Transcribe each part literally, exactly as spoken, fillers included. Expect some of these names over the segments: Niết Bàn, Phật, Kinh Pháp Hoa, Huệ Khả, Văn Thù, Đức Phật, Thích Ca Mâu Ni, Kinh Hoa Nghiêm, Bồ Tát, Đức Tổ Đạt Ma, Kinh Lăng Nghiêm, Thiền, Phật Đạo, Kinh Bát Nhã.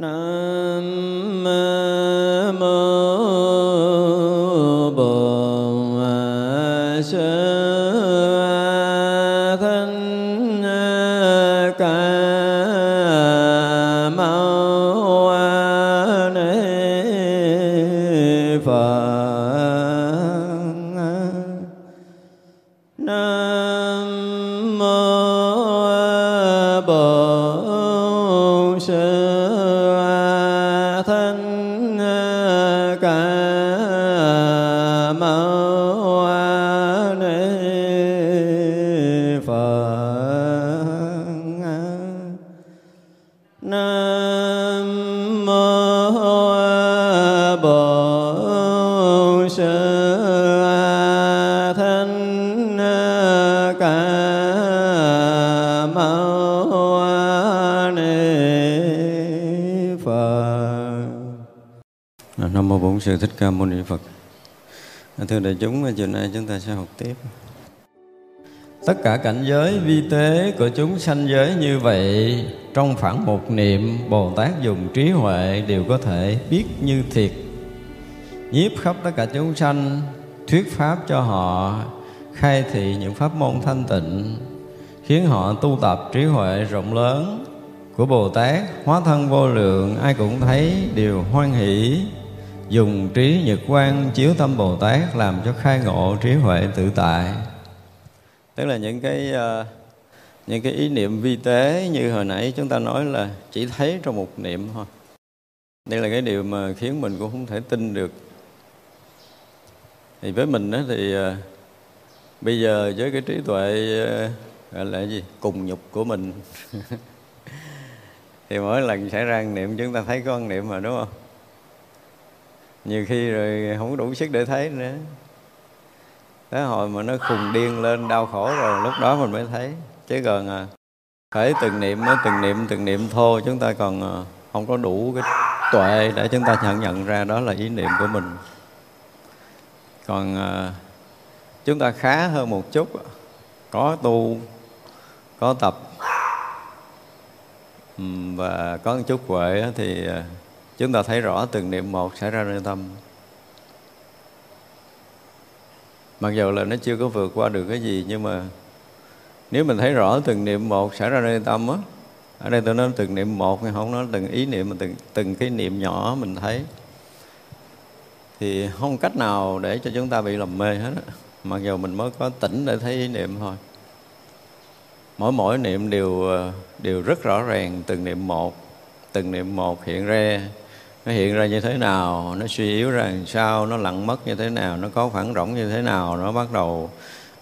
Nam mô Bổn Sư Thích Ca Mâu Ni Phật. Nam mô Bổn Sư Bổn Sư Thích Ca Mâu Ni Phật. Thưa đại chúng, chiều nay chúng ta sẽ học tiếp. Tất cả cảnh giới vi tế của chúng sanh giới như vậy, trong khoảng một niệm Bồ Tát dùng trí huệ đều có thể biết như thiệt, nhiếp khắp tất cả chúng sanh, thuyết pháp cho họ, khai thị những pháp môn thanh tịnh, khiến họ tu tập trí huệ rộng lớn của Bồ Tát. Hóa thân vô lượng, ai cũng thấy đều hoan hỷ, dùng trí nhật quang chiếu tâm Bồ Tát, làm cho khai ngộ trí huệ tự tại. Tức là những cái uh, những cái ý niệm vi tế như hồi nãy chúng ta nói là chỉ thấy trong một niệm thôi. Đây là cái điều mà khiến mình cũng không thể tin được. Thì với mình đó thì uh, bây giờ với cái trí tuệ uh, gọi là gì? Cùng nhục của mình thì mỗi lần xảy ra niệm chúng ta thấy có niệm mà, đúng không? Nhiều khi rồi không đủ sức để thấy nữa. Tới hồi mà nó khùng điên lên, đau khổ rồi, lúc đó mình mới thấy. Chứ còn à, khởi từng niệm, từng niệm, từng niệm thô, chúng ta còn à, không có đủ cái tuệ để chúng ta nhận nhận ra đó là ý niệm của mình. Còn à, chúng ta khá hơn một chút, có tu, có tập và có một chút huệ thì chúng ta thấy rõ từng niệm một xảy ra nơi tâm. Mặc dù là nó chưa có vượt qua được cái gì, nhưng mà nếu mình thấy rõ từng niệm một xảy ra nơi tâm á, ở đây tôi nói từng niệm một, không nói từng ý niệm, mà từng, từng cái niệm nhỏ mình thấy, thì không cách nào để cho chúng ta bị lầm mê hết á. Mặc dù mình mới có tỉnh để thấy ý niệm thôi. Mỗi mỗi niệm đều, đều rất rõ ràng, từng niệm một, từng niệm một hiện ra. Nó hiện ra như thế nào, nó suy yếu ra làm sao, nó lặng mất như thế nào, nó có khoảng rỗng như thế nào, nó bắt đầu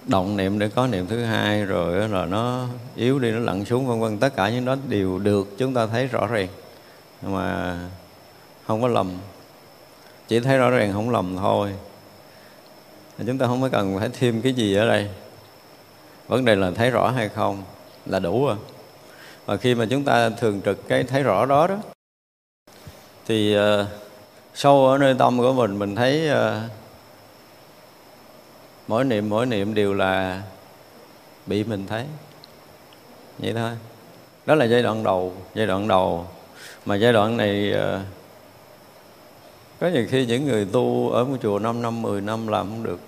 động niệm để có niệm thứ hai, rồi là nó yếu đi, nó lặng xuống, vân vân. Tất cả những đó đều được chúng ta thấy rõ ràng, nhưng mà không có lầm. Chỉ thấy rõ ràng không lầm thôi. Chúng ta không có cần phải thêm cái gì ở đây. Vấn đề là thấy rõ hay không là đủ rồi. Và khi mà chúng ta thường trực cái thấy rõ đó đó thì uh, sâu ở nơi tâm của mình, mình thấy uh, mỗi niệm mỗi niệm đều là bị mình thấy. Vậy thôi. Đó là giai đoạn đầu, giai đoạn đầu. Mà giai đoạn này uh, có nhiều khi những người tu ở một chùa năm năm, mười năm làm không được.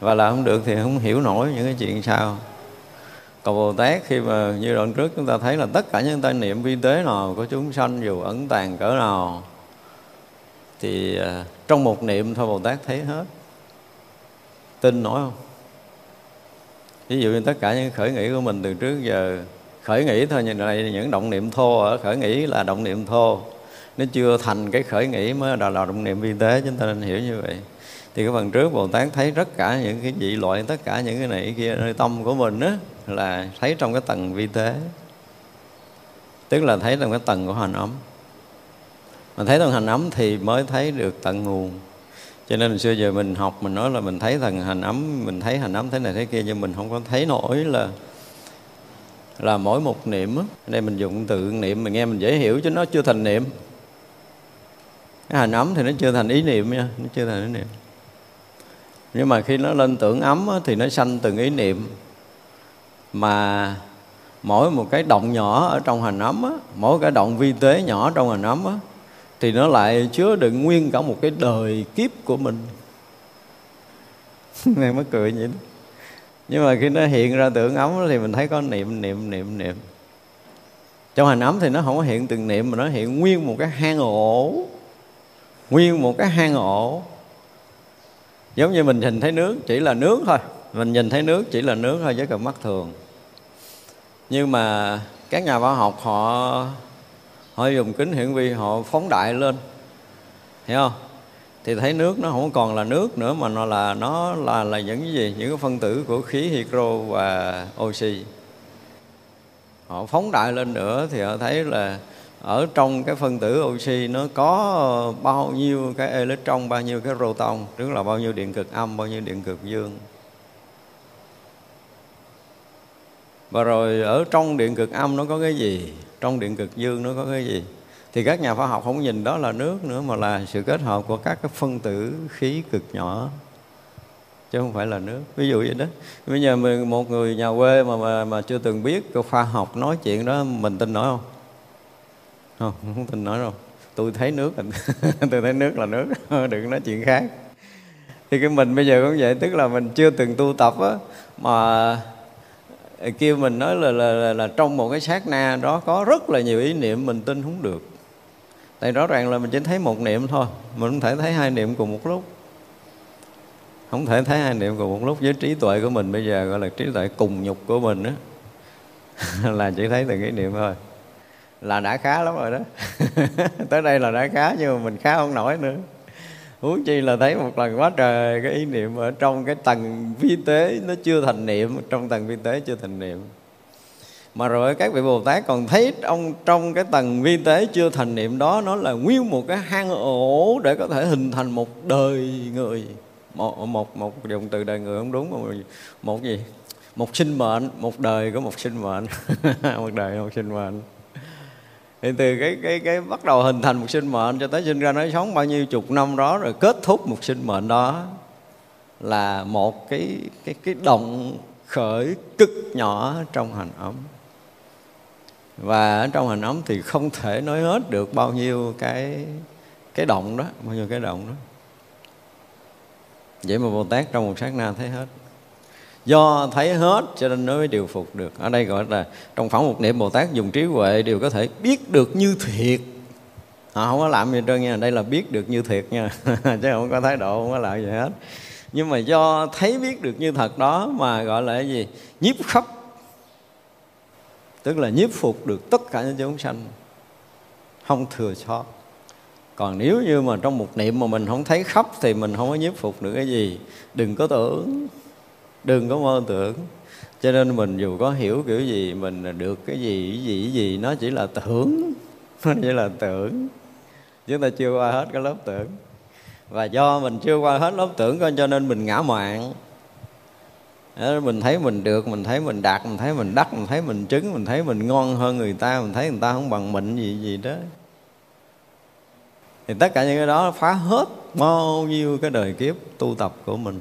Và làm không được thì không hiểu nổi những cái chuyện sao. Còn Bồ Tát khi mà như đoạn trước chúng ta thấy là tất cả những tên niệm vi tế nào của chúng sanh dù ẩn tàng cỡ nào thì uh, trong một niệm thôi Bồ Tát thấy hết. Tin nổi không? Ví dụ như tất cả những khởi nghĩ của mình từ trước giờ, khởi nghĩ thôi, như này những động niệm thô, ở khởi nghĩ là động niệm thô, nó chưa thành cái khởi nghĩ mới là động niệm vi tế, chúng ta nên hiểu như vậy. Thì cái phần trước Bồ Tát thấy tất cả những cái dị loại, tất cả những cái này cái kia nơi tâm của mình á, là thấy trong cái tầng vi tế, tức là thấy trong cái tầng của hành ấm. Mà thấy tầng hành ấm thì mới thấy được tận nguồn. Cho nên xưa giờ mình học mình nói là mình thấy tầng hành ấm, mình thấy hành ấm thế này thế kia, nhưng mình không có thấy nổi là là mỗi một niệm á. Nên mình dùng từ niệm, mình nghe mình dễ hiểu chứ nó chưa thành niệm. Cái hành ấm thì nó chưa thành ý niệm nha, nó chưa thành ý niệm. Nhưng mà khi nó lên tưởng ấm thì nó sanh từng ý niệm. Mà mỗi một cái động nhỏ ở trong hành ấm á, mỗi cái động vi tế nhỏ trong hành ấm á, thì nó lại chứa đựng nguyên cả một cái đời kiếp của mình. Này mới cười vậy đó. Nhưng mà khi nó hiện ra tưởng ấm thì mình thấy có niệm, niệm, niệm, niệm. Trong hành ấm thì nó không có hiện từng niệm, mà nó hiện nguyên một cái hang ổ. Nguyên một cái hang ổ. Giống như mình nhìn thấy nước chỉ là nước thôi. Mình nhìn thấy nước chỉ là nước thôi với cặp mắt thường. Nhưng mà các nhà khoa học họ họ dùng kính hiển vi, họ phóng đại lên, hiểu không? Thì thấy nước nó không còn là nước nữa, mà nó là nó là là những cái gì? Những cái phân tử của khí hydro và oxy. Họ phóng đại lên nữa thì họ thấy là ở trong cái phân tử oxy nó có bao nhiêu cái electron, bao nhiêu cái proton, tức là bao nhiêu điện cực âm, bao nhiêu điện cực dương. Và rồi ở trong điện cực âm nó có cái gì? Trong điện cực dương nó có cái gì? Thì các nhà khoa học không nhìn đó là nước nữa, mà là sự kết hợp của các cái phân tử khí cực nhỏ, chứ không phải là nước. Ví dụ vậy đó. Bây giờ mình, một người nhà quê mà, mà, mà chưa từng biết cái khoa học nói chuyện đó, mình tin nổi không? Không, không tin nổi đâu. Tôi thấy nước là, tôi thấy nước là nước, đừng nói chuyện khác. Thì cái mình bây giờ cũng vậy, tức là mình chưa từng tu tập á, mà kêu mình nói là, là, là, là trong một cái sát na đó có rất là nhiều ý niệm, mình tin không được. Tại rõ ràng là mình chỉ thấy một niệm thôi, mình không thể thấy hai niệm cùng một lúc. Không thể thấy hai niệm cùng một lúc với trí tuệ của mình bây giờ, gọi là trí tuệ cùng nhục của mình đó. Là chỉ thấy từng ý niệm thôi, là đã khá lắm rồi đó. Tới đây là đã khá, nhưng mà mình khá không nổi nữa. Huống chi là thấy một lần quá trời cái ý niệm ở trong cái tầng vi tế nó chưa thành niệm, trong tầng vi tế chưa thành niệm. Mà rồi các vị Bồ Tát còn thấy ông trong cái tầng vi tế chưa thành niệm đó, nó là nguyên một cái hang ổ để có thể hình thành một đời người. Một, một, một dùng từ đời người không đúng, mà một gì? Một sinh mệnh, một đời của một sinh mệnh. Một đời một sinh mệnh. Thì từ cái, cái, cái bắt đầu hình thành một sinh mệnh cho tới sinh ra nói sống bao nhiêu chục năm đó, rồi kết thúc một sinh mệnh đó là một cái, cái, cái động khởi cực nhỏ trong hành ấm. Và ở trong hành ấm thì không thể nói hết được bao nhiêu cái, cái động đó, bao nhiêu cái động đó. Vậy mà Bồ Tát trong một sát na thấy hết. Do thấy hết cho nên nó mới điều phục được. Ở đây gọi là trong phẩm một niệm Bồ Tát dùng trí huệ đều có thể biết được như thiệt. Họ không có làm gì trơn nha. Đây là biết được như thiệt nha. Chứ không có thái độ, không có làm gì hết. Nhưng mà do thấy biết được như thật đó mà gọi là cái gì? Nhiếp khắp. Tức là nhiếp phục được tất cả những chúng sanh, không thừa sót. Còn nếu như mà trong một niệm mà mình không thấy khắp thì mình không có nhiếp phục được cái gì. Đừng có tưởng, đừng có mơ tưởng. Cho nên mình dù có hiểu kiểu gì, mình được cái gì, cái gì, cái gì, nó chỉ là tưởng. Nó chỉ là tưởng. Chúng ta chưa qua hết cái lớp tưởng. Và do mình chưa qua hết lớp tưởng cho nên mình ngã mạn. Mình thấy mình được, mình thấy mình đạt, mình thấy mình đắc, mình thấy mình trứng, mình thấy mình ngon hơn người ta, mình thấy người ta không bằng mình gì gì đó. Thì tất cả những cái đó phá hết bao nhiêu cái đời kiếp tu tập của mình.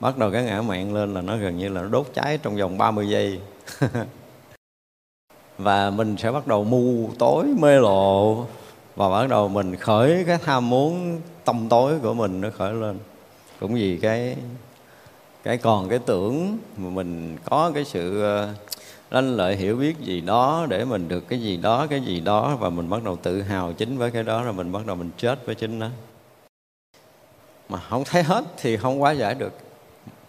Bắt đầu cái ngã mạn lên là nó gần như là nó đốt cháy trong vòng ba mươi giây. Và mình sẽ bắt đầu mù tối mê lộ. Và bắt đầu mình khởi cái tham muốn tâm tối của mình nó khởi lên. Cũng vì cái cái còn cái tưởng mà mình có cái sự lanh lợi hiểu biết gì đó để mình được cái gì đó, cái gì đó. Và mình bắt đầu tự hào chính với cái đó, rồi mình bắt đầu mình chết với chính nó. Mà không thấy hết thì không hóa giải được.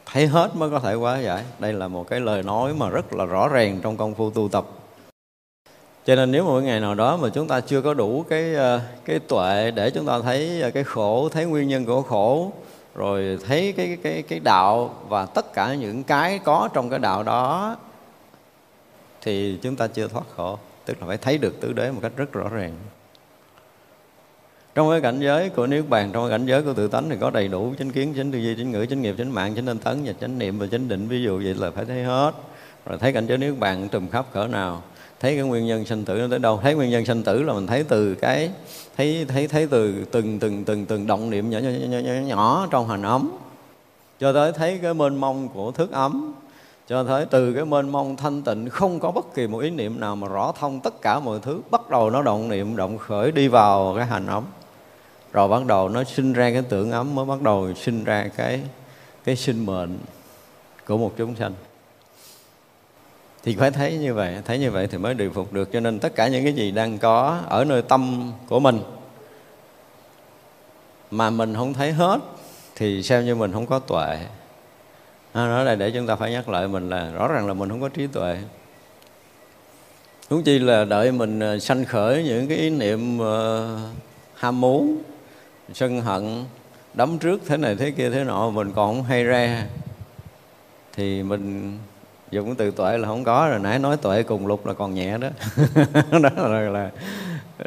Thấy hết mới có thể hóa giải. Đây là một cái lời nói mà rất là rõ ràng trong công phu tu tập. Cho nên nếu mà một ngày nào đó mà chúng ta chưa có đủ cái, cái tuệ để chúng ta thấy cái khổ, thấy nguyên nhân của khổ, rồi thấy cái, cái, cái đạo và tất cả những cái có trong cái đạo đó, thì chúng ta chưa thoát khổ. Tức là phải thấy được tứ đế một cách rất rõ ràng. Trong cái cảnh giới của Niết Bàn, trong cái cảnh giới của tự tánh thì có đầy đủ chánh kiến, chánh tư duy, chánh ngữ, chánh nghiệp, chánh mạng, chánh tinh tấn và chánh niệm và chánh định. Ví dụ vậy là phải thấy hết. Rồi thấy cảnh giới Niết Bàn trùm khắp cỡ nào, thấy cái nguyên nhân sanh tử nó tới đâu. Thấy nguyên nhân sanh tử là mình thấy từ cái thấy thấy thấy từ từng từng từng từng động niệm nhỏ nhỏ nhỏ, nhỏ, nhỏ trong hành ấm, cho tới thấy cái mênh mông của thức ấm, Cho thấy từ cái mênh mông thanh tịnh không có bất kỳ một ý niệm nào mà rõ thông tất cả mọi thứ, bắt đầu nó động niệm, động khởi đi vào cái hành ấm. Rồi bắt đầu nó sinh ra cái tưởng ấm, mới bắt đầu sinh ra cái, cái sinh mệnh của một chúng sanh. Thì phải thấy như vậy, thấy như vậy thì mới điều phục được. Cho nên tất cả những cái gì đang có ở nơi tâm của mình mà mình không thấy hết thì xem như mình không có tuệ. Nó là để chúng ta phải nhắc lại mình là rõ ràng là mình không có trí tuệ. Đúng chi là đợi mình sanh khởi những cái ý niệm uh, ham muốn, sân hận, đấm trước thế này thế kia thế nọ, mình còn không hay ra thì mình dùng từ tuệ là không có rồi. Nãy nói tuệ cùng lục là còn nhẹ đó. Đó là, là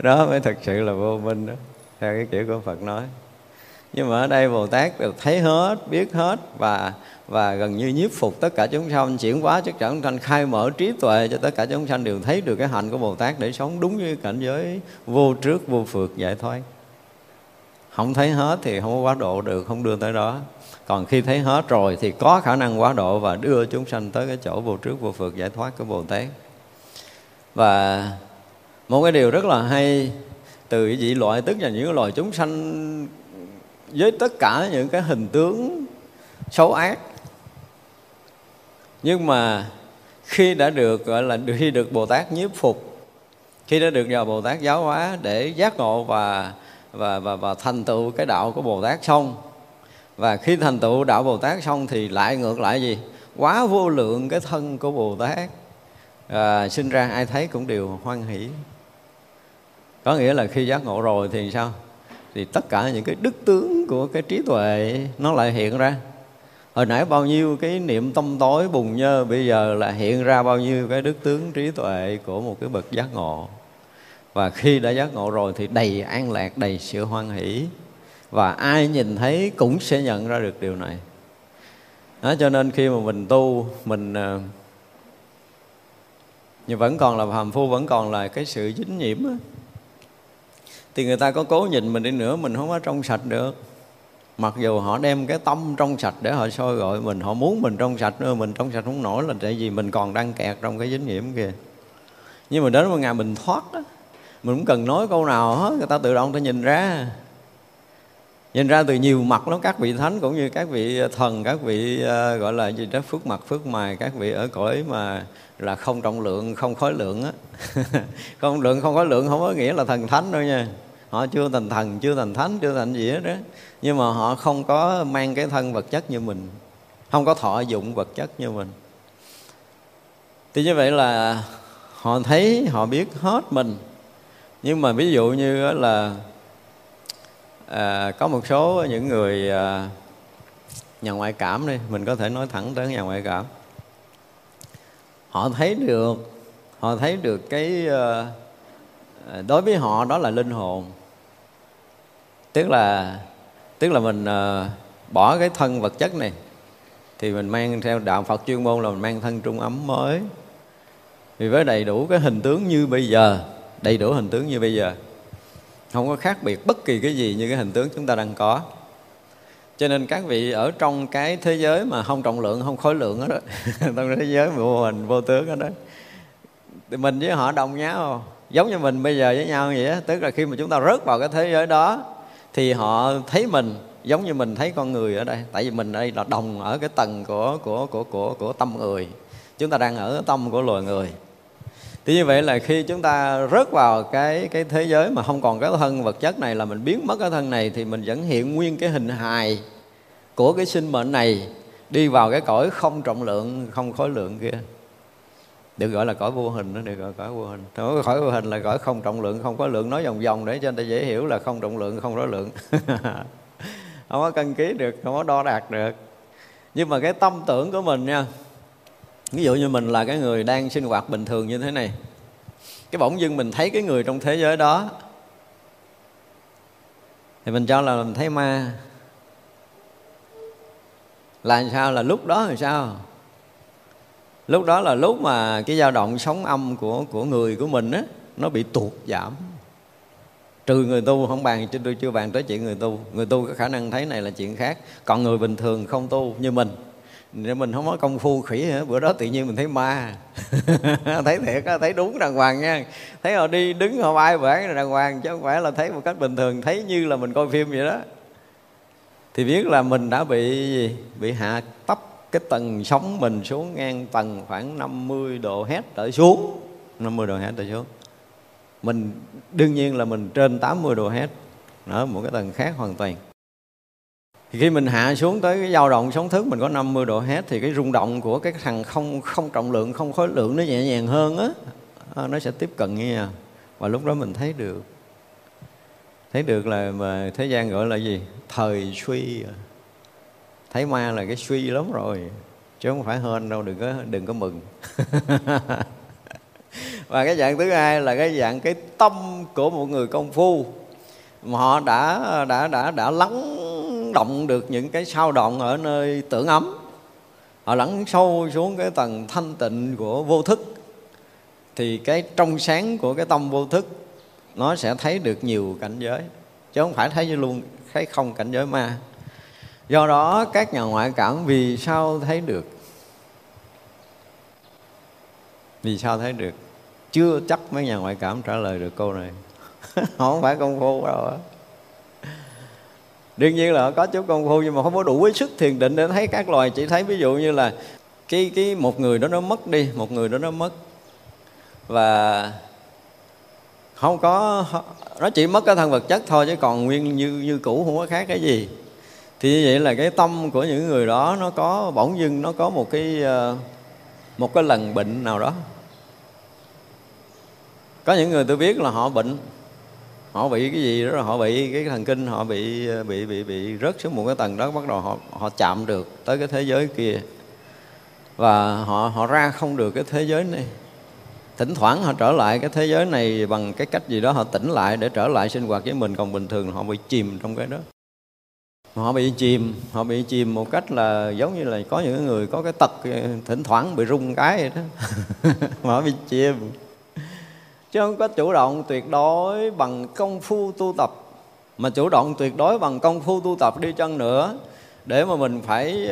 đó mới thật sự là vô minh đó, theo cái kiểu của Phật nói. Nhưng mà ở đây Bồ Tát được thấy hết, biết hết và và gần như nhiếp phục tất cả chúng sanh, chuyển hóa tất cả chúng sanh, khai mở trí tuệ cho tất cả chúng sanh đều thấy được cái hạnh của Bồ Tát để sống đúng với cảnh giới vô trước, vô phượt, giải thoát. Không thấy hết thì không có quá độ được, không đưa tới đó. Còn khi thấy hết rồi thì có khả năng quá độ và đưa chúng sanh tới cái chỗ vô trước, vô phượt, giải thoát của Bồ Tát. Và một cái điều rất là hay, từ dị loại tức là những loài chúng sanh với tất cả những cái hình tướng xấu ác, nhưng mà khi đã được gọi là khi được Bồ Tát nhiếp phục, khi đã được vào Bồ Tát giáo hóa để giác ngộ và và và và thành tựu cái đạo của Bồ Tát xong, và khi thành tựu đạo Bồ Tát xong thì lại ngược lại gì? Quá vô lượng cái thân của Bồ Tát à, sinh ra ai thấy cũng đều hoan hỷ. Có nghĩa là khi giác ngộ rồi thì sao? Thì tất cả những cái đức tướng của cái trí tuệ nó lại hiện ra. Hồi nãy bao nhiêu cái niệm tâm tối bùng nhơ, bây giờ là hiện ra bao nhiêu cái đức tướng trí tuệ của một cái bậc giác ngộ. Và khi đã giác ngộ rồi thì đầy an lạc, đầy sự hoan hỷ. Và ai nhìn thấy cũng sẽ nhận ra được điều này. Đó, cho nên khi mà mình tu, mình nhưng vẫn còn là phàm phu, vẫn còn là cái sự dính nhiễm á, thì người ta có cố nhìn mình đi nữa, mình không có trong sạch được. Mặc dù họ đem cái tâm trong sạch để họ soi gọi mình, họ muốn mình trong sạch nữa, mình trong sạch không nổi là tại vì mình còn đang kẹt trong cái dính nhiễm kìa. Nhưng mà đến một ngày mình thoát đó, mình cũng cần nói câu nào hết, người ta tự động ta nhìn ra. Nhìn ra từ nhiều mặt lắm, các vị thánh cũng như các vị thần, các vị uh, gọi là gì đó, phước mặt, phước mài, các vị ở cõi mà là không trọng lượng, không khối lượng á. Không lượng, không khối lượng không có nghĩa là thần thánh đâu nha. Họ chưa thành thần, chưa thành thánh, chưa thành gì hết đó. Nhưng mà họ không có mang cái thân vật chất như mình, không có thọ dụng vật chất như mình. Thì như vậy là họ thấy, họ biết hết mình. Nhưng mà ví dụ như là à, có một số những người à, nhà ngoại cảm đi, mình có thể nói thẳng tới nhà ngoại cảm. Họ thấy được, họ thấy được cái... À, đối với họ đó là linh hồn, tức là tức là mình uh, bỏ cái thân vật chất này thì mình mang theo đạo Phật chuyên môn là mình mang thân trung ấm mới, vì với đầy đủ cái hình tướng như bây giờ, đầy đủ hình tướng như bây giờ, không có khác biệt bất kỳ cái gì như cái hình tướng chúng ta đang có. Cho nên các vị ở trong cái thế giới mà không trọng lượng, không khối lượng đó, trong thế giới vô hình vô tướng đó, đó thì mình với họ đồng nhá không? Giống như mình bây giờ với nhau vậy á, tức là khi mà chúng ta rớt vào cái thế giới đó thì họ thấy mình giống như mình thấy con người ở đây, tại vì mình đây là đồng ở cái tầng của của của của của tâm người, chúng ta đang ở tâm của loài người. Thì như vậy là khi chúng ta rớt vào cái cái thế giới mà không còn cái thân vật chất này, là mình biến mất cái thân này thì mình vẫn hiện nguyên cái hình hài của cái sinh mệnh này đi vào cái cõi không trọng lượng, không khối lượng kia. Được gọi là cõi vô hình, nó được gọi cõi vô hình. Thôi cõi vô hình là cõi không trọng lượng, không có lượng, nói vòng vòng để cho người ta dễ hiểu là không trọng lượng, không có lượng. Không có cân ký được, không có đo đạt được. Nhưng mà cái tâm tưởng của mình nha, ví dụ như mình là cái người đang sinh hoạt bình thường như thế này, cái bỗng dưng mình thấy cái người trong thế giới đó thì mình cho là mình thấy ma. Là sao? Là lúc đó là sao? Lúc đó là lúc mà cái dao động sóng âm của của người của mình á, nó bị tuột giảm. Trừ người tu không bàn, chứ tôi chưa bàn tới chuyện người tu. Người tu có khả năng thấy này là chuyện khác. Còn người bình thường không tu như mình Nếu mình không có công phu khỉ, bữa đó tự nhiên mình thấy ma. Thấy thiệt, thấy đúng đàng hoàng nha. Thấy họ đi đứng họ bay vẽ đàng hoàng, chứ không phải là thấy một cách bình thường, thấy như là mình coi phim vậy đó. Thì biết là mình đã bị gì? Bị hạ tấp cái tầng sóng mình xuống ngang tầng khoảng năm mươi độ hét trở xuống. năm mươi độ hét trở xuống. Mình đương nhiên là mình trên tám mươi độ hét, ở một cái tầng khác hoàn toàn. Thì khi mình hạ xuống tới cái dao động sóng thức mình có năm mươi độ hết, thì cái rung động của cái thằng không không trọng lượng, không khối lượng nó nhẹ nhàng hơn á, nó sẽ tiếp cận nha. Và lúc đó mình thấy được, thấy được là mà thế gian gọi là gì? Thời suy. Thấy ma là cái suy lắm rồi, chứ không phải hên đâu, đừng có đừng có mừng. Và cái dạng thứ hai là cái dạng cái tâm của một người công phu mà họ đã đã đã đã lắng động được những cái sao động ở nơi tưởng ấm, họ lắng sâu xuống cái tầng thanh tịnh của vô thức, thì cái trong sáng của cái tâm vô thức nó sẽ thấy được nhiều cảnh giới, chứ không phải thấy như luôn thấy không cảnh giới ma. Do đó các nhà ngoại cảm vì sao thấy được, vì sao thấy được chưa chắc mấy nhà ngoại cảm trả lời được câu này. Họ không phải công phu đâu á. Đương nhiên là có chút công phu, nhưng mà không có đủ cái sức thiền định để thấy các loài. Chỉ thấy ví dụ như là cái, cái một người đó nó mất đi, một người đó nó mất. Và không có, nó chỉ mất cái thân vật chất thôi, chứ còn nguyên như, như cũ, không có khác cái gì. Thì như vậy là cái tâm của những người đó nó có, bỗng dưng nó có một cái, một cái lần bệnh nào đó. Có những người tôi biết là họ bệnh, họ bị cái gì đó, họ bị cái thần kinh, họ bị bị bị bị rớt xuống một cái tầng đó, bắt đầu họ họ chạm được tới cái thế giới kia và họ họ ra không được cái thế giới này. Thỉnh thoảng họ trở lại cái thế giới này bằng cái cách gì đó, họ tỉnh lại để trở lại sinh hoạt với mình, còn bình thường họ bị chìm trong cái đó. Họ bị chìm, họ bị chìm một cách là giống như là có những người có cái tật thỉnh thoảng bị rung cái vậy đó. Mà họ bị chìm. Chứ không có chủ động tuyệt đối bằng công phu tu tập. Mà chủ động tuyệt đối bằng công phu tu tập đi chăng nữa, để mà mình phải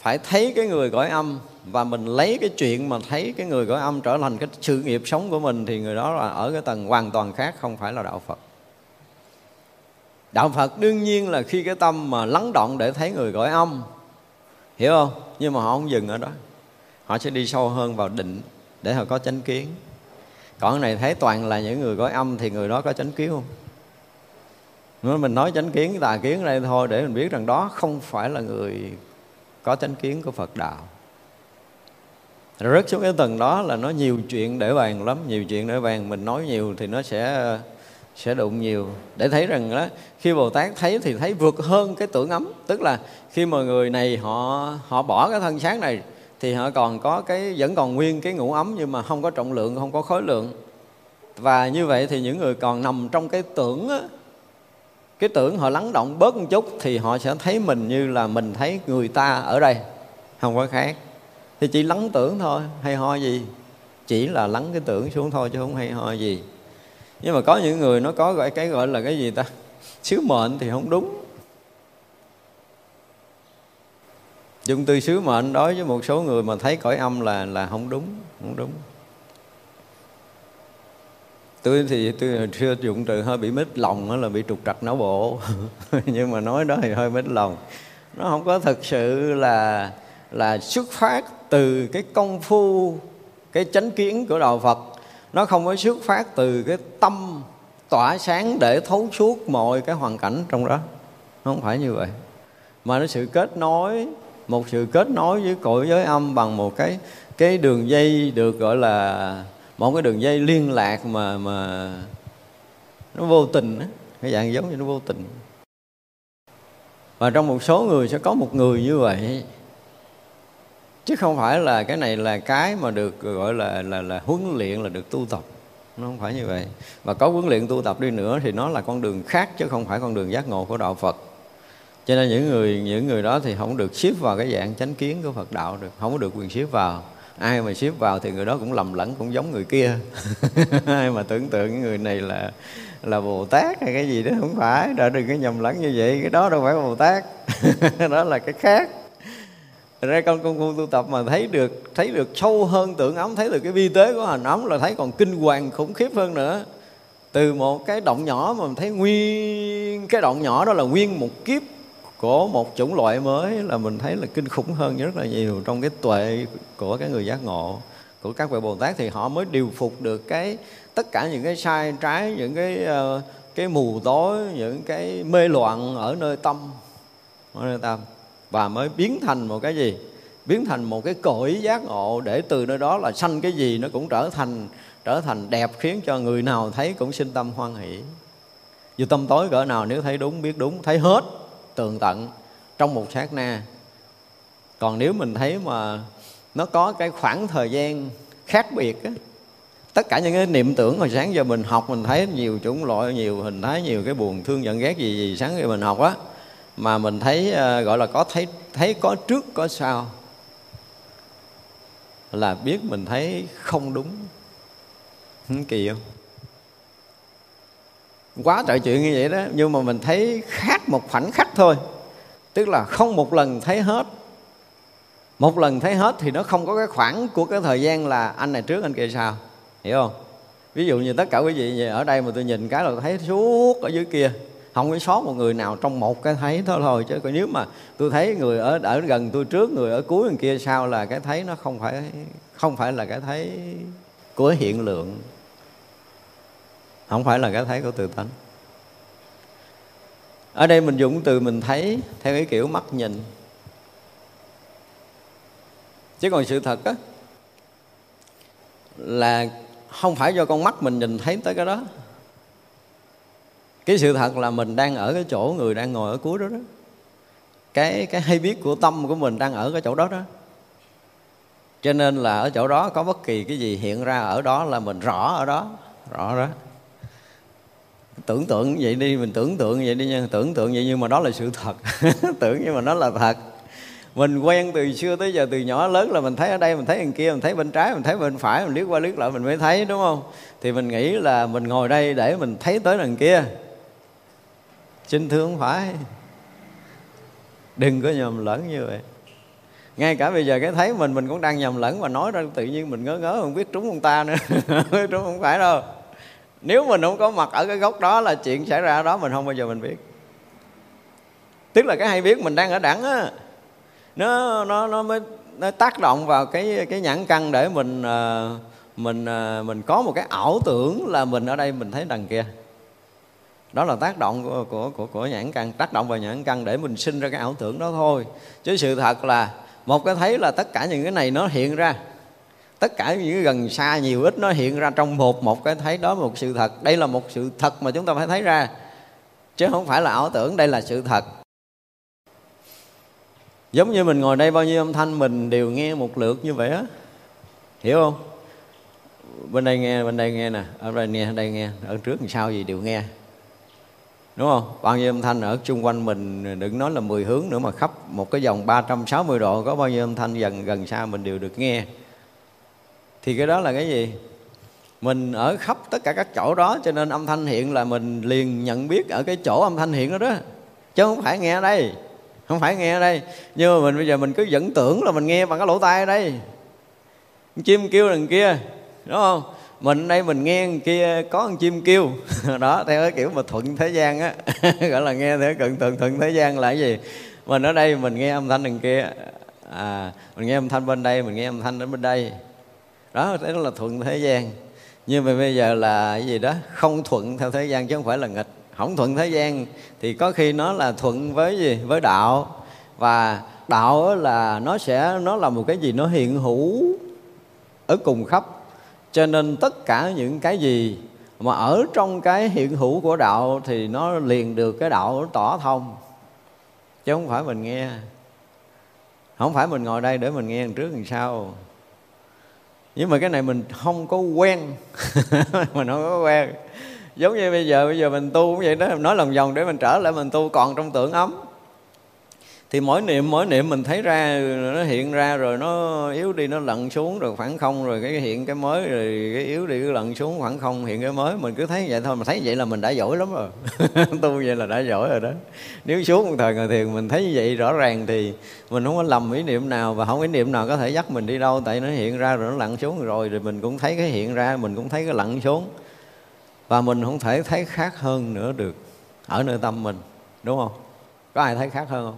phải thấy cái người cõi âm, và mình lấy cái chuyện mà thấy cái người cõi âm trở thành cái sự nghiệp sống của mình, thì người đó là ở cái tầng hoàn toàn khác, không phải là đạo Phật. Đạo Phật đương nhiên là khi cái tâm mà lắng động để thấy người cõi âm, hiểu không? Nhưng mà họ không dừng ở đó, họ sẽ đi sâu hơn vào định để họ có chánh kiến. Còn này thấy toàn là những người cõi âm thì người đó có chánh kiến không? Nếu mình nói chánh kiến, tà kiến ở đây thôi để mình biết rằng đó không phải là người có chánh kiến của Phật Đạo. Rớt xuống cái tầng đó là nó nhiều chuyện để bàn lắm, nhiều chuyện để bàn, mình nói nhiều thì nó sẽ sẽ đụng nhiều. Để thấy rằng đó, khi Bồ Tát thấy thì thấy vượt hơn cái tưởng ấm, tức là khi mà người này họ họ bỏ cái thân xác này, thì họ còn có cái, vẫn còn nguyên cái ngũ ấm, nhưng mà không có trọng lượng, không có khối lượng. Và như vậy thì những người còn nằm trong cái tưởng á, cái tưởng họ lắng động bớt một chút thì họ sẽ thấy mình như là mình thấy người ta ở đây, không có khác. Thì chỉ lắng tưởng thôi, hay ho gì, chỉ là lắng cái tưởng xuống thôi chứ không hay ho gì. Nhưng mà có những người nó có gọi cái gọi là cái gì ta, sứ mệnh thì không đúng. Dùng từ sứ mệnh đối với một số người mà thấy cõi âm là là không đúng, không đúng. Tôi thì tôi hồi xưa dụng từ hơi bị mít lòng, đó là bị trục trặc não bộ. Nhưng mà nói đó thì hơi mít lòng. Nó không có thực sự là là xuất phát từ cái công phu, cái chánh kiến của đạo Phật. Nó không có xuất phát từ cái tâm tỏa sáng để thấu suốt mọi cái hoàn cảnh trong đó. Nó không phải như vậy. Mà nó sự kết nối, một sự kết nối với cõi giới âm bằng một cái cái đường dây được gọi là một cái đường dây liên lạc mà mà nó vô tình á, cái dạng giống như nó vô tình. Và trong một số người sẽ có một người như vậy, chứ không phải là cái này là cái mà được gọi là là là huấn luyện, là được tu tập. Nó không phải như vậy. Và có huấn luyện tu tập đi nữa thì nó là con đường khác, chứ không phải con đường giác ngộ của đạo Phật. Cho nên những người những người đó thì không được xếp vào cái dạng chánh kiến của Phật Đạo được, không có được quyền xếp vào. Ai mà xếp vào thì người đó cũng lầm lẫn, cũng giống người kia. Ai mà tưởng tượng người này là là Bồ Tát hay cái gì đó, không phải. Đợi đừng có nhầm lẫn như vậy, cái đó đâu phải Bồ Tát. Đó là cái khác. Thật ra trong công phu tu tập mà thấy được thấy được sâu hơn tưởng ống, thấy được cái vi tế của hình ống là thấy còn kinh hoàng khủng khiếp hơn nữa. Từ một cái động nhỏ mà mình thấy nguyên cái động nhỏ đó là nguyên một kiếp của một chủng loại mới, là mình thấy là kinh khủng hơn rất là nhiều trong cái tuệ của cái người giác ngộ. Của các vị Bồ Tát thì họ mới điều phục được cái tất cả những cái sai trái, những cái cái mù tối, những cái mê loạn ở nơi tâm, ở nơi tâm, và mới biến thành một cái gì? Biến thành một cái cõi giác ngộ, để từ nơi đó là sanh cái gì nó cũng trở thành trở thành đẹp, khiến cho người nào thấy cũng sinh tâm hoan hỷ. Dù tâm tối cỡ nào, nếu thấy đúng, biết đúng, thấy hết tường tận trong một sát na. Còn nếu mình thấy mà nó có cái khoảng thời gian khác biệt á, tất cả những cái niệm tưởng hồi sáng giờ mình học, mình thấy nhiều chủng loại, nhiều hình thái, nhiều cái buồn thương giận ghét gì gì sáng giờ mình học á, mà mình thấy gọi là có thấy thấy có trước có sau, là biết mình thấy không đúng. Kỳ không? Quá trời chuyện như vậy đó. Nhưng mà mình thấy khác một khoảnh khắc thôi, tức là không một lần thấy hết. Một lần thấy hết thì nó không có cái khoảng của cái thời gian là anh này trước anh kia sau, hiểu không? Ví dụ như tất cả quý vị ở đây mà tôi nhìn cái là thấy suốt ở dưới kia, không có sót một người nào trong một cái thấy thôi thôi. Chứ còn nếu mà tôi thấy người ở, ở gần tôi trước, người ở cuối người kia sau, là cái thấy nó không phải không phải là cái thấy của hiện lượng, không phải là cái thấy của tự tánh. Ở đây mình dùng từ mình thấy theo cái kiểu mắt nhìn. Chứ còn sự thật á, là không phải do con mắt mình nhìn thấy tới cái đó. Cái sự thật là mình đang ở cái chỗ người đang ngồi ở cuối đó đó. Cái, cái hay biết của tâm của mình đang ở cái chỗ đó đó. Cho nên là ở chỗ đó có bất kỳ cái gì hiện ra ở đó là mình rõ ở đó. Rõ đó. Tưởng tượng vậy đi, mình tưởng tượng vậy đi nha. Tưởng tượng vậy nhưng mà đó là sự thật. Tưởng nhưng mà nó là thật. Mình quen từ xưa tới giờ, từ nhỏ lớn là mình thấy ở đây, mình thấy đằng kia, mình thấy bên trái, mình thấy bên phải, mình liếc qua liếc lại mình mới thấy, đúng không? Thì mình nghĩ là mình ngồi đây để mình thấy tới đằng kia. Xin thưa không phải. Đừng có nhầm lẫn như vậy. Ngay cả bây giờ cái thấy mình, mình cũng đang nhầm lẫn và nói ra tự nhiên mình ngớ ngớ không biết trúng ông ta nữa. Biết trúng không phải đâu. Nếu mình không có mặt ở cái góc đó là chuyện xảy ra đó mình không bao giờ mình biết. Tức là cái hay biết mình đang ở đẳng á, nó nó nó mới nó tác động vào cái cái nhãn căn để mình mình mình có một cái ảo tưởng là mình ở đây mình thấy đằng kia. Đó là tác động của của của, của nhãn căn, tác động vào nhãn căn để mình sinh ra cái ảo tưởng đó thôi. Chứ sự thật là một cái thấy là tất cả những cái này nó hiện ra. Tất cả những cái gần xa nhiều ít nó hiện ra trong một một cái thấy đó, một sự thật. Đây là một sự thật mà chúng ta phải thấy ra. Chứ không phải là ảo tưởng, đây là sự thật. Giống như mình ngồi đây bao nhiêu âm thanh mình đều nghe một lượt như vậy á. Hiểu không? Bên đây nghe, bên đây nghe nè, ở đây nghe, ở đây nghe, ở trước làm sao gì đều nghe. Đúng không? Bao nhiêu âm thanh ở xung quanh mình, đừng nói là mười hướng nữa mà khắp một cái vòng ba trăm sáu mươi độ có bao nhiêu âm thanh gần gần xa mình đều được nghe. Thì cái đó là cái gì? Mình ở khắp tất cả các chỗ đó cho nên âm thanh hiện là mình liền nhận biết ở cái chỗ âm thanh hiện đó đó. Chứ không phải nghe ở đây. Không phải nghe ở đây. Nhưng mà mình bây giờ mình cứ vẫn tưởng là mình nghe bằng cái lỗ tai ở đây. Chim kêu đằng kia, đúng không? Mình đây mình nghe đằng kia có con chim kêu. Đó, theo cái kiểu mà thuận thế gian á. Gọi là nghe theo cận thuận, thuận thế gian là cái gì? Mình ở đây mình nghe âm thanh đằng kia. À, mình nghe âm thanh bên đây, mình nghe âm thanh ở bên đây. Đó, đó là thuận thế gian. Nhưng mà bây giờ là cái gì đó? Không thuận theo thế gian chứ không phải là nghịch. Không thuận thế gian thì có khi nó là thuận với gì? Với đạo. Và đạo là nó sẽ nó là một cái gì nó hiện hữu ở cùng khắp. Cho nên tất cả những cái gì mà ở trong cái hiện hữu của đạo thì nó liền được cái đạo tỏ thông. Chứ không phải mình nghe. Không phải mình ngồi đây để mình nghe đằng trước đằng sau. Nhưng mà cái này mình không có quen. Mình không có quen. Giống như bây giờ bây giờ mình tu cũng vậy đó, mình nói lòng vòng để mình trở lại mình tu còn trong tưởng ấm. Thì mỗi niệm mỗi niệm mình thấy ra, nó hiện ra rồi nó yếu đi, nó lặn xuống rồi khoảng không, rồi cái hiện cái mới, rồi cái yếu đi cái lặn xuống khoảng không, hiện cái mới. Mình cứ thấy vậy thôi, mà thấy vậy là mình đã giỏi lắm rồi. Tu vậy là đã giỏi rồi đó. Nếu xuống một thời ngồi thiền mình thấy vậy rõ ràng thì mình không có lầm ý niệm nào, và không ý niệm nào có thể dắt mình đi đâu, tại nó hiện ra rồi nó lặn xuống rồi, rồi mình cũng thấy cái hiện ra, mình cũng thấy cái lặn xuống. Và mình không thể thấy khác hơn nữa được ở nơi tâm mình, đúng không? Có ai thấy khác hơn không?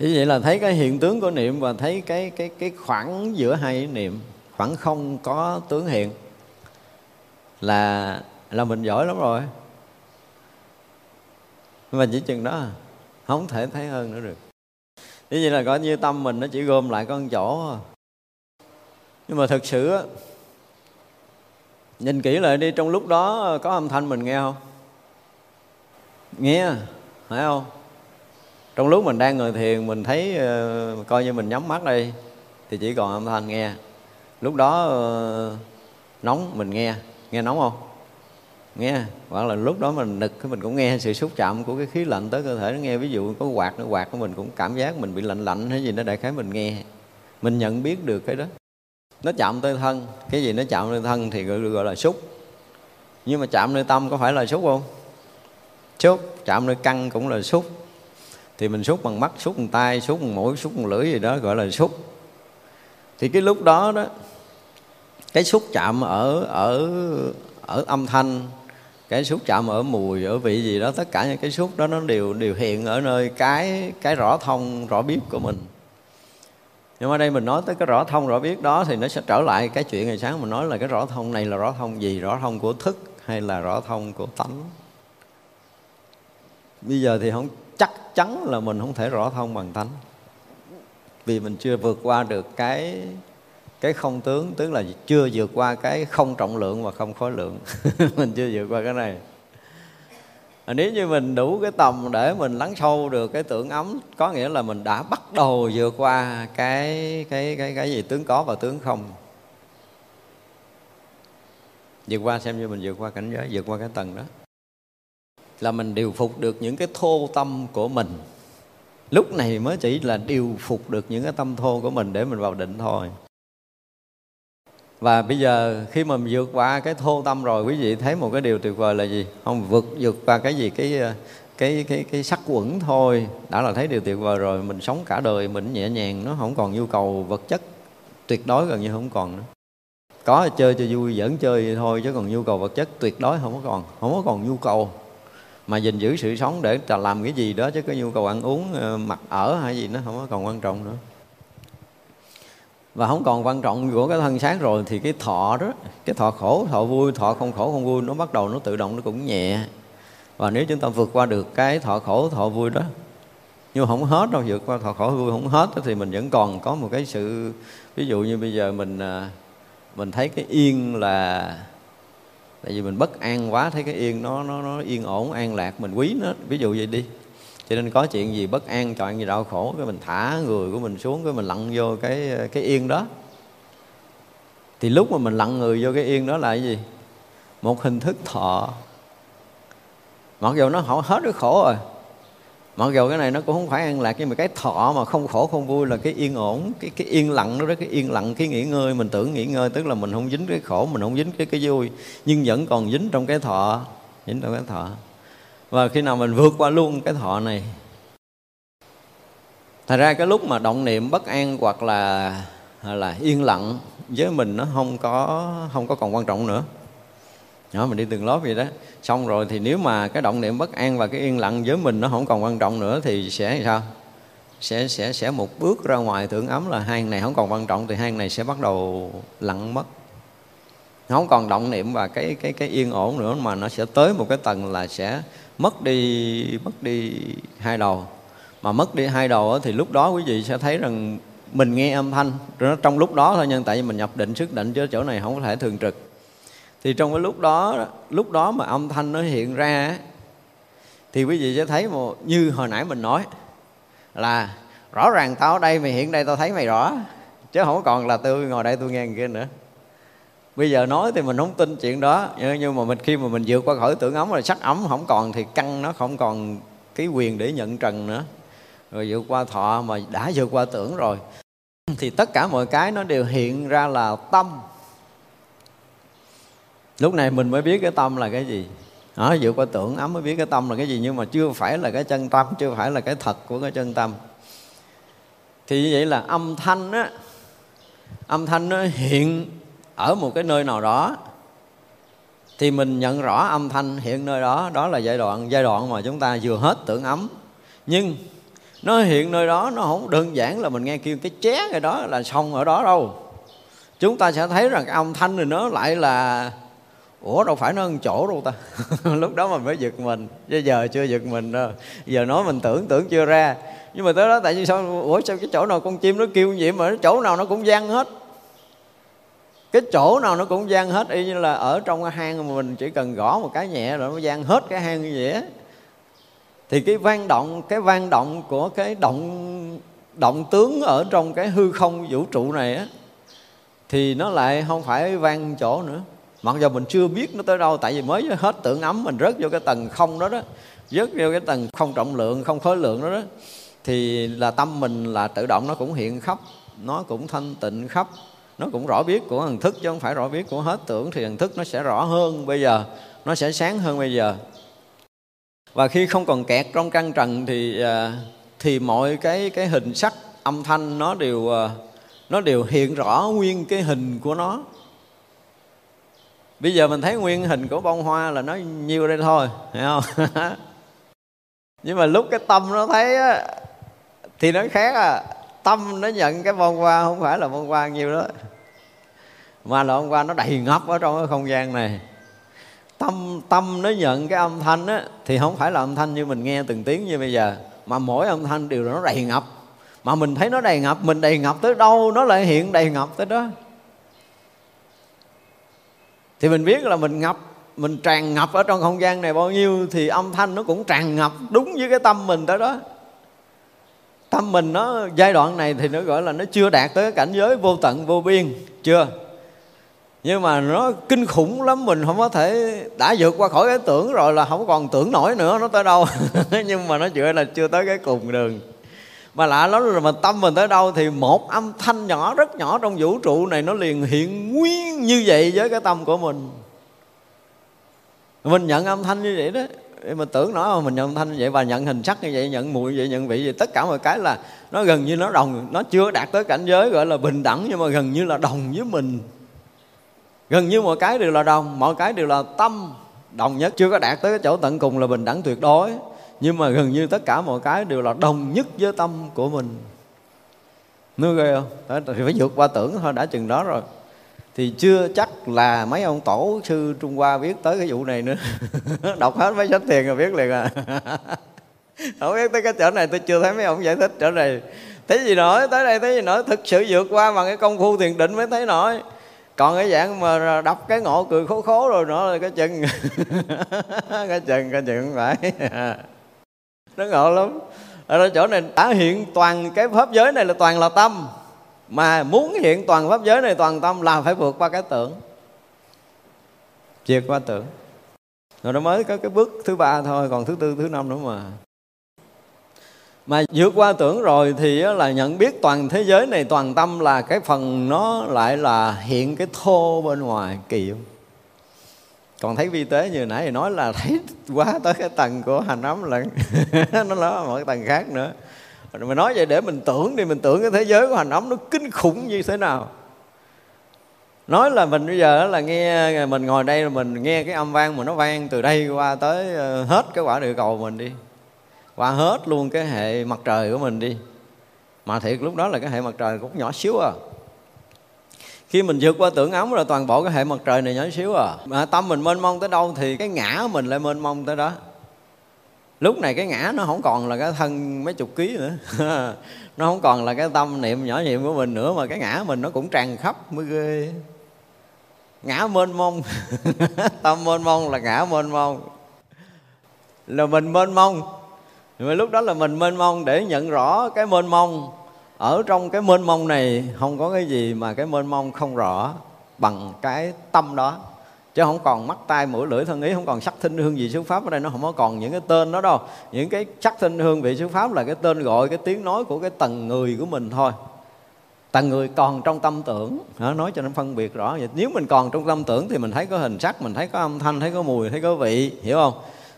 Như vậy là thấy cái hiện tướng của niệm và thấy cái cái cái khoảng giữa hai niệm, khoảng không có tướng hiện là là mình giỏi lắm rồi. Nhưng mà chỉ chừng đó à, không thể thấy hơn nữa được. Như vậy là coi như tâm mình nó chỉ gom lại con chỗ. Nhưng mà thực sự á, nhìn kỹ lại đi, trong lúc đó có âm thanh mình nghe không? Nghe, phải không? Trong lúc mình đang ngồi thiền, mình thấy uh, coi như mình nhắm mắt đi thì chỉ còn âm thanh nghe. Lúc đó uh, nóng mình nghe, nghe nóng không? Nghe, hoặc là lúc đó mình nực mình cũng nghe sự xúc chạm của cái khí lạnh tới cơ thể nó nghe. Ví dụ có quạt, nó quạt của mình cũng cảm giác mình bị lạnh lạnh hay gì đó, đại khái mình nghe. Mình nhận biết được cái đó. Nó chạm tới thân, cái gì nó chạm tới thân thì gọi, gọi là xúc. Nhưng mà chạm nơi tâm có phải là xúc không? Xúc, chạm nơi căn cũng là xúc. Thì mình xúc bằng mắt, xúc bằng tay, xúc bằng mũi, xúc bằng lưỡi gì đó gọi là xúc. Thì cái lúc đó đó, cái xúc chạm ở ở ở âm thanh, cái xúc chạm ở mùi, ở vị gì đó, tất cả những cái xúc đó nó đều đều hiện ở nơi cái cái rõ thông, rõ biết của mình. Nhưng mà đây mình nói tới cái rõ thông, rõ biết đó thì nó sẽ trở lại cái chuyện ngày sáng mình nói là cái rõ thông này là rõ thông gì, rõ thông của thức hay là rõ thông của tánh. Bây giờ thì không chắc chắn là mình không thể rõ thông bằng tánh, vì mình chưa vượt qua được cái cái không tướng, tức là chưa vượt qua cái không trọng lượng và không khối lượng. Mình chưa vượt qua cái này. À, nếu như mình đủ cái tầm để mình lắng sâu được cái tưởng ấm, có nghĩa là mình đã bắt đầu vượt qua cái cái cái cái gì tướng có và tướng không. Vượt qua xem như mình vượt qua cảnh giới, vượt qua cái tầng đó, là mình điều phục được những cái thô tâm của mình. Lúc này mới chỉ là điều phục được những cái tâm thô của mình để mình vào định thôi. Và bây giờ khi mà mình vượt qua cái thô tâm rồi, quý vị thấy một cái điều tuyệt vời là gì? Không vượt vượt qua cái gì cái cái cái cái sắc quẩn thôi đã là thấy điều tuyệt vời rồi. Mình sống cả đời mình nhẹ nhàng, nó không còn nhu cầu vật chất, tuyệt đối gần như không còn nữa. Có chơi cho vui, vẫn chơi vậy thôi, chứ còn nhu cầu vật chất tuyệt đối không có còn, không có còn nhu cầu. Mà gìn giữ sự sống để làm cái gì đó, chứ cái nhu cầu ăn uống, mặc ở hay gì nó không còn quan trọng nữa. Và không còn quan trọng của cái thân xác rồi thì cái thọ đó, cái thọ khổ, thọ vui, thọ không khổ, không vui, nó bắt đầu nó tự động nó cũng nhẹ. Và nếu chúng ta vượt qua được cái thọ khổ, thọ vui đó, nhưng không hết đâu, vượt qua thọ khổ vui không hết đó, thì mình vẫn còn có một cái sự, ví dụ như bây giờ mình mình thấy cái yên là, tại vì mình bất an quá, thấy cái yên nó nó nó yên ổn, an lạc, mình quý nó, ví dụ vậy đi. Cho nên có chuyện gì bất an, chọn gì đau khổ, cái mình thả người của mình xuống, cái mình lặn vô cái cái yên đó. Thì lúc mà mình lặn người vô cái yên đó là cái gì? Một hình thức thọ. Mặc dù nó không hết cái khổ rồi, mặc dù cái này nó cũng không phải an lạc, nhưng mà cái thọ mà không khổ không vui là cái yên ổn, cái cái yên lặng đó, đó cái yên lặng, cái nghỉ ngơi, mình tưởng nghỉ ngơi, tức là mình không dính cái khổ, mình không dính cái cái vui, nhưng vẫn còn dính trong cái thọ, dính trong cái thọ. Và khi nào mình vượt qua luôn cái thọ này, thật ra cái lúc mà động niệm bất an hoặc là là yên lặng với mình nó không có không có còn quan trọng nữa. Đó, mình đi từng lớp vậy đó. Xong rồi thì nếu mà cái động niệm bất an và cái yên lặng với mình nó không còn quan trọng nữa thì sẽ sao? Sẽ sẽ sẽ một bước ra ngoài tưởng ấm là hai này không còn quan trọng, thì hai này sẽ bắt đầu lặng mất. Không còn động niệm và cái cái cái yên ổn nữa, mà nó sẽ tới một cái tầng là sẽ mất đi mất đi hai đầu. Mà mất đi hai đầu thì lúc đó quý vị sẽ thấy rằng mình nghe âm thanh rồi nó trong lúc đó thôi, nhưng tại vì mình nhập định sức định chứ chỗ này không có thể thường trực. Thì trong cái lúc đó, lúc đó mà âm thanh nó hiện ra thì quý vị sẽ thấy một, như hồi nãy mình nói là rõ ràng tao ở đây, mày hiện đây tao thấy mày rõ, chứ không còn là tôi ngồi đây tôi nghe người kia nữa. Bây giờ nói thì mình không tin chuyện đó, nhưng mà mình khi mà mình vượt qua khỏi tưởng ấm rồi sắc ấm không còn thì căn nó không còn cái quyền để nhận trần nữa, rồi vượt qua thọ mà đã vượt qua tưởng rồi, thì tất cả mọi cái nó đều hiện ra là tâm. Lúc này mình mới biết cái tâm là cái gì. Đó, vượt qua tưởng ấm mới biết cái tâm là cái gì, nhưng mà chưa phải là cái chân tâm, chưa phải là cái thật của cái chân tâm. Thì như vậy là âm thanh á, âm thanh nó hiện ở một cái nơi nào đó, thì mình nhận rõ âm thanh hiện nơi đó. Đó là giai đoạn giai đoạn mà chúng ta vừa hết tưởng ấm. Nhưng nó hiện nơi đó, nó không đơn giản là mình nghe kêu cái ché rồi đó là xong ở đó đâu. Chúng ta sẽ thấy rằng âm thanh này nó lại là ủa đâu phải nó ăn chỗ đâu ta. Lúc đó mình mới giật mình, chứ giờ chưa giật mình đâu. Giờ nói mình tưởng tưởng chưa ra. Nhưng mà tới đó tại vì sao, ủa sao cái chỗ nào con chim nó kêu như vậy mà cái chỗ nào nó cũng vang hết. Cái chỗ nào nó cũng vang hết, y như là ở trong cái hang mà mình chỉ cần gõ một cái nhẹ rồi nó vang hết cái hang như vậy á. Thì cái vang động, cái vang động của cái động động tướng ở trong cái hư không vũ trụ này á, thì nó lại không phải vang chỗ nữa. Mặc dù mình chưa biết nó tới đâu, tại vì mới hết tưởng ấm mình rớt vô cái tầng không đó đó, rớt vô cái tầng không trọng lượng, không khối lượng đó đó, thì là tâm mình là tự động nó cũng hiện khắp, nó cũng thanh tịnh khắp, nó cũng rõ biết của hằng thức chứ không phải rõ biết của hết tưởng. Thì hằng thức nó sẽ rõ hơn bây giờ, nó sẽ sáng hơn bây giờ. Và khi không còn kẹt trong căn trần thì thì mọi cái cái hình sắc, âm thanh nó đều nó đều hiện rõ nguyên cái hình của nó. Bây giờ mình thấy nguyên hình của bông hoa là nó nhiêu đây thôi, hiểu không? Nhưng mà lúc cái tâm nó thấy á, thì nó khác à. Tâm nó nhận cái bông hoa không phải là bông hoa nhiêu đó, mà là bông hoa nó đầy ngập ở trong cái không gian này. Tâm tâm nó nhận cái âm thanh á, thì không phải là âm thanh như mình nghe từng tiếng như bây giờ, mà mỗi âm thanh đều là nó đầy ngập. Mà mình thấy nó đầy ngập, mình đầy ngập tới đâu nó lại hiện đầy ngập tới đó. Thì mình biết là mình ngập, mình tràn ngập ở trong không gian này bao nhiêu, thì âm thanh nó cũng tràn ngập đúng với cái tâm mình tới đó. Tâm mình nó giai đoạn này thì nó gọi là nó chưa đạt tới cảnh giới vô tận vô biên, chưa. Nhưng mà nó kinh khủng lắm, mình không có thể, đã vượt qua khỏi cái tưởng rồi là không còn tưởng nổi nữa nó tới đâu. Nhưng mà nó chưa là chưa tới cái cùng đường. Mà lạ lắm rồi, mà tâm mình tới đâu thì một âm thanh nhỏ, rất nhỏ trong vũ trụ này nó liền hiện nguyên như vậy với cái tâm của mình. Mình nhận âm thanh như vậy đó, mình tưởng nó mình nhận âm thanh như vậy, và nhận hình sắc như vậy, nhận mùi như vậy, nhận vị như vậy. Tất cả mọi cái là nó gần như nó đồng, nó chưa đạt tới cảnh giới gọi là bình đẳng, nhưng mà gần như là đồng với mình. Gần như mọi cái đều là đồng, mọi cái đều là tâm đồng nhất. Chưa có đạt tới cái chỗ tận cùng là bình đẳng tuyệt đối, nhưng mà gần như tất cả mọi cái đều là đồng nhất với tâm của mình. Nói ghê không? Thì phải vượt qua tưởng thôi, đã chừng đó rồi. Thì chưa chắc là mấy ông tổ sư Trung Hoa biết tới cái vụ này nữa. Đọc hết mấy sách thiền rồi biết liền à. Không biết tới cái chỗ này, tôi chưa thấy mấy ông giải thích chỗ này. Thấy gì nổi, tới đây thấy gì nổi. Thực sự vượt qua bằng cái công phu thiền định mới thấy nổi. Còn cái dạng mà đọc cái ngộ cười khố khố rồi nữa là cái chừng. Cái chừng, cái chừng không phải. Nó ngộ lắm. Ở chỗ này đã hiện toàn cái pháp giới này là toàn là tâm. Mà muốn hiện toàn pháp giới này toàn tâm là phải vượt qua cái tưởng. Vượt qua tưởng. Rồi nó mới có cái bước thứ ba thôi, còn thứ tư, thứ năm nữa mà. Mà vượt qua tưởng rồi thì là nhận biết toàn thế giới này toàn tâm, là cái phần nó lại là hiện cái thô bên ngoài, kỳ không? Còn thấy vi tế như nãy thì nói là thấy quá tới cái tầng của hành ấm lận. Nó là một tầng khác nữa. Mình nói vậy để mình tưởng đi, mình tưởng cái thế giới của hành ấm nó kinh khủng như thế nào. Nói là mình bây giờ là nghe, mình ngồi đây là mình nghe cái âm vang mà nó vang từ đây qua tới hết cái quả địa cầu mình đi, qua hết luôn cái hệ mặt trời của mình đi. Mà thiệt lúc đó là cái hệ mặt trời cũng nhỏ xíu à. Khi mình vượt qua tưởng ấm là toàn bộ cái hệ mặt trời này nhỏ xíu à. Mà tâm mình mênh mông tới đâu thì cái ngã mình lại mênh mông tới đó. Lúc này cái ngã nó không còn là cái thân mấy chục ký nữa. Nó không còn là cái tâm niệm nhỏ niệm của mình nữa, mà cái ngã mình nó cũng tràn khắp mới ghê. Ngã mênh mông. Tâm mênh mông là ngã mênh mông. Là mình mênh mông. Mà lúc đó là mình mênh mông để nhận rõ cái mênh mông. Ở trong cái mênh mông này không có cái gì mà cái mênh mông không rõ bằng cái tâm đó. chứ không còn mắt tai mũi lưỡi thân ý, không còn sắc thinh hương vị xứ pháp. Ở đây nó không có còn những cái tên đó đâu. Những cái sắc thinh hương vị xứ pháp là cái tên gọi, cái tiếng nói của cái tầng người của mình thôi. Tầng người còn trong tâm tưởng, nói cho nó phân biệt rõ vậy. Nếu mình còn trong tâm tưởng thì mình thấy có hình sắc, mình thấy có âm thanh, thấy có mùi, thấy có vị, hiểu không?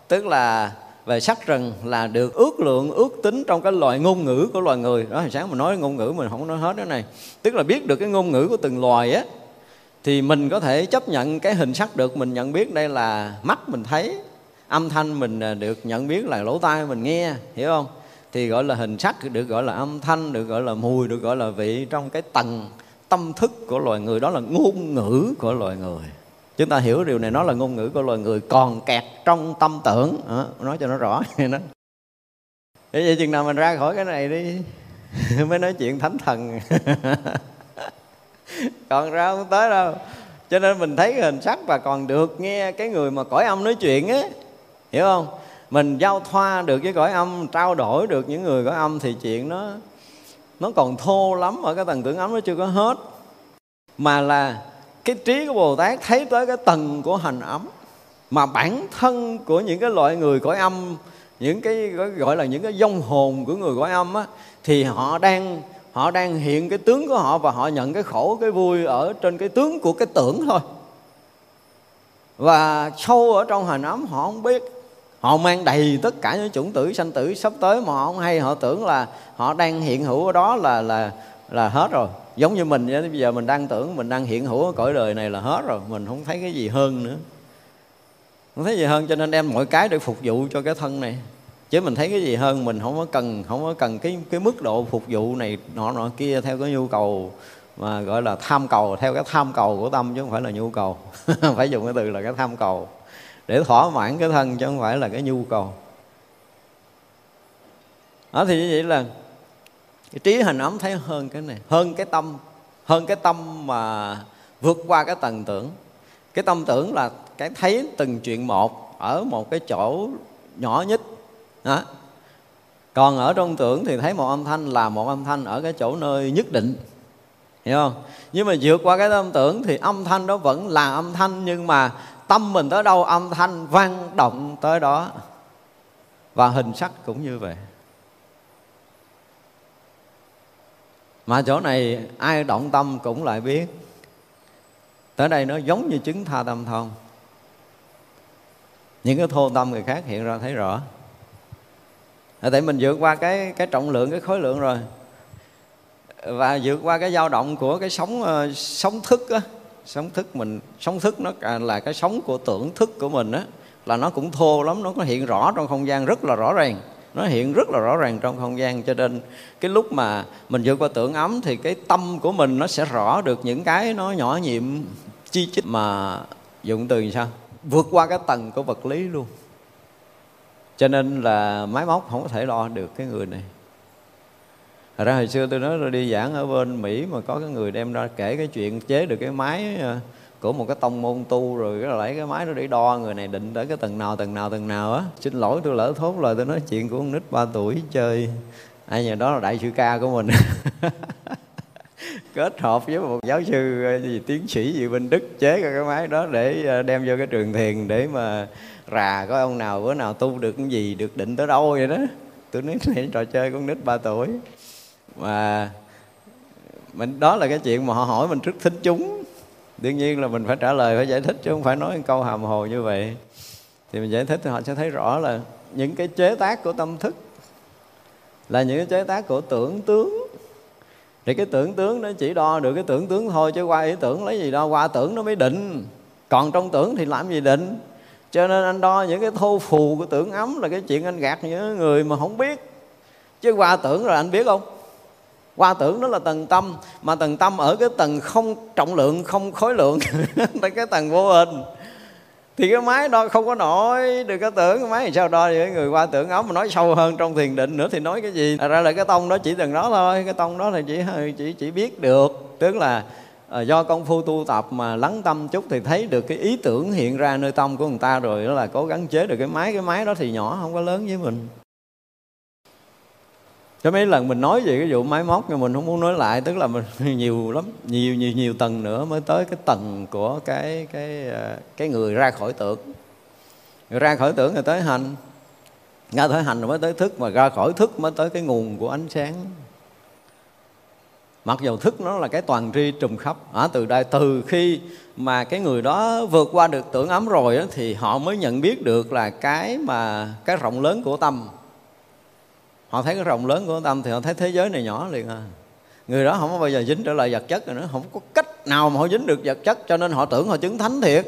Tức là về sắc rừng là được ước lượng, ước tính trong cái loại ngôn ngữ của loài người. Đó, hồi sáng mình nói ngôn ngữ mình không nói hết đó này. Tức là biết được cái ngôn ngữ của từng loài á, thì mình có thể chấp nhận cái hình sắc được. Mình nhận biết đây là mắt mình thấy, âm thanh mình được nhận biết là lỗ tai mình nghe, hiểu không? Thì gọi là hình sắc, được gọi là âm thanh, được gọi là mùi, được gọi là vị trong cái tầng tâm thức của loài người. Đó là ngôn ngữ của loài người. Chúng ta hiểu điều này, nó là ngôn ngữ của loài người còn kẹt trong tâm tưởng. À, nói cho nó rõ vậy đó. Thế vậy chừng nào mình ra khỏi cái này đi mới nói chuyện thánh thần. Còn ra không tới đâu. Cho nên mình thấy hình sắc và còn được nghe cái người mà cõi âm nói chuyện á, hiểu không? Mình giao thoa được với cõi âm, trao đổi được những người cõi âm thì chuyện nó nó còn thô lắm, ở cái tầng tưởng ấm nó chưa có hết. Mà là cái trí của Bồ Tát thấy tới cái tầng của hành ấm. Mà bản thân của những cái loại người cõi âm, những cái gọi là những cái vong hồn của người cõi âm á, thì họ đang họ đang hiện cái tướng của họ và họ nhận cái khổ cái vui ở trên cái tướng của cái tưởng thôi. Và sâu ở trong hành ấm họ không biết. Họ mang đầy tất cả những chủng tử sanh tử sắp tới mà họ không hay. Họ tưởng là họ đang hiện hữu ở đó là là là hết rồi. Giống như mình vậy, bây giờ mình đang tưởng mình đang hiện hữu ở cõi đời này là hết rồi, mình không thấy cái gì hơn nữa, không thấy gì hơn, cho nên đem mọi cái để phục vụ cho cái thân này. Chứ mình thấy cái gì hơn mình không có cần, không có cần cái cái mức độ phục vụ này nọ nọ kia theo cái nhu cầu mà gọi là tham cầu, theo cái tham cầu của tâm chứ không phải là nhu cầu. Phải dùng cái từ là cái tham cầu để thỏa mãn cái thân chứ không phải là cái nhu cầu. Đó thì như vậy là cái trí hành ấm thấy hơn cái này, hơn cái tâm, hơn cái tâm mà vượt qua cái tầng tưởng. Cái tâm tưởng là cái thấy từng chuyện một ở một cái chỗ nhỏ nhất. Đó. Còn ở trong tưởng thì thấy một âm thanh là một âm thanh ở cái chỗ nơi nhất định. Hiểu không? Nhưng mà vượt qua cái tâm tưởng thì âm thanh đó vẫn là âm thanh, nhưng mà tâm mình tới đâu âm thanh vang động tới đó. Và hình sắc cũng như vậy. Mà chỗ này ai động tâm cũng lại biết. Tới đây nó giống như chứng tha tâm thông. Những cái thô tâm người khác hiện ra thấy rõ. Tại mình vượt qua cái, cái trọng lượng, cái khối lượng rồi. Và vượt qua cái dao động của cái sóng, sóng thức á. Sóng thức mình, sóng thức nó là cái sóng của tưởng thức của mình á, là nó cũng thô lắm, nó có hiện rõ trong không gian rất là rõ ràng. Nó hiện rất là rõ ràng trong không gian. Cho nên cái lúc mà mình vượt qua tưởng ấm thì cái tâm của mình nó sẽ rõ được những cái nó nhỏ nhiệm chi chít. Mà dụng từ như sao? Vượt qua cái tầng của vật lý luôn. Cho nên là máy móc không có thể lo được cái người này. Thật ra hồi xưa tôi nói tôi đi giảng ở bên Mỹ mà có cái người đem ra kể cái chuyện chế được cái máy của một cái tông môn tu, rồi lấy cái máy nó để đo người này định tới cái tầng nào, tầng nào, tầng nào á. Xin lỗi tôi lỡ thốt lời, tôi nói chuyện của con nít ba tuổi chơi. Ai nhà đó là đại sư ca của mình. Kết hợp với một giáo sư gì, tiến sĩ gì bên Đức chế ra cái máy đó để đem vô cái trường thiền để mà rà có ông nào bữa nào tu được cái gì, được định tới đâu vậy đó. Tôi nói này trò chơi con nít ba tuổi. Mà mình đó là cái chuyện mà họ hỏi mình trước thính chúng. Đương nhiên là mình phải trả lời, phải giải thích chứ không phải nói câu hàm hồ như vậy. Thì mình giải thích thì họ sẽ thấy rõ là những cái chế tác của tâm thức, là những cái chế tác của tưởng tướng. Thì cái tưởng tướng nó chỉ đo được cái tưởng tướng thôi, chứ qua ý tưởng lấy gì đo, qua tưởng nó mới định. Còn trong tưởng thì làm gì định. Cho nên anh đo những cái thô phù của tưởng ấm là cái chuyện anh gạt những người mà không biết. Chứ qua tưởng rồi anh biết không? Qua tưởng đó là tầng tâm, mà tầng tâm ở cái tầng không trọng lượng, không khối lượng, cái tầng vô hình. Thì cái máy đo không có nổi được cái tưởng, cái máy thì sao đo với người qua tưởng ống. Mà nói sâu hơn trong thiền định nữa thì nói cái gì? Thật ra là cái tông đó chỉ tầng đó thôi, cái tông đó thì chỉ chỉ chỉ biết được. Tức là do công phu tu tập mà lắng tâm chút thì thấy được cái ý tưởng hiện ra nơi tâm của người ta rồi, đó là cố gắng chế được cái máy. Cái máy đó thì nhỏ, không có lớn với mình. Cái mấy lần mình nói về cái vụ máy móc nhưng mình không muốn nói lại, tức là mình nhiều lắm, nhiều nhiều nhiều tầng nữa mới tới cái tầng của cái cái cái người ra khỏi tưởng. Người ra khỏi tưởng rồi tới hành, ra tới hành rồi mới tới thức, mà ra khỏi thức mới tới cái nguồn của ánh sáng. Mặc dù thức nó là cái toàn tri trùm khắp, à, từ đây từ khi mà cái người đó vượt qua được tưởng ấm rồi đó, thì họ mới nhận biết được là cái mà cái rộng lớn của tâm. Họ thấy cái rộng lớn của tâm thì họ thấy thế giới này nhỏ liền à. Người đó không có bao giờ dính trở lại vật chất rồi nữa, không có cách nào mà họ dính được vật chất, cho nên họ tưởng họ chứng thánh thiệt.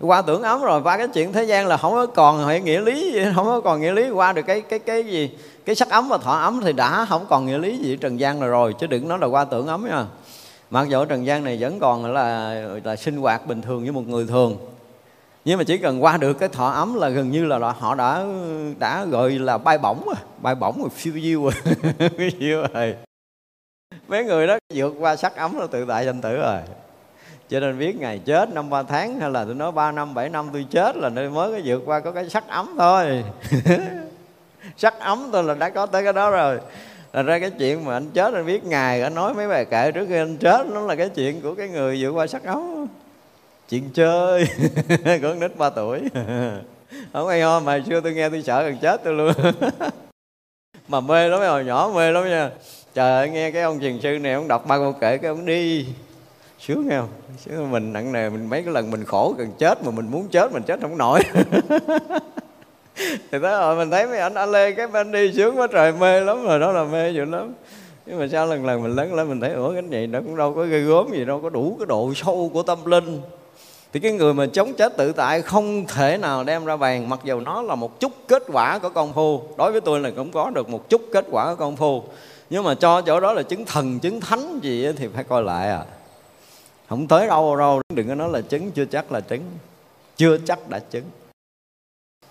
Qua tưởng ấm rồi, qua cái chuyện thế gian là không có còn hệ nghĩa lý gì, không có còn nghĩa lý. Qua được cái cái cái gì, cái sắc ấm và thọ ấm thì đã không còn nghĩa lý gì trần gian rồi rồi, chứ đừng nói là qua tưởng ấm nha. Mặc dù trần gian này vẫn còn là là sinh hoạt bình thường với một người thường, nhưng mà chỉ cần qua được cái thọ ấm là gần như là họ đã đã gọi là bay bổng rồi, bay bổng rồi, phiêu diêu rồi, phiêu rồi. Mấy người đó vượt qua sắc ấm là tự tại danh tử rồi. Cho nên biết ngày chết năm ba tháng hay là tôi nói ba năm bảy năm tôi chết là nơi mới có vượt qua có cái sắc ấm thôi. Sắc ấm tôi là đã có tới cái đó rồi. Thành ra cái chuyện mà anh chết anh biết ngày, anh nói mấy bài kệ trước khi anh chết, nó là cái chuyện của cái người vượt qua sắc ấm. Chuyện chơi của con nít ba tuổi. Không hay ho, mà xưa tôi nghe tôi sợ gần chết tôi luôn. Mà mê lắm, hồi nhỏ mê lắm nha. Trời ơi, nghe cái ông thiền sư này ông đọc ba câu kệ cái ông đi. Sướng nghe không? Sướng mình nặng nề, mình mấy cái lần mình khổ gần chết mà mình muốn chết, mình chết không nổi. Thì tới hồi mình thấy mấy ảnh anh lê cái bên đi sướng quá trời, mê lắm rồi, đó là mê dữ lắm. Nhưng mà sao lần lần mình lớn lên mình thấy ủa cái này nó cũng đâu có ghê gớm gì đâu, có đủ cái độ sâu của tâm linh. Thì cái người mà chống chết tự tại không thể nào đem ra bàn, mặc dù nó là một chút kết quả của công phu. Đối với tôi là cũng có được một chút kết quả của công phu, nhưng mà cho chỗ đó là chứng thần, chứng thánh gì thì phải coi lại à. Không tới đâu đâu, đừng có nói là chứng, chưa chắc là chứng, chưa chắc đã chứng.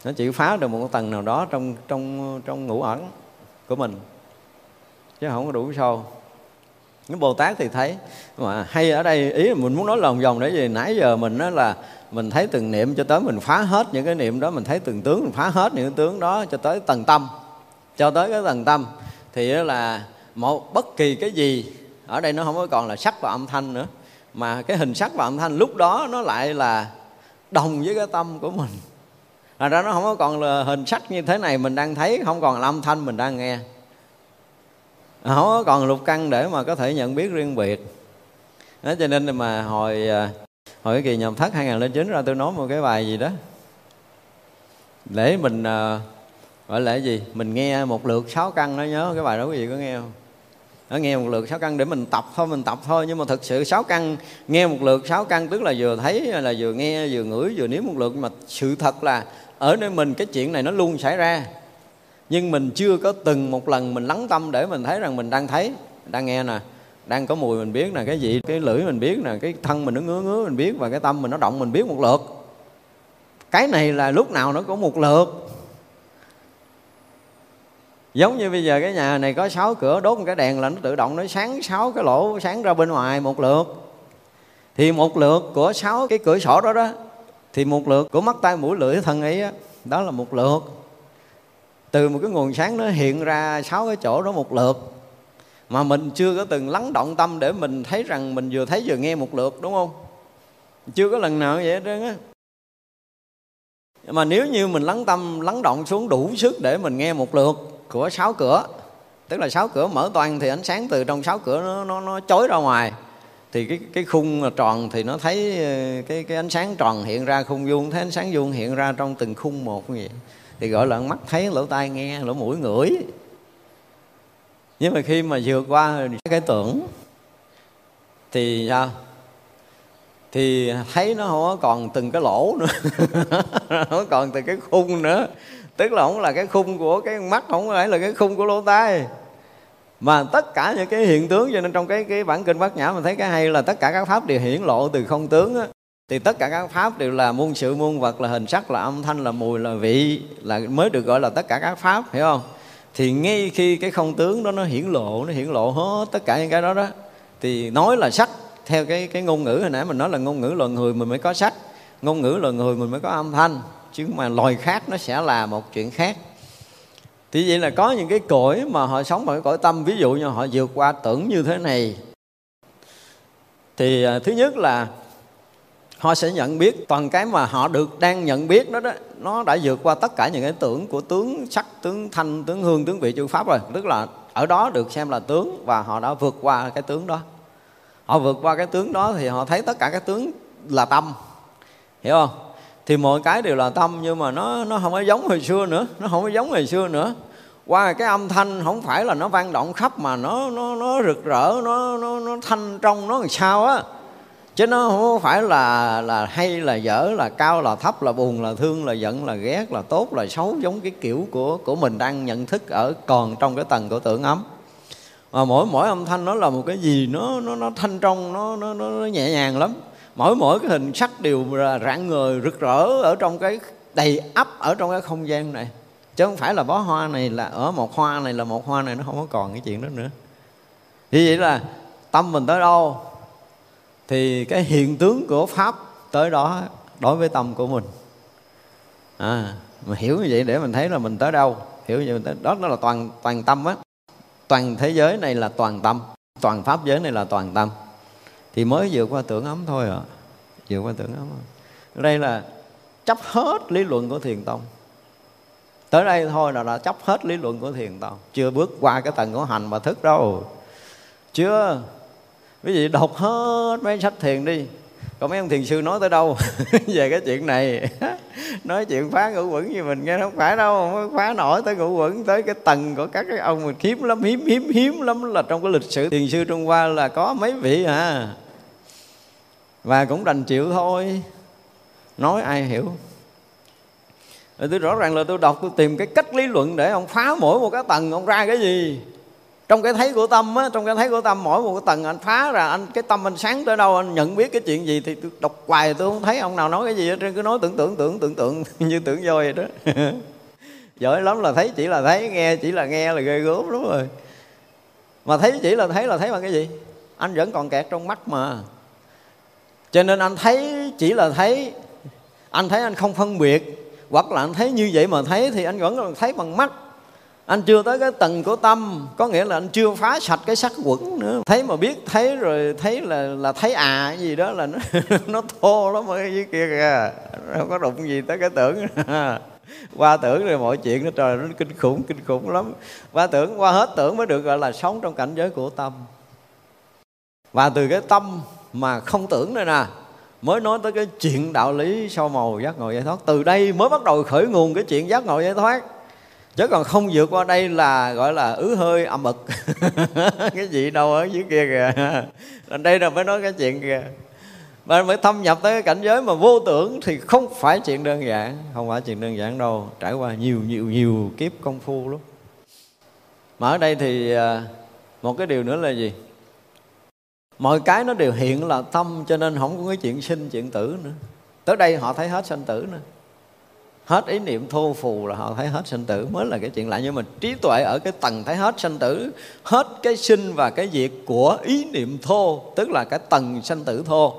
Nó chỉ phá được một tầng nào đó trong trong trong ngũ ẩn của mình, chứ không có đủ sâu. Cái Bồ Tát thì thấy, mà hay ở đây ý là mình muốn nói lòng vòng để gì, nãy giờ mình nói là mình thấy từng niệm cho tới mình phá hết những cái niệm đó, mình thấy từng tướng mình phá hết những tướng đó cho tới tầng tâm, cho tới cái tầng tâm thì là một bất kỳ cái gì ở đây nó không có còn là sắc và âm thanh nữa, mà cái hình sắc và âm thanh lúc đó nó lại là đồng với cái tâm của mình. Thật ra nó không có còn là hình sắc như thế này mình đang thấy, không còn là âm thanh mình đang nghe, không còn lục căn để mà có thể nhận biết riêng biệt. Đó, cho nên mà hồi hồi cái kỳ nhầm thất hai không không chín ra tôi nói một cái bài gì đó để mình gọi là gì, mình nghe một lượt sáu căn đó, nhớ cái bài đó quý vị có nghe không? Đó, nghe một lượt sáu căn để mình tập thôi, mình tập thôi. Nhưng mà thực sự sáu căn, nghe một lượt sáu căn tức là vừa thấy, là vừa nghe, vừa ngửi, vừa nếm một lượt. Mà sự thật là ở nơi mình cái chuyện này nó luôn xảy ra, nhưng mình chưa có từng một lần mình lắng tâm để mình thấy rằng mình đang thấy, đang nghe nè, đang có mùi mình biết nè, cái vị, cái lưỡi mình biết nè, cái thân mình nó ngứa ngứa mình biết, và cái tâm mình nó động mình biết một lượt. Cái này là lúc nào nó có một lượt. Giống như bây giờ cái nhà này có sáu cửa, đốt một cái đèn là nó tự động nó sáng sáu cái lỗ sáng ra bên ngoài một lượt. Thì một lượt của sáu cái cửa sổ đó đó, thì một lượt của mắt tai mũi lưỡi thân ý đó, đó là một lượt. Từ một cái nguồn sáng nó hiện ra sáu cái chỗ đó một lượt, mà mình chưa có từng lắng động tâm để mình thấy rằng mình vừa thấy vừa nghe một lượt, đúng không? Chưa có lần nào vậy hết trơn á. Mà nếu như mình lắng tâm, lắng động xuống đủ sức để mình nghe một lượt của sáu cửa, tức là sáu cửa mở toang thì ánh sáng từ trong sáu cửa nó nó, nó chói ra ngoài, thì cái cái khung tròn thì nó thấy cái cái ánh sáng tròn hiện ra, khung vuông thấy ánh sáng vuông hiện ra trong từng khung một như vậy. Thì gọi là mắt thấy, lỗ tai nghe, lỗ mũi ngửi. Nhưng mà khi mà vượt qua cái tưởng thì sao? Thì thấy nó không còn từng cái lỗ nữa, không còn từng cái khung nữa. Tức là không là cái khung của cái mắt, không phải là cái khung của lỗ tai, mà tất cả những cái hiện tướng. Cho nên trong cái cái bản kinh Bát Nhã mình thấy cái hay là tất cả các pháp đều hiển lộ từ không tướng á. Thì tất cả các pháp đều là muôn sự muôn vật, là hình sắc, là âm thanh, là mùi, là vị, là mới được gọi là tất cả các pháp, hiểu không? Thì ngay khi cái không tướng đó nó hiển lộ, nó hiển lộ hết tất cả những cái đó đó, thì nói là sắc. Theo cái cái ngôn ngữ hồi nãy mình nói là ngôn ngữ loài người mình mới có sắc, ngôn ngữ loài người mình mới có âm thanh, chứ mà loài khác nó sẽ là một chuyện khác. Thì vậy là có những cái cõi mà họ sống ở cõi tâm, ví dụ như họ vượt qua tưởng như thế này. Thì thứ nhất là họ sẽ nhận biết toàn cái mà họ được đang nhận biết đó, đó nó đã vượt qua tất cả những cái tưởng của tướng sắc, tướng thanh, tướng hương, tướng vị, chư pháp rồi. Tức là ở đó được xem là tướng và họ đã vượt qua cái tướng đó. Họ vượt qua cái tướng đó thì họ thấy tất cả các tướng là tâm. Hiểu không? Thì mọi cái đều là tâm, nhưng mà nó nó không có giống hồi xưa nữa, nó không có giống hồi xưa nữa. Qua cái âm thanh không phải là nó vang động khắp mà nó nó nó rực rỡ, nó nó nó thanh trong nó làm sao á. Chứ nó không phải là là hay là dở, là cao là thấp, là buồn là thương, là giận là ghét, là tốt là xấu, giống cái kiểu của của mình đang nhận thức ở còn trong cái tầng của tưởng ấm. Mà mỗi mỗi âm thanh nó là một cái gì nó nó nó thanh trong, nó nó nó nhẹ nhàng lắm. Mỗi mỗi cái hình sắc đều rạng ngời rực rỡ ở trong cái đầy ắp ở trong cái không gian này, chứ không phải là bó hoa này là ở một hoa này là một hoa này, nó không có còn cái chuyện đó nữa. Vì vậy là tâm mình tới đâu thì cái hiện tướng của pháp tới đó đối với tâm của mình. À, mà hiểu như vậy để mình thấy là mình tới đâu, hiểu như vậy mình tới đó, đó là toàn toàn tâm á, toàn thế giới này là toàn tâm, toàn pháp giới này là toàn tâm. Thì mới vượt qua tưởng ấm thôi ạ, à. Vượt qua tưởng ấm. Ở đây là chấp hết lý luận của thiền tông. Tới đây thôi là đã chấp hết lý luận của thiền tông. Chưa bước qua cái tầng của hành và thức đâu. Chưa. Quý vị đọc hết mấy sách thiền đi, còn mấy ông thiền sư nói tới đâu về cái chuyện này. Nói chuyện phá ngũ uẩn như mình nghe không phải đâu, không phá nổi tới ngũ uẩn, tới cái tầng của các cái ông mình hiếm lắm, hiếm hiếm hiếm lắm là trong cái lịch sử thiền sư Trung Hoa là có mấy vị à. Và cũng đành chịu thôi, nói ai hiểu. Rồi tôi rõ ràng là tôi đọc, tôi tìm cái cách lý luận để ông phá mỗi một cái tầng, ông ra cái gì. Trong cái thấy của tâm á, trong cái thấy của tâm mỗi một cái tầng anh phá ra, anh cái tâm anh sáng tới đâu, anh nhận biết cái chuyện gì. Thì tôi đọc hoài tôi không thấy ông nào nói cái gì hết trơn, cứ nói tưởng tượng tưởng tưởng tượng như tưởng vô vậy đó. Giỏi lắm là thấy chỉ là thấy, nghe chỉ là nghe là ghê gớm lắm rồi. Mà thấy chỉ là thấy là thấy bằng cái gì? Anh vẫn còn kẹt trong mắt mà. Cho nên anh thấy chỉ là thấy, anh thấy anh không phân biệt, hoặc là anh thấy như vậy mà thấy thì anh vẫn còn thấy bằng mắt. Anh chưa tới cái tầng của tâm, có nghĩa là anh chưa phá sạch cái sắc quẩn nữa. Thấy mà biết thấy rồi, thấy là là thấy à gì đó là nó, nó thô lắm ở dưới kia kìa. Không có đụng gì tới cái tưởng. Qua tưởng rồi mọi chuyện nó trời nó kinh khủng, kinh khủng lắm. Qua tưởng, qua hết tưởng mới được gọi là sống trong cảnh giới của tâm. Và từ cái tâm mà không tưởng đây nè, mới nói tới cái chuyện đạo lý sâu màu giác ngộ giải thoát. Từ đây mới bắt đầu khởi nguồn cái chuyện giác ngộ giải thoát. Chứ còn không vượt qua đây là gọi là ứ hơi ẩm ực. Cái gì đâu ở dưới kia kìa. Lên đây là mới nói cái chuyện kìa. Mà mới thâm nhập tới cái cảnh giới mà vô tưởng thì không phải chuyện đơn giản. Không phải chuyện đơn giản đâu. Trải qua nhiều nhiều nhiều kiếp công phu lắm. Mà ở đây thì một cái điều nữa là gì? Mọi cái nó đều hiện là tâm, cho nên không có cái chuyện sinh chuyện tử nữa. Tới đây họ thấy hết sanh tử nữa, hết ý niệm thô phù là họ thấy hết sanh tử, mới là cái chuyện lạ. Nhưng mà trí tuệ ở cái tầng thấy hết sanh tử, hết cái sinh và cái diệt của ý niệm thô, tức là cái tầng sanh tử thô.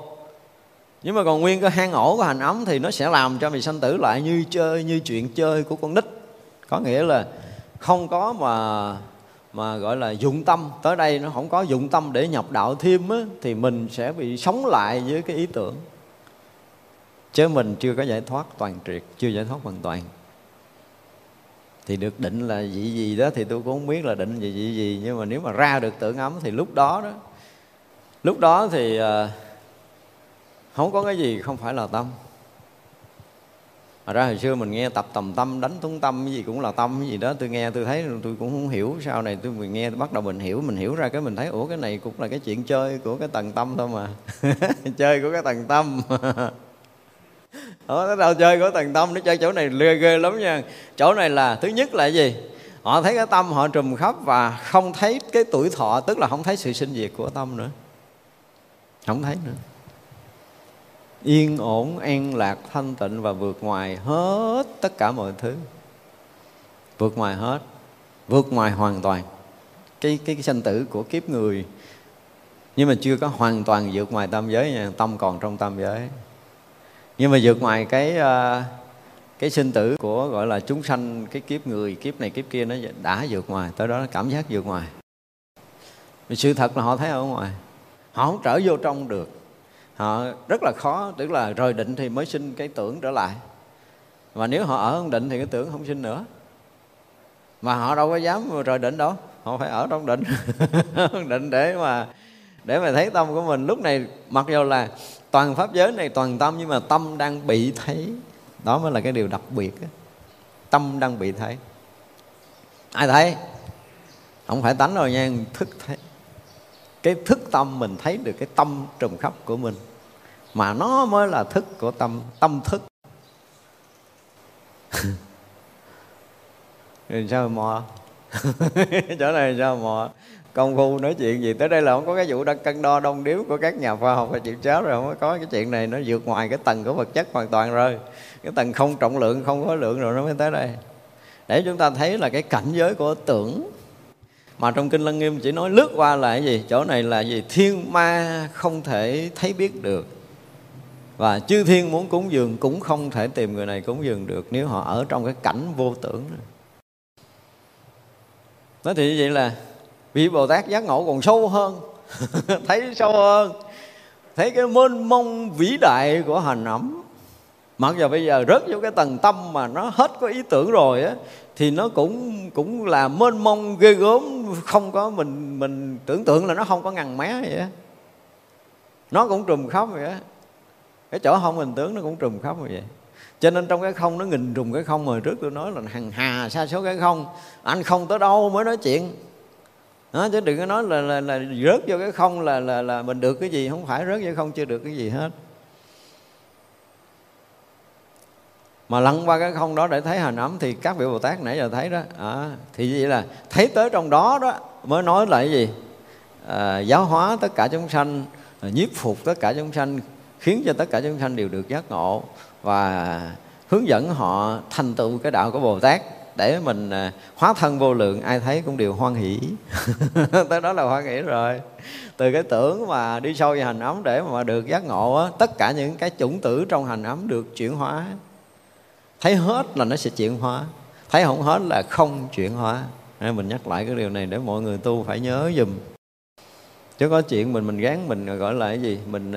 Nhưng mà còn nguyên cái hang ổ của hành ấm thì nó sẽ làm cho mình sanh tử lại như chơi, như chuyện chơi của con nít. Có nghĩa là không có mà mà gọi là dụng tâm. Tới đây nó không có dụng tâm để nhập đạo thêm á, thì mình sẽ bị sống lại với cái ý tưởng. Chứ mình chưa có giải thoát toàn triệt, chưa giải thoát hoàn toàn. Thì được định là gì gì đó thì tôi cũng không biết là định gì gì gì. Nhưng mà nếu mà ra được tưởng ấm thì lúc đó đó, lúc đó thì à, không có cái gì không phải là tâm. Mà ra hồi xưa mình nghe tập tầm tâm, đánh túng tâm, cái gì cũng là tâm, cái gì đó. Tôi nghe tôi thấy tôi cũng không hiểu. Sau này tôi mình nghe tôi bắt đầu mình hiểu. Mình hiểu ra cái mình thấy ủa cái này cũng là cái chuyện chơi của cái tầng tâm thôi mà. Chơi của cái tầng tâm. Đó, cái trò chơi của tầng tâm nó chơi chỗ này ghê ghê lắm nha. Chỗ này là thứ nhất là gì? Họ thấy cái tâm họ trùm khắp và không thấy cái tuổi thọ, tức là không thấy sự sinh diệt của tâm nữa. Không thấy nữa. Yên ổn, an lạc, thanh tịnh và vượt ngoài hết tất cả mọi thứ. Vượt ngoài hết, vượt ngoài hoàn toàn cái, cái, cái sanh tử của kiếp người. Nhưng mà chưa có hoàn toàn vượt ngoài tam giới nha. Tâm còn trong tam giới. Nhưng mà vượt ngoài cái cái sinh tử của gọi là chúng sanh, cái kiếp người, kiếp này kiếp kia nó đã vượt ngoài, tới đó nó cảm giác vượt ngoài. Sự thật là họ thấy ở ngoài, họ không trở vô trong được, họ rất là khó, tức là rời định thì mới sinh cái tưởng trở lại. Mà nếu họ ở không định thì cái tưởng không sinh nữa. Mà họ đâu có dám rời định đâu, họ phải ở trong định định để mà để mà thấy tâm của mình. Lúc này mặc dù là toàn pháp giới này toàn tâm, nhưng mà tâm đang bị thấy, đó mới là cái điều đặc biệt. Tâm đang bị thấy, ai thấy? Không phải tánh rồi nha, thức thấy. Cái thức tâm mình thấy được cái tâm trùm khắp của mình, mà nó mới là thức của tâm, tâm thức. Rồi sao mò? Chỗ này sao mò? Công phu nói chuyện gì tới đây là không có cái vụ đang cân đo đong điếu của các nhà khoa học và chịu cháo rồi. Không có cái chuyện này, nó vượt ngoài cái tầng của vật chất hoàn toàn rồi. Cái tầng không trọng lượng, không khối lượng rồi nó mới tới đây. Để chúng ta thấy là cái cảnh giới của tưởng. Mà trong Kinh Lăng Nghiêm chỉ nói lướt qua là cái gì? Chỗ này là gì? Thiên ma không thể thấy biết được, và chư thiên muốn cúng dường cũng không thể tìm người này cúng dường được, nếu họ ở trong cái cảnh vô tưởng. Nói thì như vậy là vị Bồ Tát giác ngộ còn sâu hơn, thấy sâu hơn, thấy cái mênh mông vĩ đại của hành ẩm. Mặc dù bây giờ rớt vô cái tầng tâm mà nó hết có ý tưởng rồi á, thì nó cũng cũng là mênh mông ghê gớm, không có mình mình tưởng tượng là nó không có ngằn mé vậy á, nó cũng trùm khóc vậy á. Cái chỗ không hình tướng nó cũng trùm khóc như vậy. Cho nên trong cái không nó nghìn trùng cái không. Hồi trước tôi nói là hằng hà sa số cái không, anh không tới đâu mới nói chuyện đó, chứ đừng có nói là, là, là rớt vô cái không là, là, là mình được cái gì. Không phải, rớt vô không chưa được cái gì hết, mà lặn qua cái không đó để thấy hình ấm. Thì các vị Bồ Tát nãy giờ thấy đó à, thì vậy là thấy tới trong đó đó mới nói lại cái gì à, giáo hóa tất cả chúng sanh, nhiếp phục tất cả chúng sanh, khiến cho tất cả chúng sanh đều được giác ngộ, và hướng dẫn họ thành tựu cái đạo của Bồ Tát để mình hóa thân vô lượng. Ai thấy cũng đều hoan hỷ. Tới đó là hoan hỷ rồi. Từ cái tưởng mà đi sâu vào hành ấm để mà được giác ngộ á, tất cả những cái chủng tử trong hành ấm được chuyển hóa. Thấy hết là nó sẽ chuyển hóa, thấy không hết là không chuyển hóa. Nên mình nhắc lại cái điều này để mọi người tu phải nhớ dùm. Chứ có chuyện mình mình gán mình gọi là cái gì, mình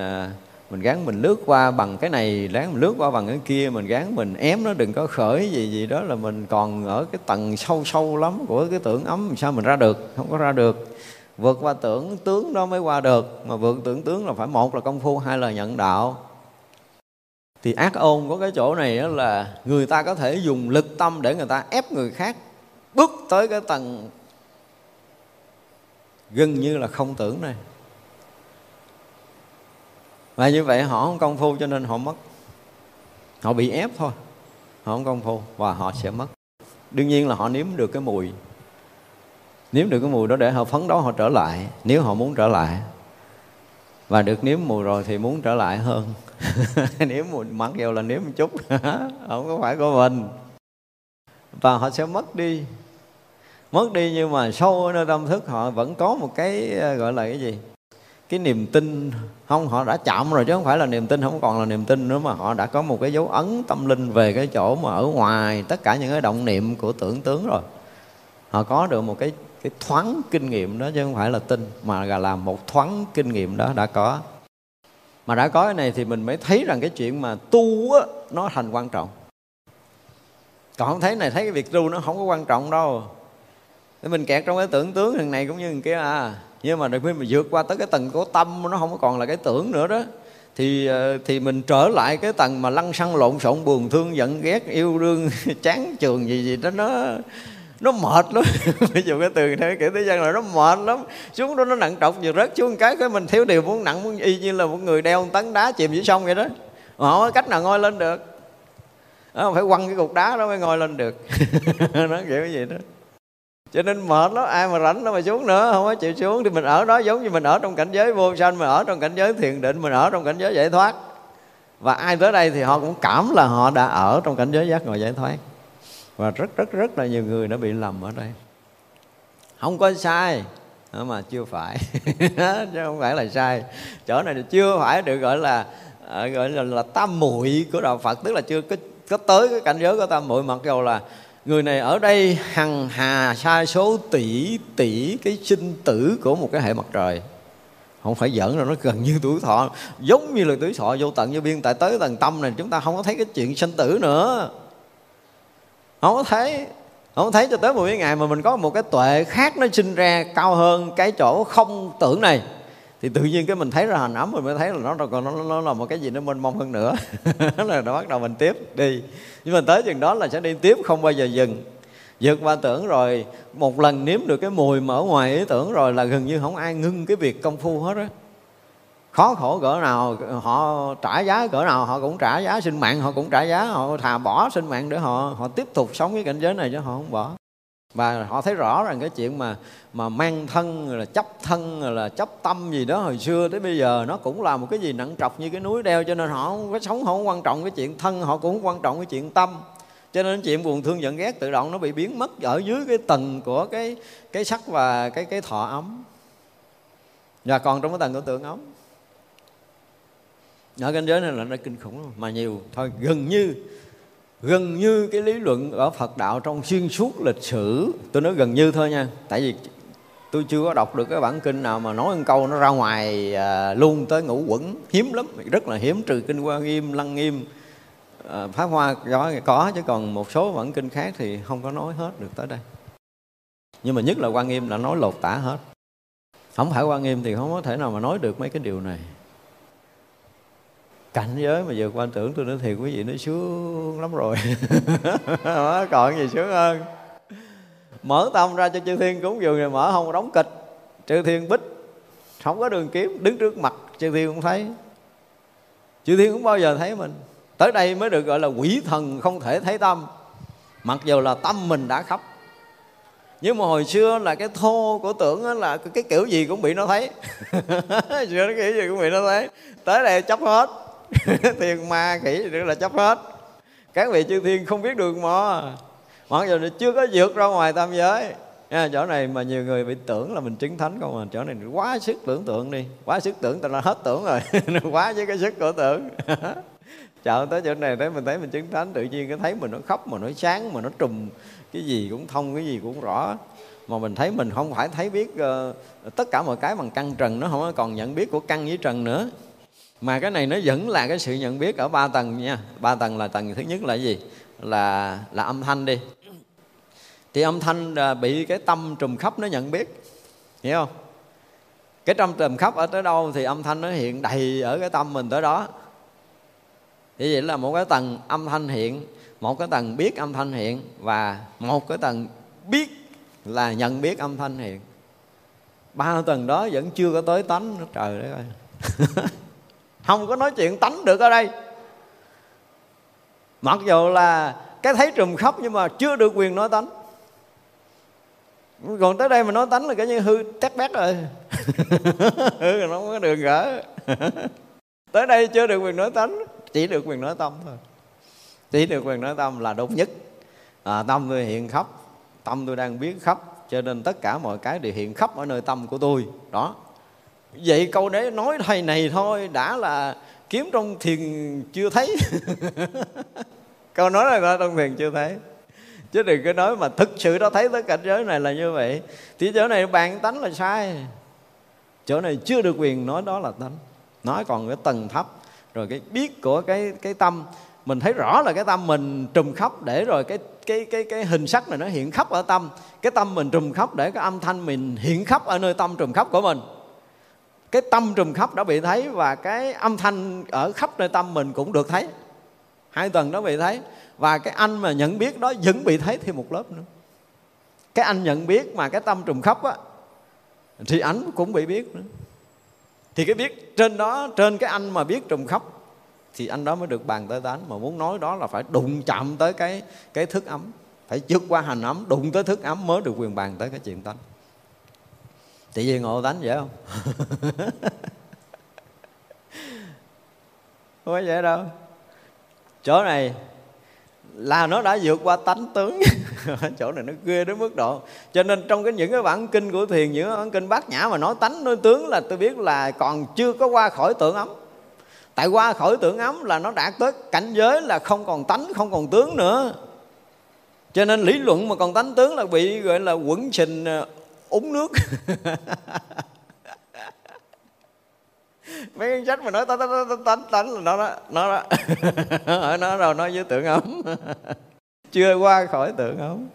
mình gán mình lướt qua bằng cái này, gán mình lướt qua bằng cái kia, mình gán mình ém nó đừng có khởi gì gì đó, là mình còn ở cái tầng sâu sâu lắm của cái tưởng ấm. Sao mình ra được? Không có ra được. Vượt qua tưởng tướng đó mới qua được. Mà vượt tưởng tướng là phải, một là công phu, hai là nhận đạo. Thì ác ôn của cái chỗ này là người ta có thể dùng lực tâm để người ta ép người khác bước tới cái tầng gần như là không tưởng này. Và như vậy họ không công phu cho nên họ mất. Họ bị ép thôi, họ không công phu và họ sẽ mất. Đương nhiên là họ nếm được cái mùi, nếm được cái mùi đó để họ phấn đấu họ trở lại, nếu họ muốn trở lại. Và được nếm mùi rồi thì muốn trở lại hơn. Nếm mùi mặc dù là nếm một chút, không có phải của mình. Và họ sẽ mất đi. Mất đi nhưng mà sâu ở nơi tâm thức họ vẫn có một cái gọi là cái gì? Cái niềm tin. Không, họ đã chạm rồi chứ không phải là niềm tin, không còn là niềm tin nữa, mà họ đã có một cái dấu ấn tâm linh về cái chỗ mà ở ngoài tất cả những cái động niệm của tưởng tướng rồi. Họ có được một cái, cái thoáng kinh nghiệm đó, chứ không phải là tin, mà là một thoáng kinh nghiệm đó đã có. Mà đã có cái này thì mình mới thấy rằng cái chuyện mà tu á, nó thành quan trọng. Còn không thấy này, thấy cái việc tu nó không có quan trọng đâu. Để mình kẹt trong cái tưởng tướng thằng này cũng như thằng kia à. Nhưng mà khi mình vượt qua tới cái tầng của tâm, nó không còn là cái tưởng nữa đó, thì thì mình trở lại cái tầng mà lăng xăng lộn xộn, buồn thương, giận ghét, yêu đương, chán chường gì gì đó, nó nó mệt lắm. Ví dụ cái từ này kể thế gian là nó mệt lắm. Xuống đó nó nặng trọc, vừa rớt xuống cái cái mình thiếu điều muốn nặng, muốn y như là một người đeo một tấn đá chìm dưới sông vậy đó. Mà không có cách nào ngồi lên được, đó, phải quăng cái cục đá đó mới ngồi lên được. Nó kiểu cái gì đó. Cho nên mệt lắm, ai mà rảnh nó mà xuống nữa, không có chịu xuống. Thì mình ở đó giống như mình ở trong cảnh giới vô sanh, mình ở trong cảnh giới thiền định, mình ở trong cảnh giới giải thoát. Và ai tới đây thì họ cũng cảm là họ đã ở trong cảnh giới giác ngộ giải thoát. Và rất rất rất là nhiều người đã bị lầm ở đây. Không có sai, mà chưa phải. Chứ không phải là sai. Chỗ này thì chưa phải được gọi là gọi là, là tam muội của đạo Phật, tức là chưa có có tới cái cảnh giới của tam muội, mặc dầu là người này ở đây hằng hà sai số tỷ tỷ cái sinh tử của một cái hệ mặt trời, không phải giỡn rồi, nó gần như tuổi thọ, giống như là tuổi thọ vô tận vô biên. Tại tới tầng tâm này chúng ta không có thấy cái chuyện sinh tử nữa, không có thấy, không có thấy cho tới mười ngày mà mình có một cái tuệ khác nó sinh ra cao hơn cái chỗ không tưởng này, thì tự nhiên cái mình thấy ra hình ấm, mình mới thấy là nó còn nó, nó, nó là một cái gì nó mênh mông hơn nữa. Là nó bắt đầu mình tiếp đi, nhưng mà tới chừng đó là sẽ đi tiếp, không bao giờ dừng. Vượt qua tưởng rồi, một lần nếm được cái mùi mà ở ngoài ý tưởng rồi là gần như không ai ngưng cái việc công phu hết á. Khó khổ cỡ nào, họ trả giá cỡ nào, họ cũng trả giá sinh mạng, họ cũng trả giá, họ thà bỏ sinh mạng để họ họ tiếp tục sống cái cảnh giới này chứ họ không bỏ. Và họ thấy rõ rằng cái chuyện mà mà mang thân, rồi là chấp thân, rồi là chấp tâm gì đó hồi xưa tới bây giờ nó cũng là một cái gì nặng trọc như cái núi đeo, cho nên họ không có sống, họ không quan trọng cái chuyện thân, họ cũng không quan trọng cái chuyện tâm. Cho nên chuyện buồn thương giận ghét tự động nó bị biến mất ở dưới cái tầng của cái cái sắc và cái cái thọ ấm, và còn trong cái tầng của tượng ấm. Ở cảnh giới này là nó kinh khủng lắm. Mà nhiều thôi, gần như gần như cái lý luận ở Phật đạo trong xuyên suốt lịch sử, tôi nói gần như thôi nha, tại vì tôi chưa có đọc được cái bản kinh nào mà nói một câu nó ra ngoài à, luôn tới ngũ uẩn, hiếm lắm, rất là hiếm, trừ kinh Hoa Nghiêm, Lăng Nghiêm, à, Pháp Hoa có, có chứ còn một số bản kinh khác thì không có nói hết được tới đây. Nhưng mà nhất là Hoa Nghiêm đã nói lột tả hết. Không phải Hoa Nghiêm thì không có thể nào mà nói được mấy cái điều này. Cảnh giới mà vượt qua tưởng, tôi nói thiệt quý vị, nó sướng lắm rồi. Còn gì sướng hơn. Mở tâm ra cho chư thiên cúng dường rồi mở, không đóng kịch, chư thiên bích, không có đường kiếm, đứng trước mặt chư thiên cũng thấy, chư thiên cũng bao giờ thấy mình. Tới đây mới được gọi là quỷ thần không thể thấy tâm, mặc dù là tâm mình đã khắp. Nhưng mà hồi xưa là cái thô của tưởng là cái kiểu gì cũng bị nó thấy. Xưa nó kiểu gì cũng bị nó thấy. Tới đây chấp hết. Thiên ma khỉ gì nữa là chấp hết. Các vị chư thiên không biết đường mò, mặc dù chưa có vượt ra ngoài tam giới. À, chỗ này mà nhiều người bị tưởng là mình chứng thánh, không à, chỗ này quá sức tưởng tượng đi, quá sức tưởng ta là hết tưởng rồi. Quá với cái sức của tưởng. Chợ tới chỗ này tới mình thấy mình chứng thánh, tự nhiên cái thấy mình nó khóc, mà nó sáng, mà nó trùm, cái gì cũng thông, cái gì cũng rõ. Mà mình thấy mình không phải thấy biết uh, tất cả mọi cái bằng căn trần, nó không còn nhận biết của căn với trần nữa. Mà cái này nó vẫn là cái sự nhận biết ở ba tầng nha. Ba tầng là tầng thứ nhất là gì? Là là âm thanh đi. Thì âm thanh bị cái tâm trùm khắp nó nhận biết, hiểu không? Cái tâm trùm khắp ở tới đâu thì âm thanh nó hiện đầy ở cái tâm mình tới đó. Thì vậy là một cái tầng âm thanh hiện, một cái tầng biết âm thanh hiện, và một cái tầng biết là nhận biết âm thanh hiện. Ba tầng đó vẫn chưa có tới tánh. Trời đất ơi. Không có nói chuyện tánh được ở đây. Mặc dù là cái thấy trùm khóc nhưng mà chưa được quyền nói tánh. Còn tới đây mà nói tánh là cái như hư tét bét rồi. Hư là nó không có đường gỡ. Tới đây chưa được quyền nói tánh, chỉ được quyền nói tâm thôi. Chỉ được quyền nói tâm là đúng nhất. À, tâm tôi hiện khắp, tâm tôi đang biết khắp, cho nên tất cả mọi cái đều hiện khắp ở nơi tâm của tôi. Đó. Vậy câu đấy nói thầy này thôi đã là kiếm trong thiền chưa thấy. Câu nói này là trong thiền chưa thấy. Chứ đừng có nói mà thực sự đã thấy tới cảnh giới này là như vậy. Thì chỗ này bàn tánh là sai. Chỗ này chưa được quyền nói đó là tánh. Nói còn cái tầng thấp. Rồi cái biết của cái, cái tâm, mình thấy rõ là cái tâm mình trùm khắp, để rồi cái, cái, cái, cái hình sắc này nó hiện khắp ở tâm. Cái tâm mình trùm khắp để cái âm thanh mình hiện khắp ở nơi tâm trùm khắp của mình. Cái tâm trùm khắp đã bị thấy và cái âm thanh ở khắp nơi tâm mình cũng được thấy. Hai tầng đó bị thấy. Và cái anh mà nhận biết đó vẫn bị thấy thêm một lớp nữa. Cái anh nhận biết mà cái tâm trùm khắp á, thì ảnh cũng bị biết nữa. Thì cái biết trên đó, trên cái anh mà biết trùm khắp, thì anh đó mới được bàn tới tánh. Mà muốn nói đó là phải đụng chạm tới cái, cái thức ấm. Phải vượt qua hành ấm, đụng tới thức ấm mới được quyền bàn tới cái chuyện tánh. Tự nhiên ngộ tánh dễ không? Không có dễ đâu. Chỗ này là nó đã vượt qua tánh tướng. Chỗ này nó ghê đến mức độ. Cho nên trong cái những cái bản kinh của thiền, những bản kinh Bát Nhã mà nói tánh nói tướng là tôi biết là còn chưa có qua khỏi tưởng ấm. Tại qua khỏi tưởng ấm là nó đạt tới cảnh giới là không còn tánh, không còn tướng nữa. Cho nên lý luận mà còn tánh tướng là bị gọi là quẩn sình uống nước. Mấy cái sách mà nói tánh tánh tánh tánh là nó đó, nó đó. Ở nó rồi nói với tưởng ấm. Chưa qua khỏi tưởng ấm.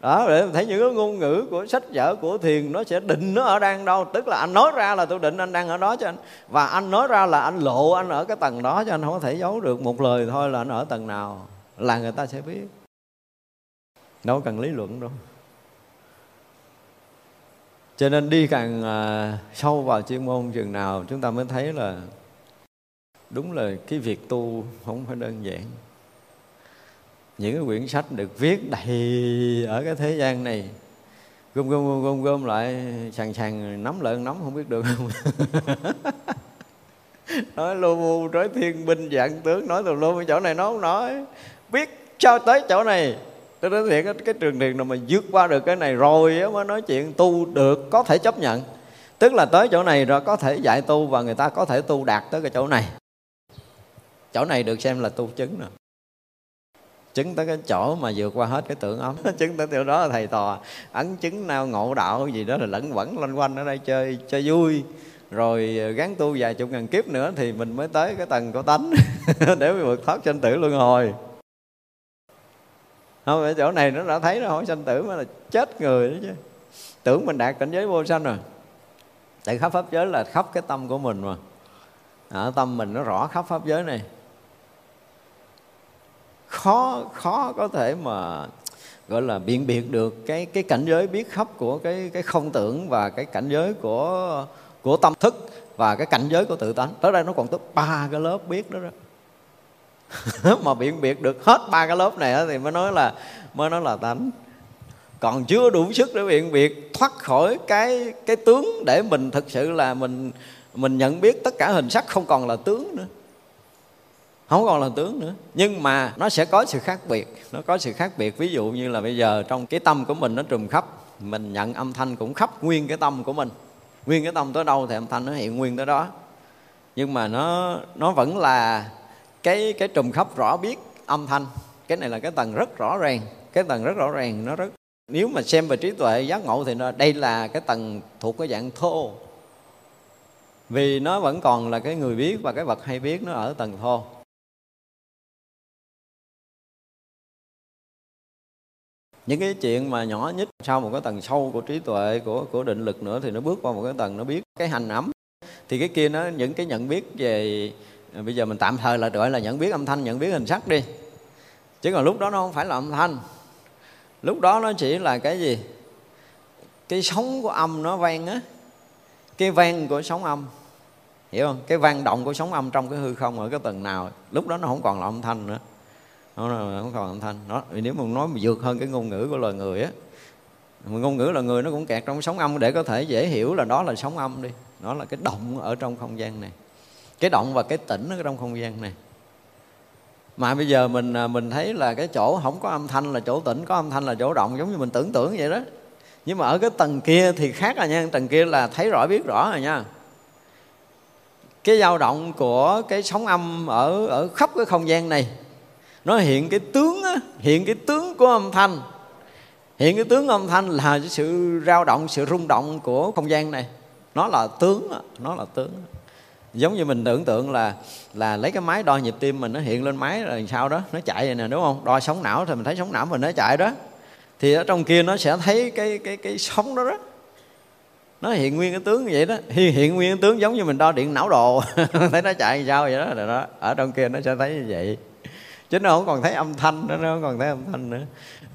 Đó, để thấy những cái ngôn ngữ của sách vở của thiền nó sẽ định nó ở đang đâu. Tức là anh nói ra là tôi định anh đang ở đó cho anh. Và anh nói ra là anh lộ anh ở cái tầng đó, cho anh không có thể giấu được một lời thôi là anh ở tầng nào. Là người ta sẽ biết. Đâu cần lý luận đâu. Cho nên đi càng à, sâu vào chuyên môn chừng nào chúng ta mới thấy là đúng là cái việc tu không phải đơn giản. Những cái quyển sách được viết đầy ở cái thế gian này, gom gom gom gom, gom lại sàn sàn nắm lợn nóng không biết được không. Nói lô bu trói thiên binh dạng tướng, nói tùm lô chỗ này nó không nói. Biết sao tới chỗ này. Tôi nói thiệt, cái trường thiền nào mà vượt qua được cái này rồi mới nói chuyện tu được, có thể chấp nhận. Tức là tới chỗ này rồi có thể dạy tu và người ta có thể tu đạt tới cái chỗ này. Chỗ này được xem là tu chứng rồi. Chứng tới cái chỗ mà vượt qua hết cái tưởng ấm. Chứng tới chỗ đó là thầy tòa, ấn chứng nào ngộ đạo gì đó là lẫn quẩn loanh quanh ở đây chơi chơi vui. Rồi gắng tu vài chục ngàn kiếp nữa thì mình mới tới cái tầng của tánh. Để mình vượt thoát sanh tử luân hồi. Không, ở chỗ này nó đã thấy nó hỏi sanh tử mới là chết người đó chứ. Tưởng mình đạt cảnh giới vô sanh rồi. Tại khắp pháp giới là khắp cái tâm của mình mà. À, tâm mình nó rõ khắp pháp giới này. Khó khó có thể mà gọi là biện biệt được cái cái cảnh giới biết khắp của cái cái không tưởng và cái cảnh giới của của tâm thức và cái cảnh giới của tự tánh. Tới đây nó còn tới ba cái lớp biết đó đó. Mà biện biệt được hết ba cái lớp này thì mới nói là mới nói là tánh. Còn chưa đủ sức để biện biệt thoát khỏi cái cái tướng để mình thực sự là mình mình nhận biết tất cả hình sắc không còn là tướng nữa. Không còn là tướng nữa. Nhưng mà nó sẽ có sự khác biệt. Nó có sự khác biệt. Ví dụ như là bây giờ trong cái tâm của mình nó trùm khắp. Mình nhận âm thanh cũng khắp nguyên cái tâm của mình. Nguyên cái tâm tới đâu thì âm thanh nó hiện nguyên tới đó. Nhưng mà nó nó vẫn là cái cái trùm khắp rõ biết âm thanh. Cái này là cái tầng rất rõ ràng. Cái tầng rất rõ ràng nó rất... Nếu mà xem về trí tuệ giác ngộ thì nó, đây là cái tầng thuộc cái dạng thô. Vì nó vẫn còn là cái người biết và cái vật hay biết nó ở tầng thô. Những cái chuyện mà nhỏ nhất sau một cái tầng sâu của trí tuệ, của của định lực nữa thì nó bước qua một cái tầng nó biết cái hành ẩm. Thì cái kia nó những cái nhận biết về... Bây giờ mình tạm thời là gọi là nhận biết âm thanh, nhận biết hình sắc đi. Chứ còn lúc đó nó không phải là âm thanh. Lúc đó nó chỉ là cái gì? Cái sóng của âm nó vang á. Cái vang của sóng âm. Hiểu không? Cái vang động của sóng âm trong cái hư không ở cái tầng nào. Lúc đó nó không còn là âm thanh nữa. Nó không còn âm thanh đó. Nếu mà nói mà vượt hơn cái ngôn ngữ của loài người á, ngôn ngữ loài người nó cũng kẹt trong sóng âm để có thể dễ hiểu là đó là sóng âm đi. Nó là cái động ở trong không gian này, cái động và cái tĩnh ở trong không gian này. Mà bây giờ mình mình thấy là cái chỗ không có âm thanh là chỗ tĩnh, có âm thanh là chỗ động, giống như mình tưởng tượng vậy đó. Nhưng mà ở cái tầng kia thì khác rồi nha. Tầng kia là thấy rõ biết rõ rồi nha. Cái dao động của cái sóng âm ở ở khắp cái không gian này nó hiện cái tướng á, hiện cái tướng của âm thanh. Hiện cái tướng âm thanh là sự dao động, sự rung động của không gian này. Nó là tướng, nó là tướng. Giống như mình tưởng tượng là là lấy cái máy đo nhịp tim mình, nó hiện lên máy rồi sao đó, nó chạy vậy nè, đúng không? Đo sóng não thì mình thấy sóng não mình nó chạy đó. Thì ở trong kia nó sẽ thấy cái cái cái sóng đó đó. Nó hiện nguyên cái tướng như vậy đó. Hiện, hiện nguyên cái tướng giống như mình đo điện não đồ. Thấy nó chạy sao vậy đó, đó. Ở trong kia nó sẽ thấy như vậy. Chứ nó không còn thấy âm thanh nữa, nó không còn thấy âm thanh nữa.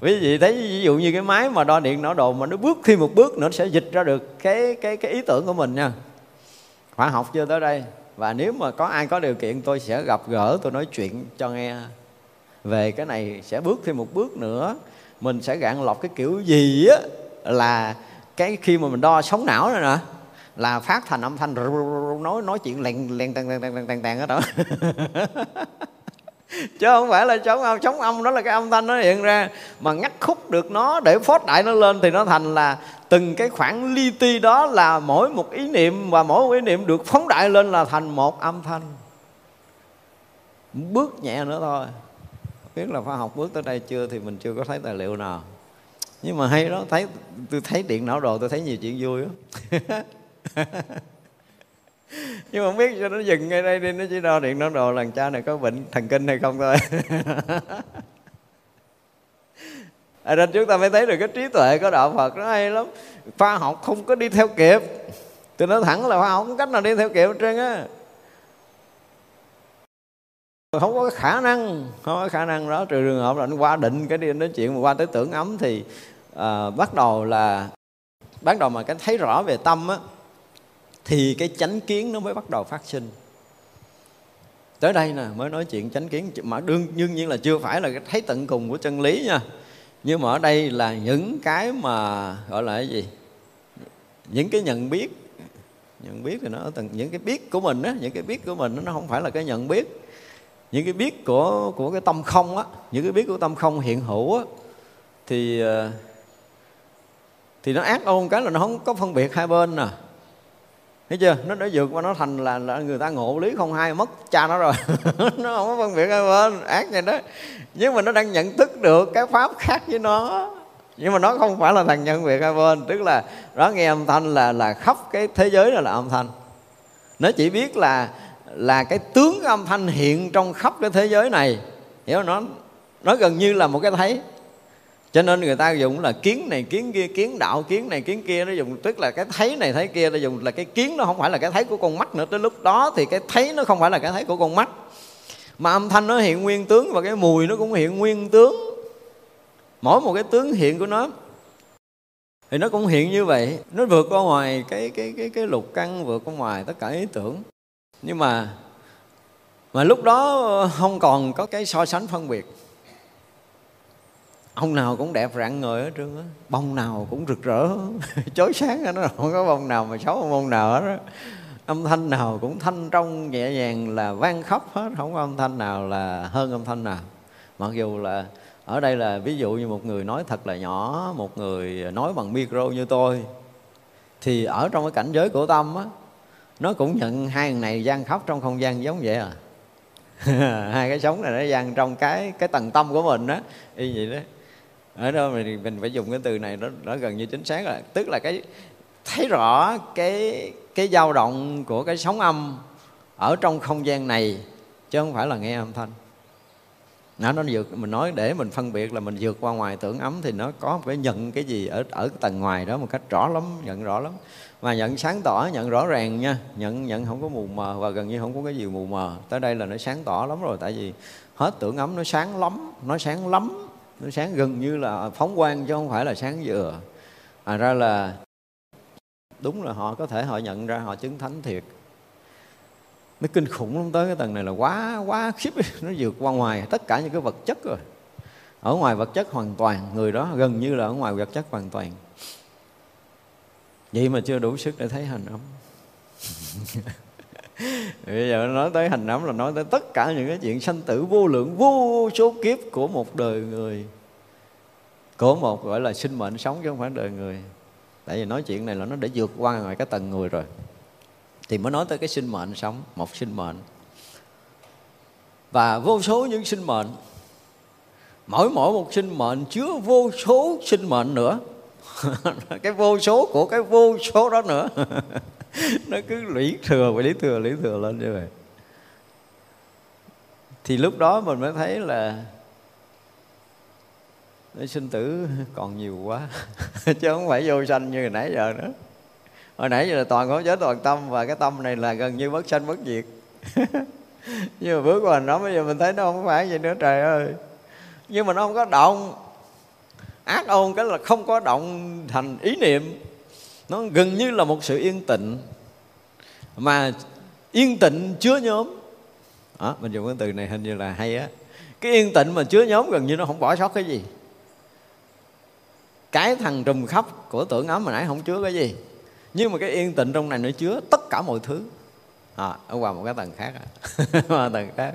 Ví dụ thấy ví dụ như cái máy mà đo điện não đồ mà nó bước thêm một bước nữa, nó sẽ dịch ra được cái cái cái ý tưởng của mình nha. Khoa học chưa tới đây. Và nếu mà có ai có điều kiện tôi sẽ gặp gỡ, tôi nói chuyện cho nghe về cái này, sẽ bước thêm một bước nữa. Mình sẽ gạn lọc cái kiểu gì á, là cái khi mà mình đo sóng não rồi nè, là phát thành âm thanh nói nói chuyện lèn lèn tàn tàn tàn tàn hết đó. Chứ không phải là sóng âm, sóng âm đó là cái âm thanh nó hiện ra. Mà ngắt khúc được nó để phốt đại nó lên thì nó thành là từng cái khoảng li ti đó là mỗi một ý niệm, và mỗi một ý niệm được phóng đại lên là thành một âm thanh. Bước nhẹ nữa thôi. Biết là khoa học bước tới đây chưa thì mình chưa có thấy tài liệu nào. Nhưng mà hay đó, thấy tôi thấy điện não đồ, tôi thấy nhiều chuyện vui đó. Nhưng mà không biết cho nó dừng ngay đây đi, nó chỉ đo điện não đồ là cha này có bệnh thần kinh hay không thôi. À, nên chúng ta mới thấy được cái trí tuệ của Đạo Phật nó hay lắm. Khoa học không có đi theo kịp. Tôi nói thẳng là khoa học không cách nào đi theo kịp hết trơn á. Không có khả năng, không có khả năng đó. Trừ trường hợp là nó qua định cái đi nói chuyện mà qua tới tưởng ấm thì à, bắt đầu là bắt đầu mà cái thấy rõ về tâm á, thì cái chánh kiến nó mới bắt đầu phát sinh. Tới đây nè mới nói chuyện chánh kiến, mà đương đương nhiên là chưa phải là cái thấy tận cùng của chân lý nha. Nhưng mà ở đây là những cái mà gọi là cái gì? Những cái nhận biết. Nhận biết thì nó ở tầng, những cái biết của mình á, những cái biết của mình nó không phải là cái nhận biết. Những cái biết của của cái tâm không á, những cái biết của tâm không hiện hữu á, thì thì nó ác ôn cái là nó không có phân biệt hai bên nè. Thấy chưa? Nó đã vượt qua, nó thành là, là người ta ngộ lý không hai, mất cha nó rồi. Nó không có phân biệt hai bên, ác vậy đó. Nhưng mà nó đang nhận thức được cái pháp khác với nó. Nhưng mà nó không phải là thằng nhận biệt hai bên. Tức là nó nghe âm thanh là là khắp cái thế giới này là âm thanh. Nó chỉ biết là là cái tướng âm thanh hiện trong khắp cái thế giới này. Hiểu không? Nó, nó gần như là một cái thấy. Cho nên người ta dùng là kiến này, kiến kia, kiến đạo, kiến này, kiến kia. Nó dùng tức là cái thấy này, thấy kia. Nó dùng là cái kiến nó không phải là cái thấy của con mắt nữa. Tới lúc đó thì cái thấy nó không phải là cái thấy của con mắt. Mà âm thanh nó hiện nguyên tướng và cái mùi nó cũng hiện nguyên tướng. Mỗi một cái tướng hiện của nó thì nó cũng hiện như vậy. Nó vượt qua ngoài cái, cái, cái, cái lục căn, vượt qua ngoài tất cả ý tưởng. Nhưng mà, mà lúc đó không còn có cái so sánh phân biệt. Ông nào cũng đẹp rạng người hết trơn á, bông nào cũng rực rỡ, chói sáng hết đó, không có bông nào mà xấu bông nào hết đó. Âm thanh nào cũng thanh trong nhẹ nhàng là vang khắp hết, không có âm thanh nào là hơn âm thanh nào. Mặc dù là ở đây là ví dụ như một người nói thật là nhỏ, một người nói bằng micro như tôi, thì ở trong cái cảnh giới của tâm á, nó cũng nhận hai người này vang khóc trong không gian giống vậy à. Hai cái sống này nó vang trong cái cái tầng tâm của mình á, y vậy đó. Ở đó mình, mình phải dùng cái từ này nó, nó gần như chính xác rồi. Tức là cái thấy rõ cái cái dao động của cái sóng âm ở trong không gian này, chứ không phải là nghe âm thanh. Nó, nó vượt, mình nói để mình phân biệt là mình vượt qua ngoài tưởng ấm thì nó có phải nhận cái gì ở ở tầng ngoài đó một cách rõ lắm, nhận rõ lắm. Mà nhận sáng tỏ, nhận rõ ràng nha, nhận nhận không có mù mờ và gần như không có cái gì mù mờ. Tới đây là nó sáng tỏ lắm rồi, tại vì hết tưởng ấm nó sáng lắm, nó sáng lắm, nó sáng gần như là phóng quang chứ không phải là sáng vừa. À ra là đúng là họ có thể họ nhận ra họ chứng thánh thiệt. Nó kinh khủng lắm, tới cái tầng này là quá quá khiếp, nó vượt qua ngoài tất cả những cái vật chất rồi. Ở ngoài vật chất hoàn toàn, người đó gần như là ở ngoài vật chất hoàn toàn. Vậy mà chưa đủ sức để thấy hành ấm. Bây giờ nói tới hành ấm là nói tới tất cả những cái chuyện sanh tử vô lượng, vô số kiếp của một đời người. Của một gọi là sinh mệnh sống chứ không phải đời người. Tại vì nói chuyện này là nó đã vượt qua ngoài cái tầng người rồi. Thì mới nói tới cái sinh mệnh sống, một sinh mệnh. Và vô số những sinh mệnh. Mỗi mỗi một sinh mệnh chứa vô số sinh mệnh nữa. Cái vô số của cái vô số đó nữa. Nó cứ lũy thừa, phải lý thừa, lý thừa lên như vậy. Thì lúc đó mình mới thấy là sinh tử còn nhiều quá. Chứ không phải vô sanh như hồi nãy giờ nữa. Hồi nãy giờ là toàn có giới toàn tâm, và cái tâm này là gần như bất sanh bất diệt. Nhưng mà bước qua nó bây giờ mình thấy nó không phải vậy nữa, trời ơi. Nhưng mà nó không có động. Ác ôn cái là không có động thành ý niệm. Nó gần như là một sự yên tịnh. Mà yên tịnh chứa nhóm. À, mình dùng cái từ này hình như là hay á. Cái yên tịnh mà chứa nhóm gần như nó không bỏ sót cái gì. Cái thằng trùm khắp của tưởng ấm hồi nãy không chứa cái gì. Nhưng mà cái yên tịnh trong này nó chứa tất cả mọi thứ. À, ở qua một cái tầng khác. À. Tầng khác.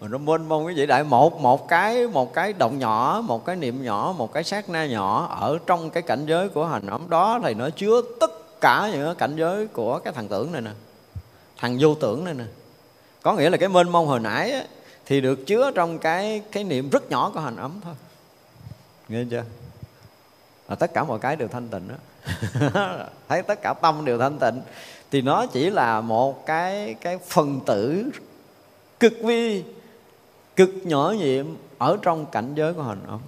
Mà nó mênh mông cái vị đại, một một cái một cái động nhỏ, một cái niệm nhỏ, một cái sát na nhỏ ở trong cái cảnh giới của hành ẩm đó thì nó chứa tất cả những cảnh giới của cái thằng tưởng này nè, thằng vô tưởng này nè. Có nghĩa là cái mênh mông hồi nãy á, thì được chứa trong cái cái niệm rất nhỏ của hành ấm thôi, nghe chưa? Và tất cả mọi cái đều thanh tịnh đó. Thấy tất cả tâm đều thanh tịnh, thì nó chỉ là một cái cái phần tử cực vi, cực nhỏ nhiệm ở trong cảnh giới của hành ấm.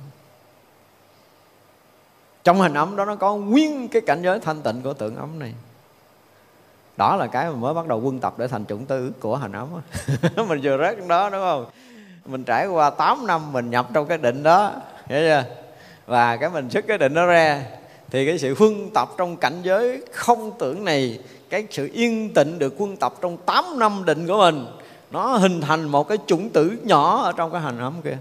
Trong hành ấm đó nó có nguyên cái cảnh giới thanh tịnh của tưởng ấm này. Đó là cái mình mới bắt đầu quân tập để thành chủng tư của hành ấm. Mình vừa rớt trong đó đúng không? Mình trải qua tám năm mình nhập trong cái định đó, hiểu chưa? Và cái mình xuất cái định đó ra, thì cái sự quân tập trong cảnh giới không tưởng này, cái sự yên tịnh được quân tập trong tám năm định của mình, nó hình thành một cái chủng tử nhỏ ở trong cái hành ấm kia.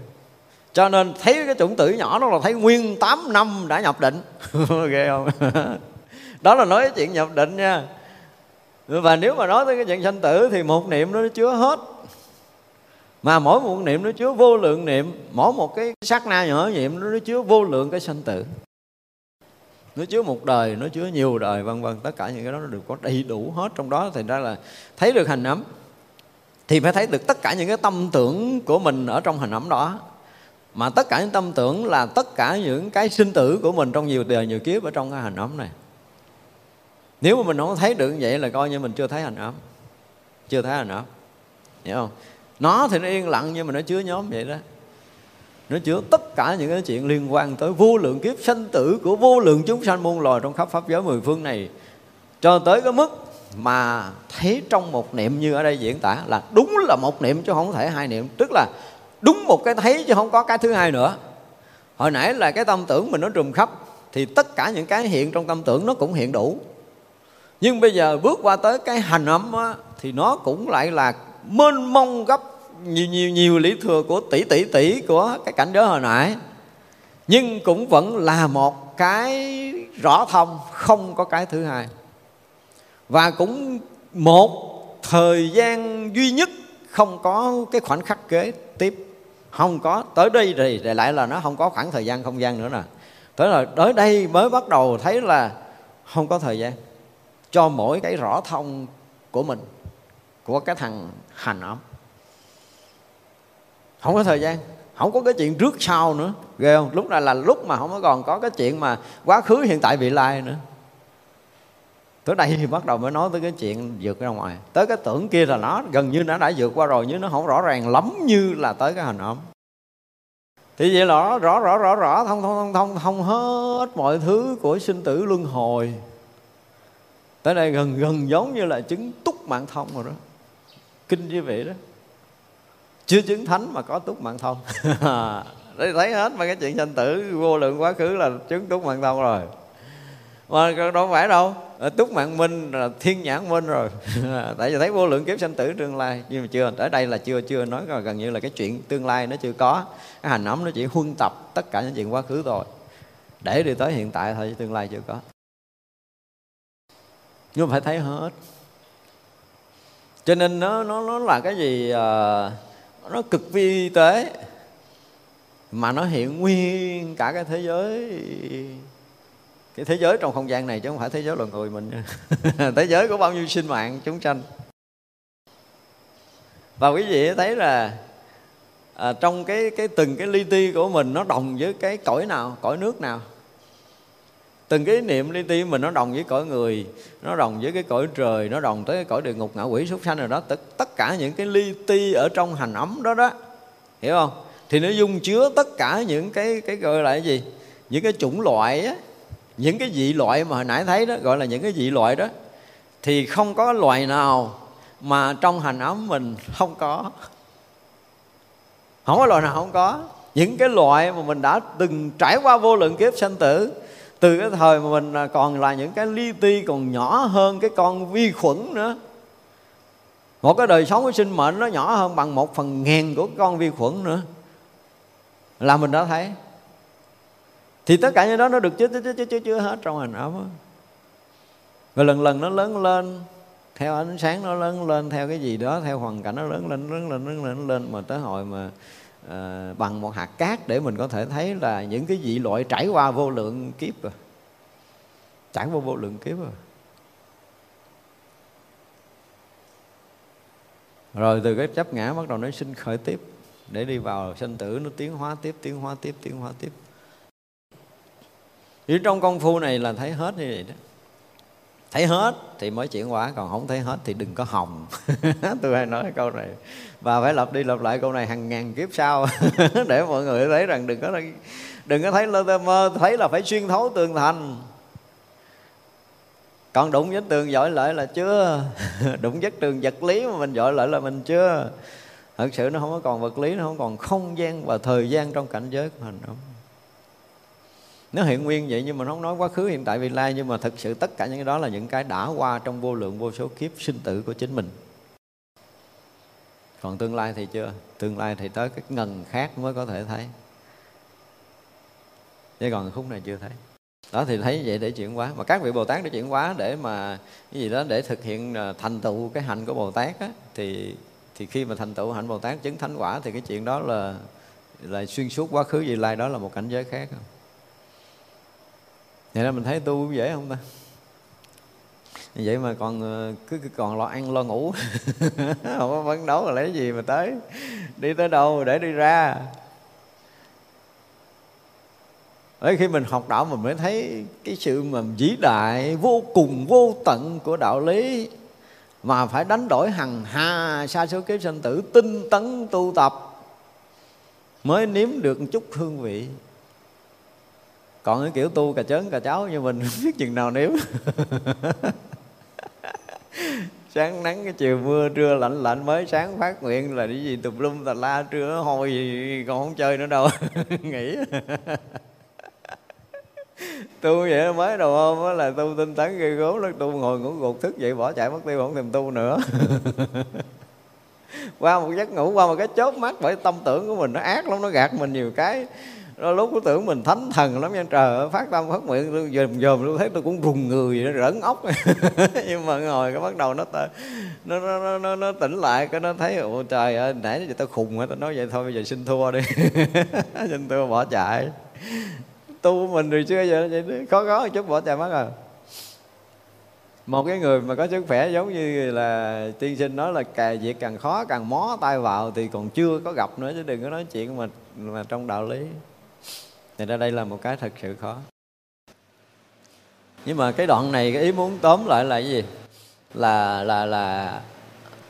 Cho nên thấy cái chủng tử nhỏ đó là thấy nguyên tám năm đã nhập định. Ghê không? Đó là nói chuyện nhập định nha. Và nếu mà nói tới cái chuyện sanh tử thì một niệm nó chứa hết, mà mỗi một niệm nó chứa vô lượng niệm, mỗi một cái sát na nhỏ niệm nó chứa vô lượng cái sanh tử, nó chứa một đời, nó chứa nhiều đời, vân vân. Tất cả những cái đó nó đều có đầy đủ hết trong đó. Thì ra là thấy được hành ấm thì phải thấy được tất cả những cái tâm tưởng của mình ở trong hành ấm đó, mà tất cả những tâm tưởng là tất cả những cái sinh tử của mình trong nhiều đời nhiều kiếp ở trong cái hành ấm này. Nếu mà mình không thấy được như vậy là coi như mình chưa thấy hành ấm, chưa thấy hành ấm, hiểu không? Nó thì nó yên lặng nhưng mà nó chứa nhóm vậy đó. Nó chứa tất cả những cái chuyện liên quan tới vô lượng kiếp sanh tử của vô lượng chúng sanh muôn loài trong khắp pháp giới mười phương này, cho tới cái mức mà thấy trong một niệm như ở đây diễn tả là đúng là một niệm chứ không thể hai niệm. Tức là đúng một cái thấy chứ không có cái thứ hai nữa. Hồi nãy là cái tâm tưởng mình nó trùm khắp, thì tất cả những cái hiện trong tâm tưởng nó cũng hiện đủ. Nhưng bây giờ bước qua tới cái hành ấm á, thì nó cũng lại là mênh mông gấp nhiều nhiều nhiều lý thừa của tỷ tỷ tỷ của cái cảnh giới hồi nãy, nhưng cũng vẫn là một cái rõ thông, không có cái thứ hai, và cũng một thời gian duy nhất, không có cái khoảnh khắc kế tiếp, không có tới đây thì lại là nó không có khoảng thời gian không gian nữa nè. Tới là tới đây mới bắt đầu thấy là không có thời gian cho mỗi cái rõ thông của mình, của cái thằng hành ấm. Không có thời gian, không có cái chuyện trước sau nữa, ghê không? Lúc này là lúc mà không còn có cái chuyện mà quá khứ hiện tại vị lai nữa. Tới đây thì bắt đầu mới nói tới cái chuyện vượt ra ngoài. Tới cái tưởng kia là nó gần như nó đã vượt qua rồi, nhưng nó không rõ ràng lắm như là tới cái hành ấm. Thì vậy là rõ rõ rõ rõ thông thông thông thông thông hết mọi thứ của sinh tử luân hồi. Tới đây gần gần giống như là chứng túc mạng thông rồi đó. Kinh như vậy đó. Chưa chứng thánh mà có túc mạng thông. Đấy, thấy hết mà cái chuyện sanh tử vô lượng quá khứ là chứng túc mạng thông rồi. Mà đâu phải đâu. Túc mạng minh là thiên nhãn minh rồi. Tại vì thấy vô lượng kiếp sanh tử tương lai. Nhưng mà chưa, ở đây là chưa chưa nói gần như là cái chuyện tương lai nó chưa có. Cái hành ấm nó chỉ huân tập tất cả những chuyện quá khứ rồi. Để đi tới hiện tại thôi, tương lai chưa có. Nhưng mà phải thấy hết. Cho nên nó, nó, nó là cái gì à, nó cực vi tế, mà nó hiện nguyên cả cái thế giới. Cái thế giới trong không gian này chứ không phải thế giới loài người mình. Thế giới của bao nhiêu sinh mạng chúng sanh. Và quý vị thấy là à, trong cái, cái từng cái li ti của mình nó đồng với cái cõi nào, cõi nước nào. Từng cái niệm li ti mình nó đồng với cõi người, nó đồng với cái cõi trời, nó đồng tới cái cõi địa ngục, ngạ quỷ, súc sanh rồi đó. Tất, tất cả những cái li ti ở trong hành ấm đó đó, hiểu không? Thì nó dung chứa tất cả những cái cái gọi là cái gì? Những cái chủng loại á, những cái dị loại mà hồi nãy thấy đó, gọi là những cái dị loại đó. Thì không có loại nào mà trong hành ấm mình không có. Không có loại nào không có. Những cái loại mà mình đã từng trải qua vô lượng kiếp sanh tử, từ cái thời mà mình còn là những cái li ti còn nhỏ hơn cái con vi khuẩn nữa. Một cái đời sống của sinh mệnh nó nhỏ hơn bằng một phần ngàn của con vi khuẩn nữa. Là mình đã thấy. Thì tất cả những đó nó được chứa, chứa, chứa, chứa hết trong hành ấm. Và lần lần nó lớn lên, theo ánh sáng nó lớn lên, theo cái gì đó, theo hoàn cảnh nó lớn lên, lớn lên, lớn lên, lên mà tới hồi mà à, bằng một hạt cát để mình có thể thấy là những cái dị loại trải qua vô lượng kiếp rồi. Trải qua vô lượng kiếp rồi. Rồi từ cái chấp ngã bắt đầu nó sinh khởi tiếp, để đi vào sinh tử, nó tiến hóa tiếp, tiến hóa tiếp, tiến hóa tiếp. Thì trong công phu này là thấy hết như vậy đó. Thấy hết thì mới chuyển hóa, còn không thấy hết thì đừng có hòng. Tôi hay nói câu này và phải lặp đi lặp lại câu này hàng ngàn kiếp sau để mọi người thấy rằng đừng có đừng có thấy lơ mơ, thấy là phải xuyên thấu tường thành. Còn đụng với tường dội lại là chưa, đụng với tường vật lý mà mình dội lại là mình chưa. Thật sự nó không có còn vật lý, nó không còn không gian và thời gian trong cảnh giới của mình không. Nó hiện nguyên vậy nhưng mà nó không nói quá khứ, hiện tại, vị lai. Nhưng mà thật sự tất cả những cái đó là những cái đã qua trong vô lượng vô số kiếp sinh tử của chính mình. Còn tương lai thì chưa. Tương lai thì tới cái ngần khác mới có thể thấy. Chứ còn khúc này chưa thấy. Đó thì thấy vậy để chuyển hóa. Mà các vị Bồ Tát để chuyển hóa, để mà cái gì đó để thực hiện thành tựu cái hạnh của Bồ Tát á, thì, thì khi mà thành tựu hạnh Bồ Tát chứng thánh quả thì cái chuyện đó là, là xuyên suốt quá khứ vị lai, đó là một cảnh giới khác. Vậy nên mình thấy tu cũng dễ không ta? Vậy mà còn cứ, cứ còn lo ăn lo ngủ, không có phấn đấu là lấy gì mà tới, đi tới đâu để đi ra. Đấy, khi mình học đạo mình mới thấy cái sự mà vĩ đại vô cùng vô tận của đạo lý mà phải đánh đổi hằng hà sa số kiếp sinh tử, tinh tấn tu tập mới nếm được một chút hương vị. Còn cái kiểu tu cà chớn cà cháo như mình không biết chừng nào nếm. Sáng nắng cái chiều mưa, trưa lạnh lạnh, mới sáng phát nguyện là cái gì tùm lum tà la, trưa hồi gì còn không chơi nữa đâu. Nghĩ tu vậy mới đầu hôm là tu tinh tấn ghê gớm, tu ngồi ngủ gục thức dậy bỏ chạy mất tiêu, không tìm tu nữa. Qua một giấc ngủ, qua một cái chớp mắt, bởi tâm tưởng của mình nó ác lắm, nó gạt mình nhiều cái. Đó, lúc tôi tưởng mình thánh thần lắm nha, trời phát tâm phát nguyện, tôi dòm dòm tôi thấy tôi cũng rùng người vậy, rỡn ốc. Nhưng mà ngồi cái bắt đầu nó, tờ, nó, nó, nó, nó tỉnh lại, cái nó thấy ồ trời ơi, nãy giờ tao khùng á, tao nói vậy thôi bây giờ xin thua đi. Xin thua bỏ chạy. Tu mình rồi chưa giờ vậy, khó khó chút bỏ chạy mất rồi. Một cái người mà có sức khỏe giống như là tiên sinh nói là càng việc càng khó, càng mó tay vào thì còn chưa có gặp nữa, chứ đừng có nói chuyện mà, mà trong đạo lý. Thì ra đây là một cái thật sự khó. Nhưng mà cái đoạn này cái ý muốn tóm lại là cái gì? Là, là, là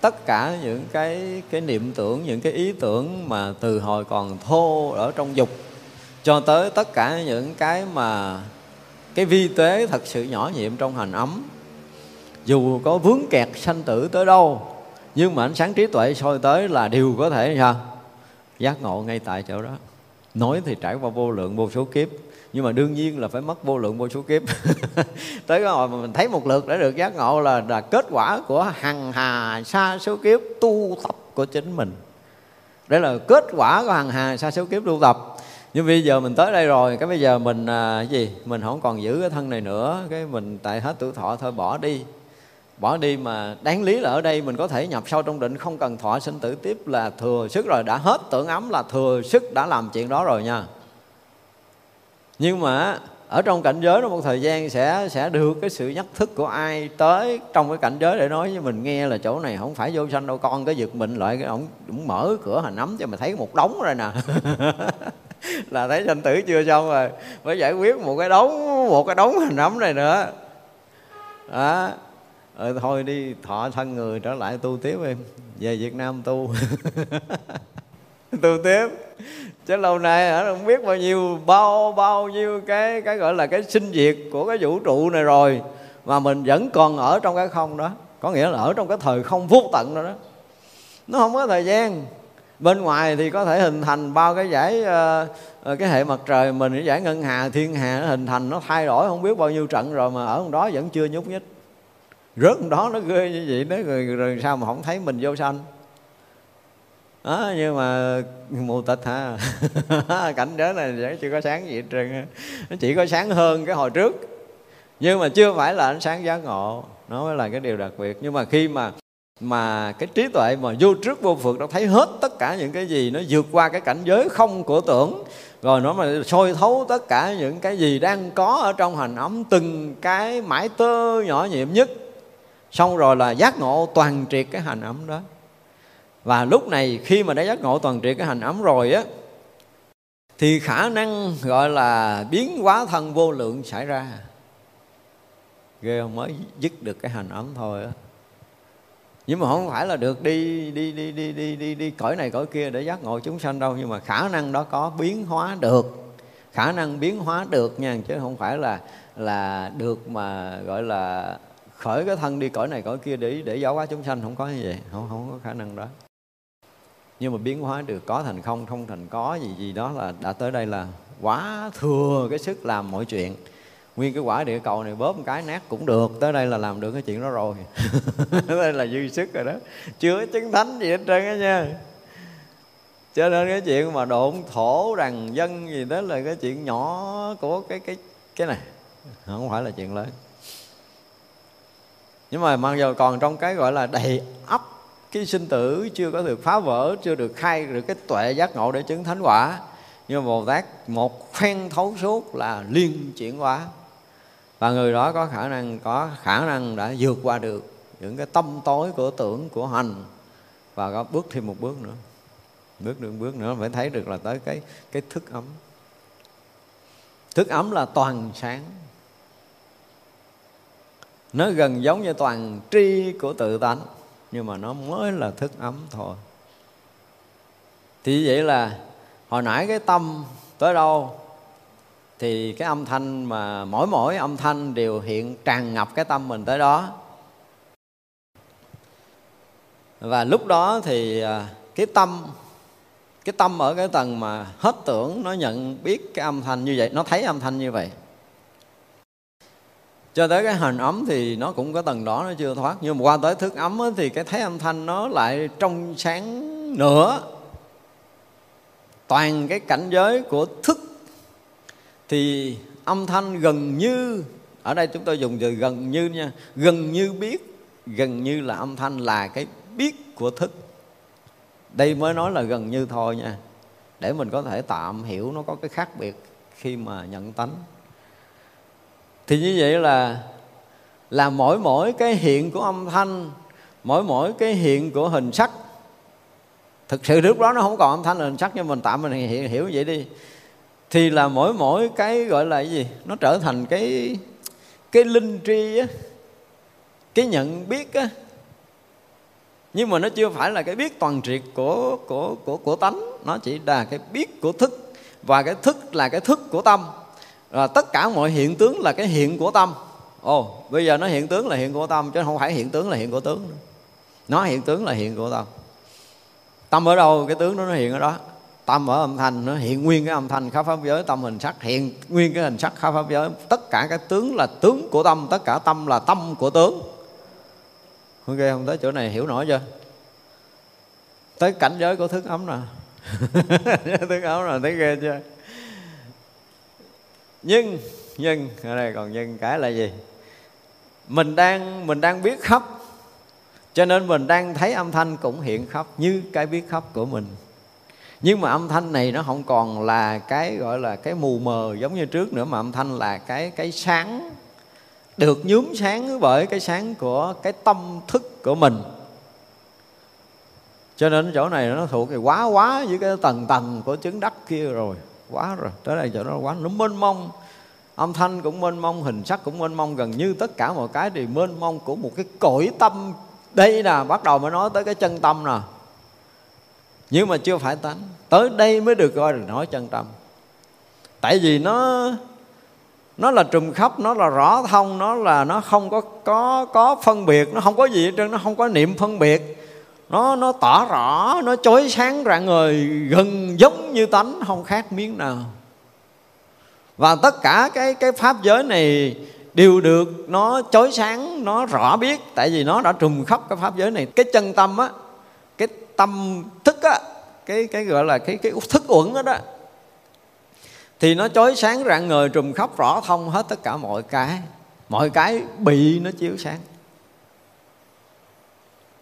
tất cả những cái, cái niệm tưởng, những cái ý tưởng mà từ hồi còn thô ở trong dục cho tới tất cả những cái mà cái vi tế thật sự nhỏ nhiệm trong hành ấm. Dù có vướng kẹt sanh tử tới đâu, nhưng mà ánh sáng trí tuệ soi tới là đều có thể sao? Giác ngộ ngay tại chỗ đó. Nói thì trải qua vô lượng vô số kiếp, nhưng mà đương nhiên là phải mất vô lượng vô số kiếp. Tới cái hồi mà mình thấy một lượt để được giác ngộ là, là kết quả của hằng hà sa số kiếp tu tập của chính mình. Đây là kết quả của hằng hà sa số kiếp tu tập. Nhưng bây giờ mình tới đây rồi, cái bây giờ mình cái gì? Mình không còn giữ cái thân này nữa, cái mình tại hết tuổi thọ thôi bỏ đi. Bỏ đi mà đáng lý là ở đây mình có thể nhập sâu trong định, không cần thọ sinh tử tiếp là thừa sức rồi, đã hết tưởng ấm là thừa sức đã làm chuyện đó rồi nha. Nhưng mà ở trong cảnh giới nó một thời gian sẽ sẽ được cái sự nhắc thức của ai tới trong cái cảnh giới để nói với mình nghe là chỗ này không phải vô sanh đâu con, cái giật mình lại cái ổng cũng mở cửa hành ấm cho mà thấy một đống rồi nè. Là thấy sanh tử chưa xong rồi, phải giải quyết một cái đống một cái đống hành ấm này nữa. Đó. Ừ, thôi đi thọ thân người trở lại tu tiếp em. Về Việt Nam tu. Tu tiếp. Chứ lâu nay hả, không biết bao nhiêu bao bao nhiêu cái cái gọi là cái sinh diệt của cái vũ trụ này rồi mà mình vẫn còn ở trong cái không đó. Có nghĩa là ở trong cái thời không vô tận đó đó. Nó không có thời gian. Bên ngoài thì có thể hình thành bao cái giải uh, cái hệ mặt trời mình, cái giải ngân hà, thiên hà nó hình thành, nó thay đổi không biết bao nhiêu trận rồi mà ở trong đó vẫn chưa nhúc nhích. Rớt đó nó ghê như vậy đó, rồi, rồi sao mà không thấy mình vô sanh đó. Nhưng mà mù tịch hả? Cảnh giới này vẫn chưa có sáng gì hết trơn. Nó chỉ có sáng hơn cái hồi trước, nhưng mà chưa phải là ánh sáng giác ngộ. Nó mới là cái điều đặc biệt. Nhưng mà khi mà mà cái trí tuệ mà vô trước vô phượt, nó thấy hết tất cả những cái gì nó vượt qua cái cảnh giới không của tưởng, rồi nó mà soi thấu tất cả những cái gì đang có ở trong hành ấm, từng cái mãi tơ nhỏ nhiệm nhất, xong rồi là giác ngộ toàn triệt cái hành ấm đó. Và lúc này khi mà đã giác ngộ toàn triệt cái hành ấm rồi á, thì khả năng gọi là biến hóa thân vô lượng xảy ra. Ghê không, mới dứt được cái hành ấm thôi á. Nhưng mà không phải là được đi đi đi đi đi đi đi cõi này cõi kia để giác ngộ chúng sanh đâu, nhưng mà khả năng đó có biến hóa được, khả năng biến hóa được nha, chứ không phải là là được mà gọi là khởi cái thân đi cõi này cõi kia để để giáo hóa chúng sanh, không có như vậy, không không có khả năng đó. Nhưng mà biến hóa được, có thành không, không thành có, gì gì đó là đã tới đây là quá thừa cái sức làm mọi chuyện. Nguyên cái quả địa cầu này bóp một cái nát cũng được, tới đây là làm được cái chuyện đó rồi. Tới đây là dư sức rồi đó, chưa chứng thánh gì hết trơn á nha. Cho nên cái chuyện mà độn thổ rằng dân gì đó là cái chuyện nhỏ của cái cái cái này, không phải là chuyện lớn. Nhưng mà mặc dù còn trong cái gọi là đầy ắp cái sinh tử chưa có được phá vỡ, chưa được khai được cái tuệ giác ngộ để chứng thánh quả, nhưng mà Bồ Tát một phen thấu suốt là liên chuyển hóa. Và người đó có khả năng, có khả năng đã vượt qua được những cái tâm tối của tưởng, của hành, và có bước thêm một bước nữa, bước được bước nữa phải thấy được là tới cái cái thức ấm. Thức ấm là toàn sáng, nó gần giống như toàn tri của tự tánh, nhưng mà nó mới là thức ấm thôi. Thì vậy là hồi nãy cái tâm tới đâu thì cái âm thanh mà mỗi mỗi âm thanh đều hiện tràn ngập cái tâm mình tới đó. Và lúc đó thì cái tâm, cái tâm ở cái tầng mà hết tưởng nó nhận biết cái âm thanh như vậy, nó thấy âm thanh như vậy. Cho tới cái hành ấm thì nó cũng có tầng đó, nó chưa thoát. Nhưng mà qua tới thức ấm thì cái thấy âm thanh nó lại trong sáng nữa. Toàn cái cảnh giới của thức thì âm thanh gần như, ở đây chúng tôi dùng từ gần như nha, gần như biết, gần như là âm thanh là cái biết của thức. Đây mới nói là gần như thôi nha, để mình có thể tạm hiểu nó có cái khác biệt khi mà nhận tánh. Thì như vậy là là mỗi mỗi cái hiện của âm thanh, mỗi mỗi cái hiện của hình sắc. Thực sự lúc đó nó không còn âm thanh là hình sắc, nhưng mình tạm mình hiểu, hiểu vậy đi. Thì là mỗi mỗi cái gọi là cái gì, nó trở thành cái cái linh tri á, cái nhận biết á. Nhưng mà nó chưa phải là cái biết toàn triệt của của của của tánh, nó chỉ là cái biết của thức, và cái thức là cái thức của tâm. Và tất cả mọi hiện tướng là cái hiện của tâm. Ồ, bây giờ nó hiện tướng là hiện của tâm, chứ không phải hiện tướng là hiện của tướng nữa. Nó hiện tướng là hiện của tâm. Tâm ở đâu, cái tướng đó nó hiện ở đó. Tâm ở âm thanh, nó hiện nguyên cái âm thanh khắp pháp giới. Tâm hình sắc, hiện nguyên cái hình sắc khắp pháp giới. Tất cả cái tướng là tướng của tâm, tất cả tâm là tâm của tướng. Ok không? Tới chỗ này hiểu nổi chưa? Tới cảnh giới của thức ấm nè. Thức ấm nè, thấy ghê chưa? Nhưng, nhưng, ở đây còn nhân cái là gì? Mình đang, mình đang biết khắp, cho nên mình đang thấy âm thanh cũng hiện khắp như cái biết khắp của mình. Nhưng mà âm thanh này nó không còn là cái gọi là cái mù mờ giống như trước nữa, mà âm thanh là cái cái sáng, được nhuốm sáng bởi cái sáng của cái tâm thức của mình. Cho nên chỗ này nó thuộc cái quá quá với cái tầng tầng của chứng đắc kia rồi. Quá rồi, tới đây chỗ đó quá, nó mênh mông. Âm thanh cũng mênh mông, hình sắc cũng mênh mông, gần như tất cả mọi cái đều mênh mông của một cái cõi tâm. Đây là bắt đầu mới nói tới cái chân tâm nè. Nhưng mà chưa phải tánh. Tới đây mới được coi là nói chân tâm. Tại vì nó nó là trùm khắp, nó là rõ thông, nó là nó không có có có phân biệt, nó không có gì hết trơn, nó không có niệm phân biệt. Nó nó tỏ rõ, nó chói sáng rạng ngời, gần giống như tánh, không khác miếng nào. Và tất cả cái cái pháp giới này đều được nó chói sáng, nó rõ biết. Tại vì nó đã trùm khắp cái pháp giới này. Cái chân tâm á, cái tâm thức á, cái cái gọi là cái cái thức uẩn đó đó, thì nó chói sáng rạng ngời, trùm khắp rõ thông hết tất cả mọi cái. Mọi cái bị nó chiếu sáng.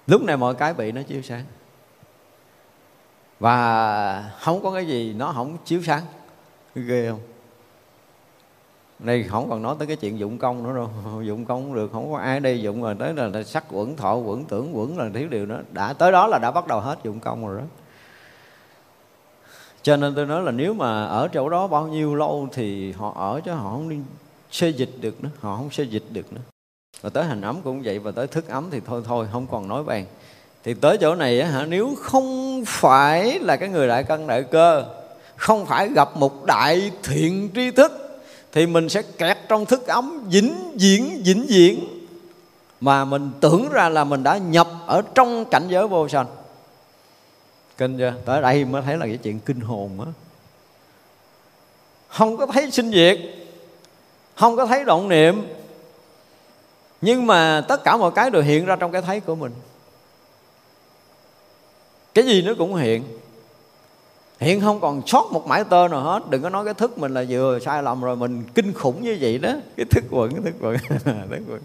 Lúc này mọi cái bị nó chiếu sáng. Và không có cái gì nó không chiếu sáng. Ghê không? Đây không còn nói tới cái chuyện dụng công nữa đâu. Dụng công cũng được, không có ai đây dụng rồi. Tới là sắc quẩn thọ, quẩn tưởng, quẩn là thiếu điều nữa. Đã tới đó là đã bắt đầu hết dụng công rồi đó. Cho nên tôi nói là nếu mà ở chỗ đó bao nhiêu lâu thì họ ở chứ họ không đi xê dịch được nữa. Họ không xê dịch được nữa. Và tới hành ấm cũng vậy, và tới thức ấm thì thôi thôi, không còn nói bàn. Thì tới chỗ này á, nếu không phải là cái người đại căn đại cơ, không phải gặp một đại thiện tri thức, thì mình sẽ kẹt trong thức ấm vĩnh viễn vĩnh viễn. Mà mình tưởng ra là mình đã nhập ở trong cảnh giới vô sanh. Kinh chưa? Tới đây mới thấy là cái chuyện kinh hồn á. Không có thấy sinh diệt, không có thấy động niệm, nhưng mà tất cả mọi cái đều hiện ra trong cái thấy của mình. Cái gì nó cũng hiện. Hiện không còn sót một mãi tơ nào hết. Đừng có nói cái thức mình là vừa sai lầm rồi, mình kinh khủng như vậy đó. Cái thức quẩn, cái thức quẩn, thức quẩn.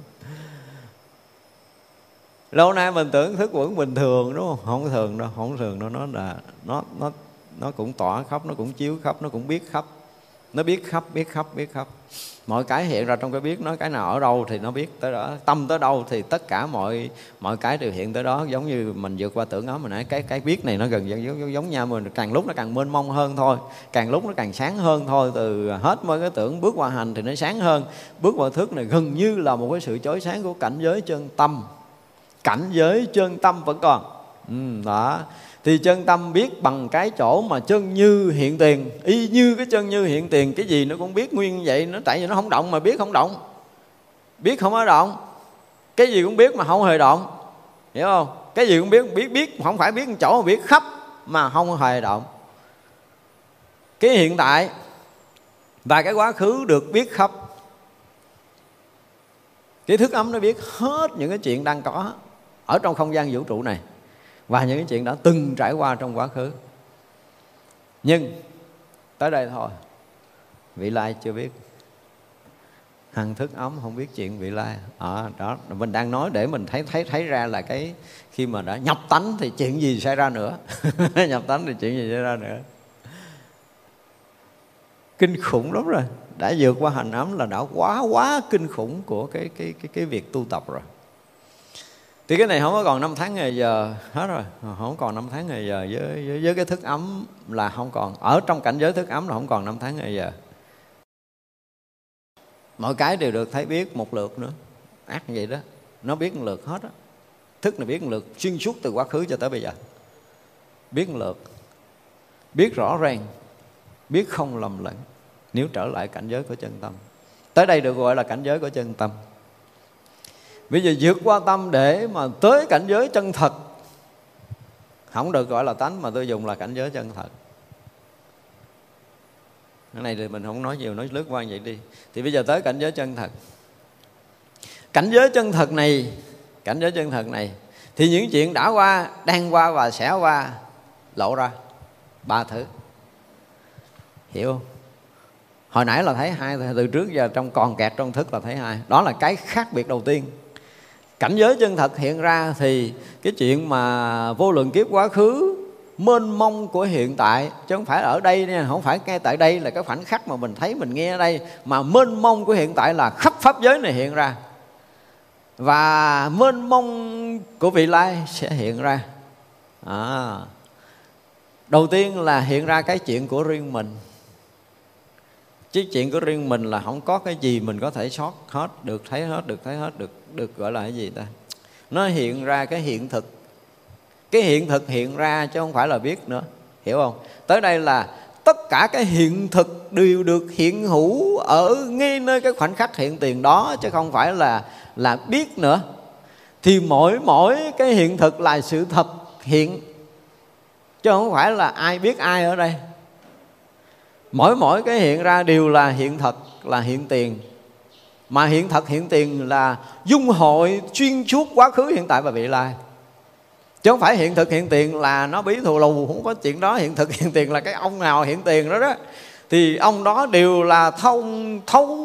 Lâu nay mình tưởng thức quẩn bình thường đúng không? Không thường đâu, không thường đâu. Nó là nó nó nó cũng tỏa khắp, nó cũng chiếu khắp, nó cũng biết khắp. Nó biết khắp, biết khắp, biết khắp. Mọi cái hiện ra trong cái biết, nói cái nào ở đâu thì nó biết tới đó. Tâm tới đâu thì tất cả mọi mọi cái đều hiện tới đó. Giống như mình vượt qua tưởng ấm, mình nói cái cái biết này nó gần giống, giống nhau. Mình càng lúc nó càng mênh mông hơn thôi, càng lúc nó càng sáng hơn thôi. Từ hết mới cái tưởng bước qua hành thì nó sáng hơn. Bước qua thức này gần như là một cái sự chói sáng của cảnh giới chân tâm. Cảnh giới chân tâm vẫn còn ừ, đó. Thì chân tâm biết bằng cái chỗ mà chân như hiện tiền. Y như cái chân như hiện tiền, cái gì nó cũng biết nguyên vậy. Nó tại vì nó không động mà biết không động. Biết không có động. Cái gì cũng biết mà không hề động. Hiểu không? Cái gì cũng biết, biết biết không phải biết một chỗ mà biết khắp mà không hề động. Cái hiện tại và cái quá khứ được biết khắp. Cái thức ấm nó biết hết những cái chuyện đang có ở trong không gian vũ trụ này. Và những cái chuyện đã từng trải qua trong quá khứ. Nhưng tới đây thôi. Vị lai chưa biết. Hằng thức ấm không biết chuyện vị lai. À, đó mình đang nói để mình thấy thấy thấy ra là cái khi mà đã nhập tánh thì chuyện gì xảy ra nữa. Nhập tánh thì chuyện gì xảy ra nữa. Kinh khủng lắm rồi. Đã vượt qua hành ấm là đã quá quá kinh khủng của cái cái cái cái việc tu tập rồi. Thì cái này không có còn năm tháng ngày giờ hết rồi. Không còn năm tháng ngày giờ với, với, với cái thức ấm là không còn. Ở trong cảnh giới thức ấm là không còn năm tháng ngày giờ. Mọi cái đều được thấy biết một lượt nữa. Ác vậy đó. Nó biết một lượt hết á. Thức này biết một lượt xuyên suốt từ quá khứ cho tới bây giờ. Biết một lượt. Biết rõ ràng. Biết không lầm lẫn. Nếu trở lại cảnh giới của chân tâm. Tới đây được gọi là cảnh giới của chân tâm. Bây giờ vượt qua tâm để mà tới cảnh giới chân thật. Không được gọi là tánh mà tôi dùng là cảnh giới chân thật. Cái này thì mình không nói nhiều, nói lướt qua vậy đi. Thì bây giờ tới cảnh giới chân thật. Cảnh giới chân thật này, cảnh giới chân thật này thì những chuyện đã qua, đang qua và sẽ qua lộ ra ba thứ. Hiểu không? Hồi nãy là thấy hai, từ trước giờ trong còn kẹt trong thức là thấy hai. Đó là cái khác biệt đầu tiên. Cảnh giới chân thật hiện ra thì cái chuyện mà vô lượng kiếp quá khứ mênh mông của hiện tại, chứ không phải ở đây nha, không phải ngay tại đây là cái khoảnh khắc mà mình thấy mình nghe ở đây, mà mênh mông của hiện tại là khắp pháp giới này hiện ra. Và mênh mông của vị lai sẽ hiện ra. À, đầu tiên là hiện ra cái chuyện của riêng mình. Chứ chuyện của riêng mình là không có cái gì mình có thể sót hết, được thấy hết, được thấy hết, được được gọi là cái gì ta? Nó hiện ra cái hiện thực. Cái hiện thực hiện ra chứ không phải là biết nữa. Hiểu không? Tới đây là tất cả cái hiện thực đều được hiện hữu ở ngay nơi cái khoảnh khắc hiện tiền đó, chứ không phải là là biết nữa. Thì mỗi mỗi cái hiện thực là sự thật hiện. Chứ không phải là ai biết ai ở đây. Mỗi mỗi cái hiện ra đều là hiện thật, là hiện tiền. Mà hiện thật hiện tiền là dung hội xuyên suốt quá khứ hiện tại và vị lai. Chứ không phải hiện thực hiện tiền là nó bí thù lù. Không có chuyện đó. Hiện thực hiện tiền là cái ông nào hiện tiền đó đó. Thì ông đó đều là thông thấu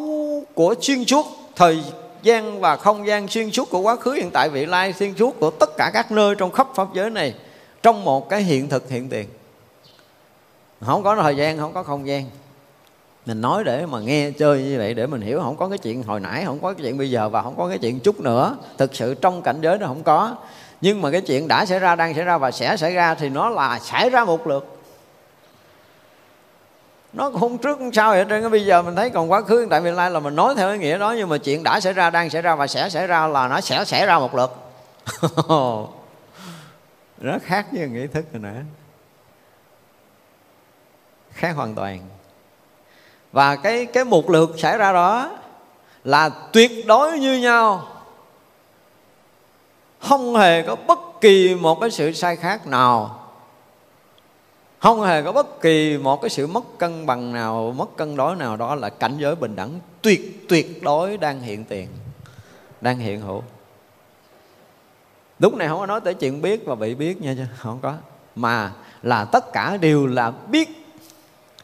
của xuyên suốt thời gian và không gian xuyên suốt của quá khứ, hiện tại, vị lai, xuyên suốt của tất cả các nơi trong khắp pháp giới này, trong một cái hiện thực hiện tiền. Không có thời gian, không có không gian. Mình nói để mà nghe chơi như vậy để mình hiểu, không có cái chuyện hồi nãy, không có cái chuyện bây giờ và không có cái chuyện chút nữa. Thực sự trong cảnh giới nó không có. Nhưng mà cái chuyện đã xảy ra, đang xảy ra và sẽ xảy ra thì nó là xảy ra một lượt. Nó không trước không sau vậy. Trên cái bây giờ mình thấy còn quá khứ, hiện tại, vị lai là mình nói theo cái nghĩa đó. Nhưng mà chuyện đã xảy ra, đang xảy ra và sẽ xảy ra là nó sẽ xảy ra một lượt. Nó khác với nghĩa thức rồi nè. Khác hoàn toàn. Và cái, cái một lượt xảy ra đó là tuyệt đối như nhau. Không hề có bất kỳ một cái sự sai khác nào. Không hề có bất kỳ một cái sự mất cân bằng nào, mất cân đối nào. Đó là cảnh giới bình đẳng tuyệt tuyệt đối đang hiện tiền, đang hiện hữu. Lúc này không có nói tới chuyện biết và bị biết nha, chứ không có. Mà là tất cả đều là biết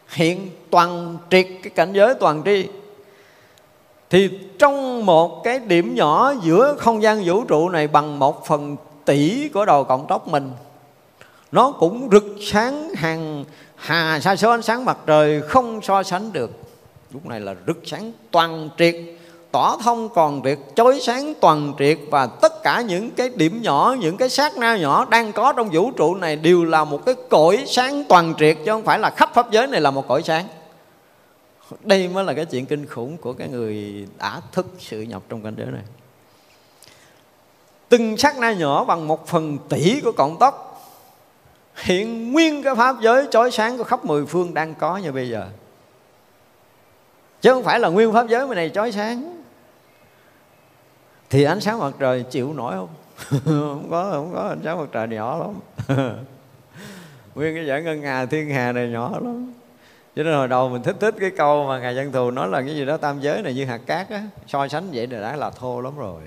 hiện toàn triệt, cái cảnh giới toàn tri. Thì trong một cái điểm nhỏ giữa không gian vũ trụ này bằng một phần tỷ của đầu cộng tóc mình, nó cũng rực sáng hàng hà sa số ánh sáng mặt trời không so sánh được. Lúc này là rực sáng toàn triệt, tỏa thông còn triệt, chói sáng toàn triệt. Và tất cả những cái điểm nhỏ, những cái sát na nhỏ đang có trong vũ trụ này đều là một cái cõi sáng toàn triệt, chứ không phải là khắp pháp giới này là một cõi sáng. Đây mới là cái chuyện kinh khủng của cái người đã thức sự nhập trong cảnh giới này. Từng sát na nhỏ bằng một phần tỷ của cọng tóc hiện nguyên cái pháp giới chói sáng của khắp mười phương đang có như bây giờ. Chứ không phải là nguyên pháp giới này chói sáng. Thì ánh sáng mặt trời chịu nổi không? Không có, không có. Ánh sáng mặt trời nhỏ lắm. Nguyên cái giải ngân hà, thiên hà này nhỏ lắm. Cho nên hồi đầu mình thích thích cái câu mà Ngài Văn Thù nói là cái gì đó tam giới này như hạt cát á. So sánh vậy thì đã là thô lắm rồi.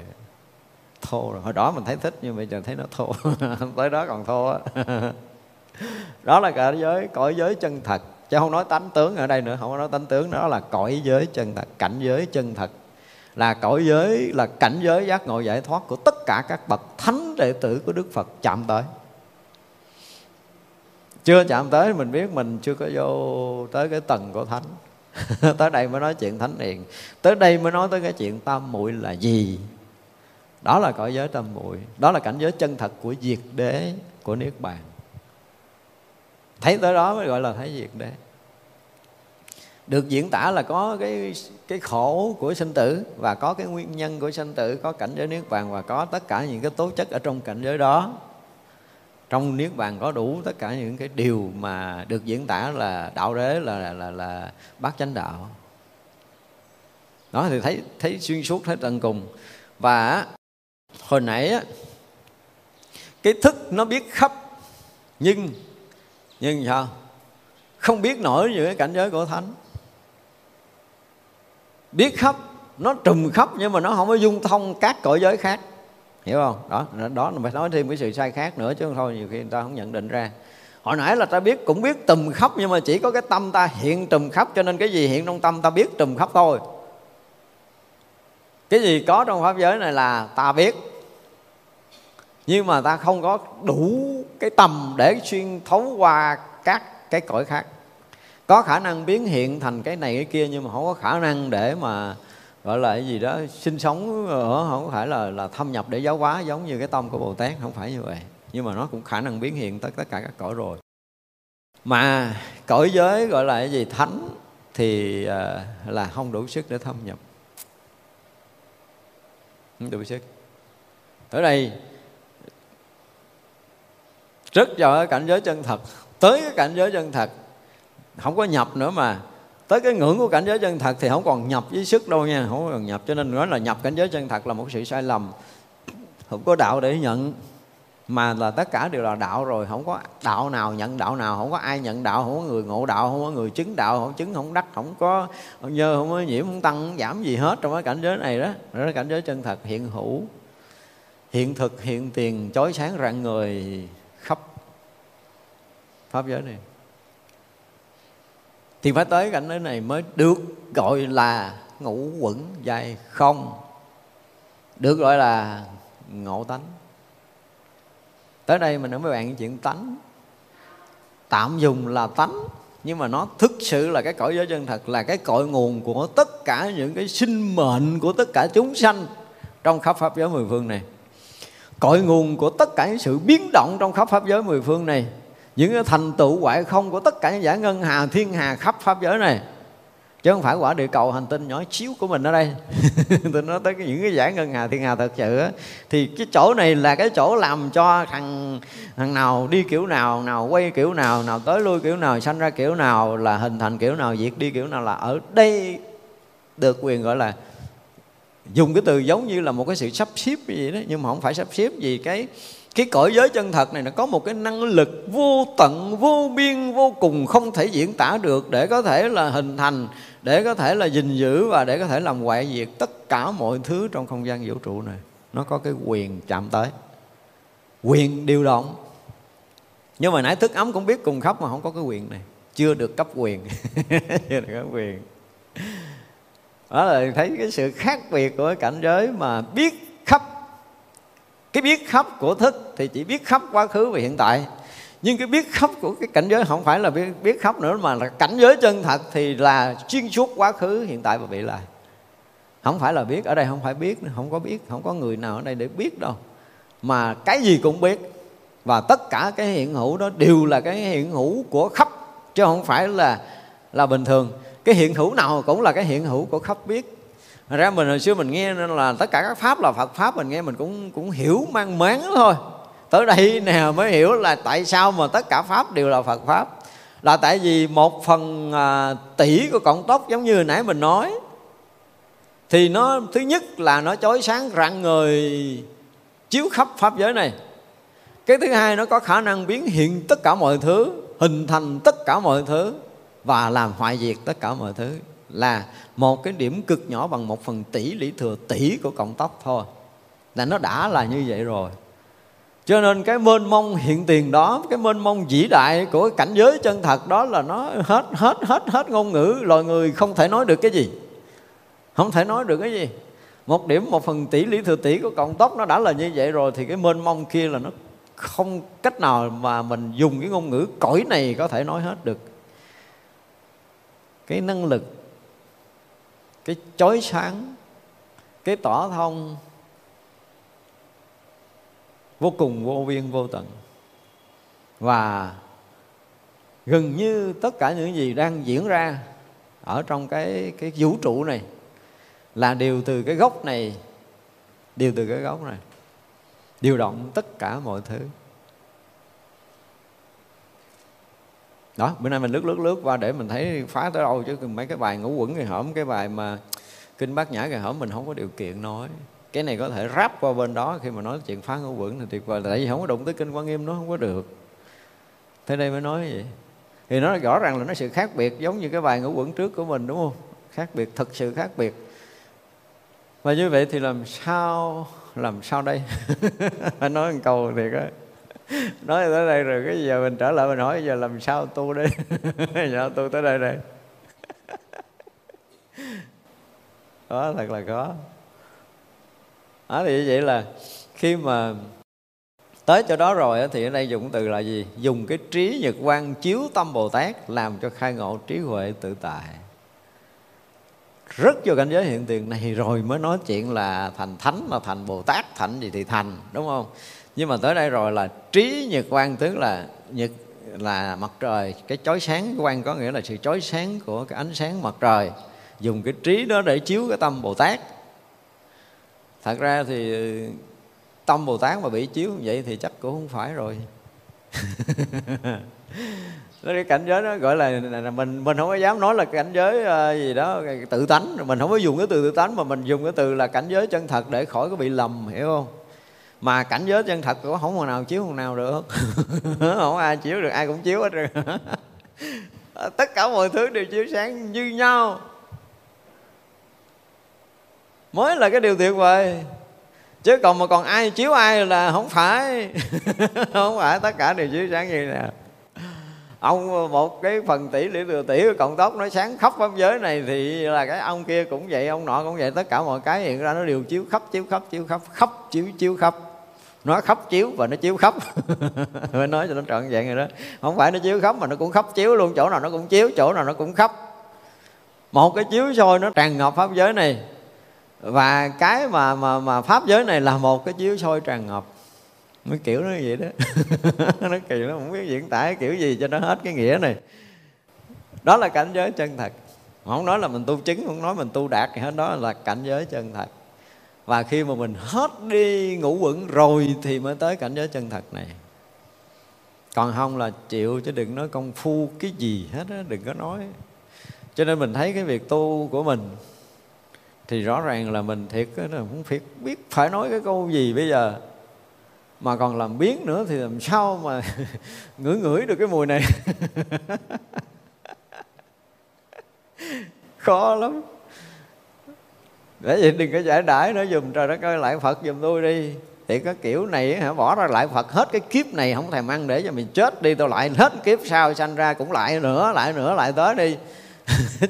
Thô rồi. Hồi đó mình thấy thích nhưng bây giờ thấy nó thô. Tới đó còn thô á. Đó là cả giới, cõi giới chân thật. Chứ không nói tánh tướng ở đây nữa, không có nói tánh tướng, đó là cõi giới chân thật, cảnh giới chân thật. Là cõi giới, là cảnh giới giác ngộ giải thoát của tất cả các bậc thánh đệ tử của Đức Phật chạm tới. Chưa chạm tới mình biết mình chưa có vô tới cái tầng của thánh. Tới đây mới nói chuyện thánh hiền, tới đây mới nói tới cái chuyện tam muội là gì. Đó là cõi giới tam muội, đó là cảnh giới chân thật của diệt đế, của Niết Bàn. Thấy tới đó mới gọi là thấy diệt đế. Được diễn tả là có cái, cái khổ của sinh tử và có cái nguyên nhân của sinh tử, có cảnh giới Niết Bàn và có tất cả những cái tố chất ở trong cảnh giới đó. Trong Niết Bàn có đủ tất cả những cái điều mà được diễn tả là đạo đế, là, là, là, là bát chánh đạo. Đó thì thấy, thấy xuyên suốt, thấy tận cùng. Và hồi nãy cái thức nó biết khắp, nhưng nhưng sao không biết nổi những cái cảnh giới của thánh. Biết khắp, nó trùm khắp nhưng mà nó không có dung thông các cõi giới khác, hiểu không? Đó, đó là phải nói thêm cái sự sai khác nữa, chứ thôi nhiều khi người ta không nhận định ra. Hồi nãy là ta biết, cũng biết trùm khắp, nhưng mà chỉ có cái tâm ta hiện trùm khắp, cho nên cái gì hiện trong tâm ta biết trùm khắp thôi. Cái gì có trong pháp giới này là ta biết, nhưng mà ta không có đủ cái tầm để xuyên thấu qua các cái cõi khác. Có khả năng biến hiện thành cái này cái kia, nhưng mà không có khả năng để mà gọi là cái gì đó sinh sống, không phải là là thâm nhập để giáo hóa giống như cái tâm của Bồ Tát, không phải như vậy. Nhưng mà nó cũng khả năng biến hiện tất tất cả các cõi rồi. Mà cõi giới gọi là cái gì thánh thì là không đủ sức để thâm nhập. Không đủ sức. Ở đây rất vào cảnh giới chân thật, tới cái cảnh giới chân thật không có nhập nữa, mà tới cái ngưỡng của cảnh giới chân thật thì không còn nhập với sức đâu nha, không còn nhập. Cho nên nói là nhập cảnh giới chân thật là một sự sai lầm, không có đạo để nhận, mà là tất cả đều là đạo rồi, không có đạo nào nhận đạo nào, không có ai nhận đạo, không có người ngộ đạo, không có người chứng đạo, không chứng không đắc, không có nhơ, không có nhiễm, không tăng, không giảm gì hết trong cái cảnh giới này đó. Đó là cảnh giới chân thật hiện hữu, hiện thực, hiện tiền, chói sáng rạng người khắp pháp giới này. Thì phải tới cảnh giới này mới được gọi là ngũ uẩn dài không. được gọi là ngộ tánh. Tới đây mình nói với bạn chuyện tánh, tạm dùng là tánh, nhưng mà nó thực sự là cái cõi giới chân thật, là cái cội nguồn của tất cả những cái sinh mệnh của tất cả chúng sanh trong khắp pháp giới mười phương này, cội nguồn của tất cả những sự biến động trong khắp pháp giới mười phương này, những cái thành tựu hoại không của tất cả những giả ngân hà thiên hà khắp pháp giới này, chứ không phải quả địa cầu hành tinh nhỏ xíu của mình ở đây. Tôi nói tới những cái giả ngân hà thiên hà thật sự á, thì cái chỗ này là cái chỗ làm cho thằng thằng nào đi kiểu nào, nào quay kiểu nào, nào tới lui kiểu nào, sanh ra kiểu nào, là hình thành kiểu nào, diệt đi kiểu nào, là ở đây được quyền gọi là, dùng cái từ giống như là một cái sự sắp xếp như vậy đó, nhưng mà không phải sắp xếp gì. Cái cái cõi giới chân thật này nó có một cái năng lực vô tận, vô biên, vô cùng, không thể diễn tả được, để có thể là hình thành, để có thể là gìn giữ và để có thể làm hoại diệt tất cả mọi thứ trong không gian vũ trụ này. Nó có cái quyền chạm tới, quyền điều động. Nhưng mà nãy thức ấm cũng biết cùng khắp mà không có cái quyền này, chưa được cấp quyền. Chưa được cấp quyền. Đó là thấy cái sự khác biệt của cảnh giới mà biết khắp. Cái biết khắp của thức thì chỉ biết khắp quá khứ và hiện tại, nhưng cái biết khắp của cái cảnh giới không phải là biết, biết khắp nữa, mà là cảnh giới chân thật thì là xuyên suốt quá khứ, hiện tại và vị lai. Không phải là biết, ở đây không phải biết nữa, không có biết, không có người nào ở đây để biết đâu, mà cái gì cũng biết. Và tất cả cái hiện hữu đó đều là cái hiện hữu của khắp, chứ không phải là là bình thường. Cái hiện hữu nào cũng là cái hiện hữu của khắp biết. Thật ra mình hồi xưa mình nghe nên là tất cả các pháp là Phật pháp, mình nghe mình cũng cũng hiểu mang máng thôi. Tới đây nè mới hiểu là tại sao mà tất cả pháp đều là Phật pháp, là tại vì một phần à, tỷ của cọng tóc giống như hồi nãy mình nói, thì nó thứ nhất là nó chói sáng rạng ngời chiếu khắp pháp giới này. Cái thứ hai nó có khả năng biến hiện tất cả mọi thứ, hình thành tất cả mọi thứ và làm hoại diệt tất cả mọi thứ, là một cái điểm cực nhỏ bằng một phần tỷ lý thừa tỷ của cọng tóc thôi, là nó đã là như vậy rồi. Cho nên cái mênh mông hiện tiền đó, cái mênh mông vĩ đại của cảnh giới chân thật đó, là nó hết hết hết hết ngôn ngữ loài người không thể nói được cái gì, không thể nói được cái gì. Một điểm một phần tỷ lý thừa tỷ của cọng tóc nó đã là như vậy rồi, thì cái mênh mông kia là nó không cách nào mà mình dùng cái ngôn ngữ cõi này có thể nói hết được. Cái năng lực, cái chói sáng, cái tỏa thông vô cùng vô biên vô tận, và gần như tất cả những gì đang diễn ra ở trong cái, cái vũ trụ này là đều từ cái gốc này, đều từ cái gốc này điều động tất cả mọi thứ. Đó, bữa nay mình lướt lướt lướt qua để mình thấy phá tới đâu, chứ mấy cái bài ngũ quẩn ngày hổm, cái bài mà Kinh Bát Nhã ngày hổm mình không có điều kiện nói. Cái này có thể ráp qua bên đó, khi mà nói chuyện phá ngũ quẩn thì tuyệt vời, tại vì không có đụng tới Kinh Hoa Nghiêm nó không có được. Thế đây mới nói như vậy. Thì nó rõ ràng là nó sự khác biệt, giống như cái bài ngũ quẩn trước của mình, đúng không? Khác biệt, thật sự khác biệt. Và như vậy thì làm sao, làm sao đây? Nói một câu thiệt á. Nói tới đây rồi cái giờ mình trở lại mình hỏi giờ làm sao tu đây? Giờ tu tới đây đây. Đó thật là có. Đó thì vậy là khi mà tới chỗ đó rồi thì ở đây dùng từ là gì? Dùng cái trí nhật quang chiếu tâm Bồ Tát làm cho khai ngộ trí huệ tự tại. Rất vô cảnh giới hiện tiền này rồi mới nói chuyện là thành thánh, mà thành Bồ Tát, thành gì thì thành, đúng không? Nhưng mà tới đây rồi là trí nhật quang, tức là nhật là mặt trời, cái chói sáng quang có nghĩa là sự chói sáng của cái ánh sáng mặt trời, dùng cái trí đó để chiếu cái tâm Bồ Tát. Thật ra thì tâm Bồ Tát mà bị chiếu như vậy thì chắc cũng không phải rồi. Cái cảnh giới đó gọi là, là mình mình không có dám nói là cảnh giới gì đó tự tánh, mình không có dùng cái từ tự tánh mà mình dùng cái từ là cảnh giới chân thật để khỏi có bị lầm, hiểu không? Mà cảnh giới chân thật cũng không hồi nào chiếu hồi nào được. Không ai chiếu được, ai cũng chiếu hết rồi. Tất cả mọi thứ đều chiếu sáng như nhau, mới là cái điều tuyệt vời. Chứ còn mà còn ai chiếu ai là không phải. Không phải, tất cả đều chiếu sáng như thế nào. Ông một cái phần tỷ lưỡi thừa tỷ của cộng tốc nó sáng khắp pháp giới này, thì là cái ông kia cũng vậy, ông nọ cũng vậy, tất cả mọi cái hiện ra nó đều chiếu khắp, chiếu khắp, chiếu khắp, khắp chiếu chiếu khắp. Nó khắp chiếu và nó chiếu khắp. Mới nói cho nó trọn vẹn rồi đó. Không phải nó chiếu khắp mà nó cũng khắp chiếu luôn, chỗ nào nó cũng chiếu, chỗ nào nó cũng khắp. Một cái chiếu soi nó tràn ngập pháp giới này. Và cái mà mà mà pháp giới này là một cái chiếu soi tràn ngập. Mới kiểu nó vậy đó. Nó kỳ lắm, không biết diễn tả kiểu gì cho nó hết cái nghĩa này. Đó là cảnh giới chân thật. Không nói là mình tu chứng, không nói mình tu đạt thì hết, đó là cảnh giới chân thật. Và khi mà mình hết đi ngũ uẩn rồi thì mới tới cảnh giới chân thật này. Còn không là chịu, chứ đừng nói công phu cái gì hết á, đừng có nói. Cho nên mình thấy cái việc tu của mình thì rõ ràng là mình thiệt là cũng thiệt biết phải nói cái câu gì bây giờ. Mà còn làm biến nữa thì làm sao mà ngửi ngửi được cái mùi này. Khó lắm. Để vậy đừng có giải đãi nó dùm trời đất ơi, lại Phật dùm tôi đi. Thì có kiểu này hả, bỏ ra lại Phật hết cái kiếp này không thèm ăn để cho mình chết đi, tôi lại hết kiếp sau sanh ra cũng lại nữa, lại nữa, lại tới đi.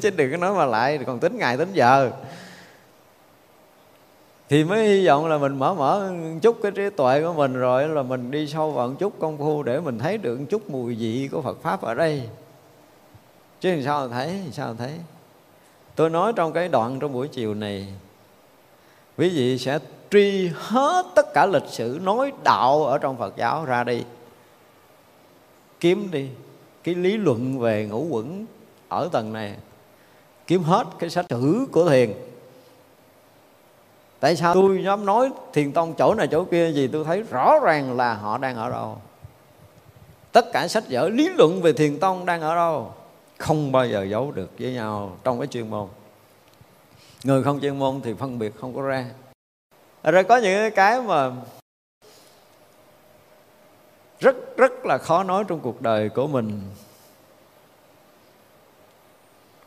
Chứ đừng có nói mà lại còn tính ngày tính giờ. Thì mới hy vọng là mình mở mở chút cái trí tuệ của mình, rồi là mình đi sâu vào một chút công phu để mình thấy được một chút mùi vị của Phật Pháp ở đây. Chứ làm sao thấy, làm sao thấy. Tôi nói trong cái đoạn trong buổi chiều này, quý vị sẽ truy hết tất cả lịch sử nói đạo ở trong Phật giáo ra đi. Kiếm đi cái lý luận về ngũ uẩn ở tầng này, kiếm hết cái sách sử của thiền. Tại sao tôi dám nói thiền tông chỗ này chỗ kia gì, tôi thấy rõ ràng là họ đang ở đâu. Tất cả sách vở lý luận về thiền tông đang ở đâu, không bao giờ giấu được với nhau trong cái chuyên môn. Người không chuyên môn thì phân biệt không có ra. Rồi có những cái mà rất rất là khó nói trong cuộc đời của mình,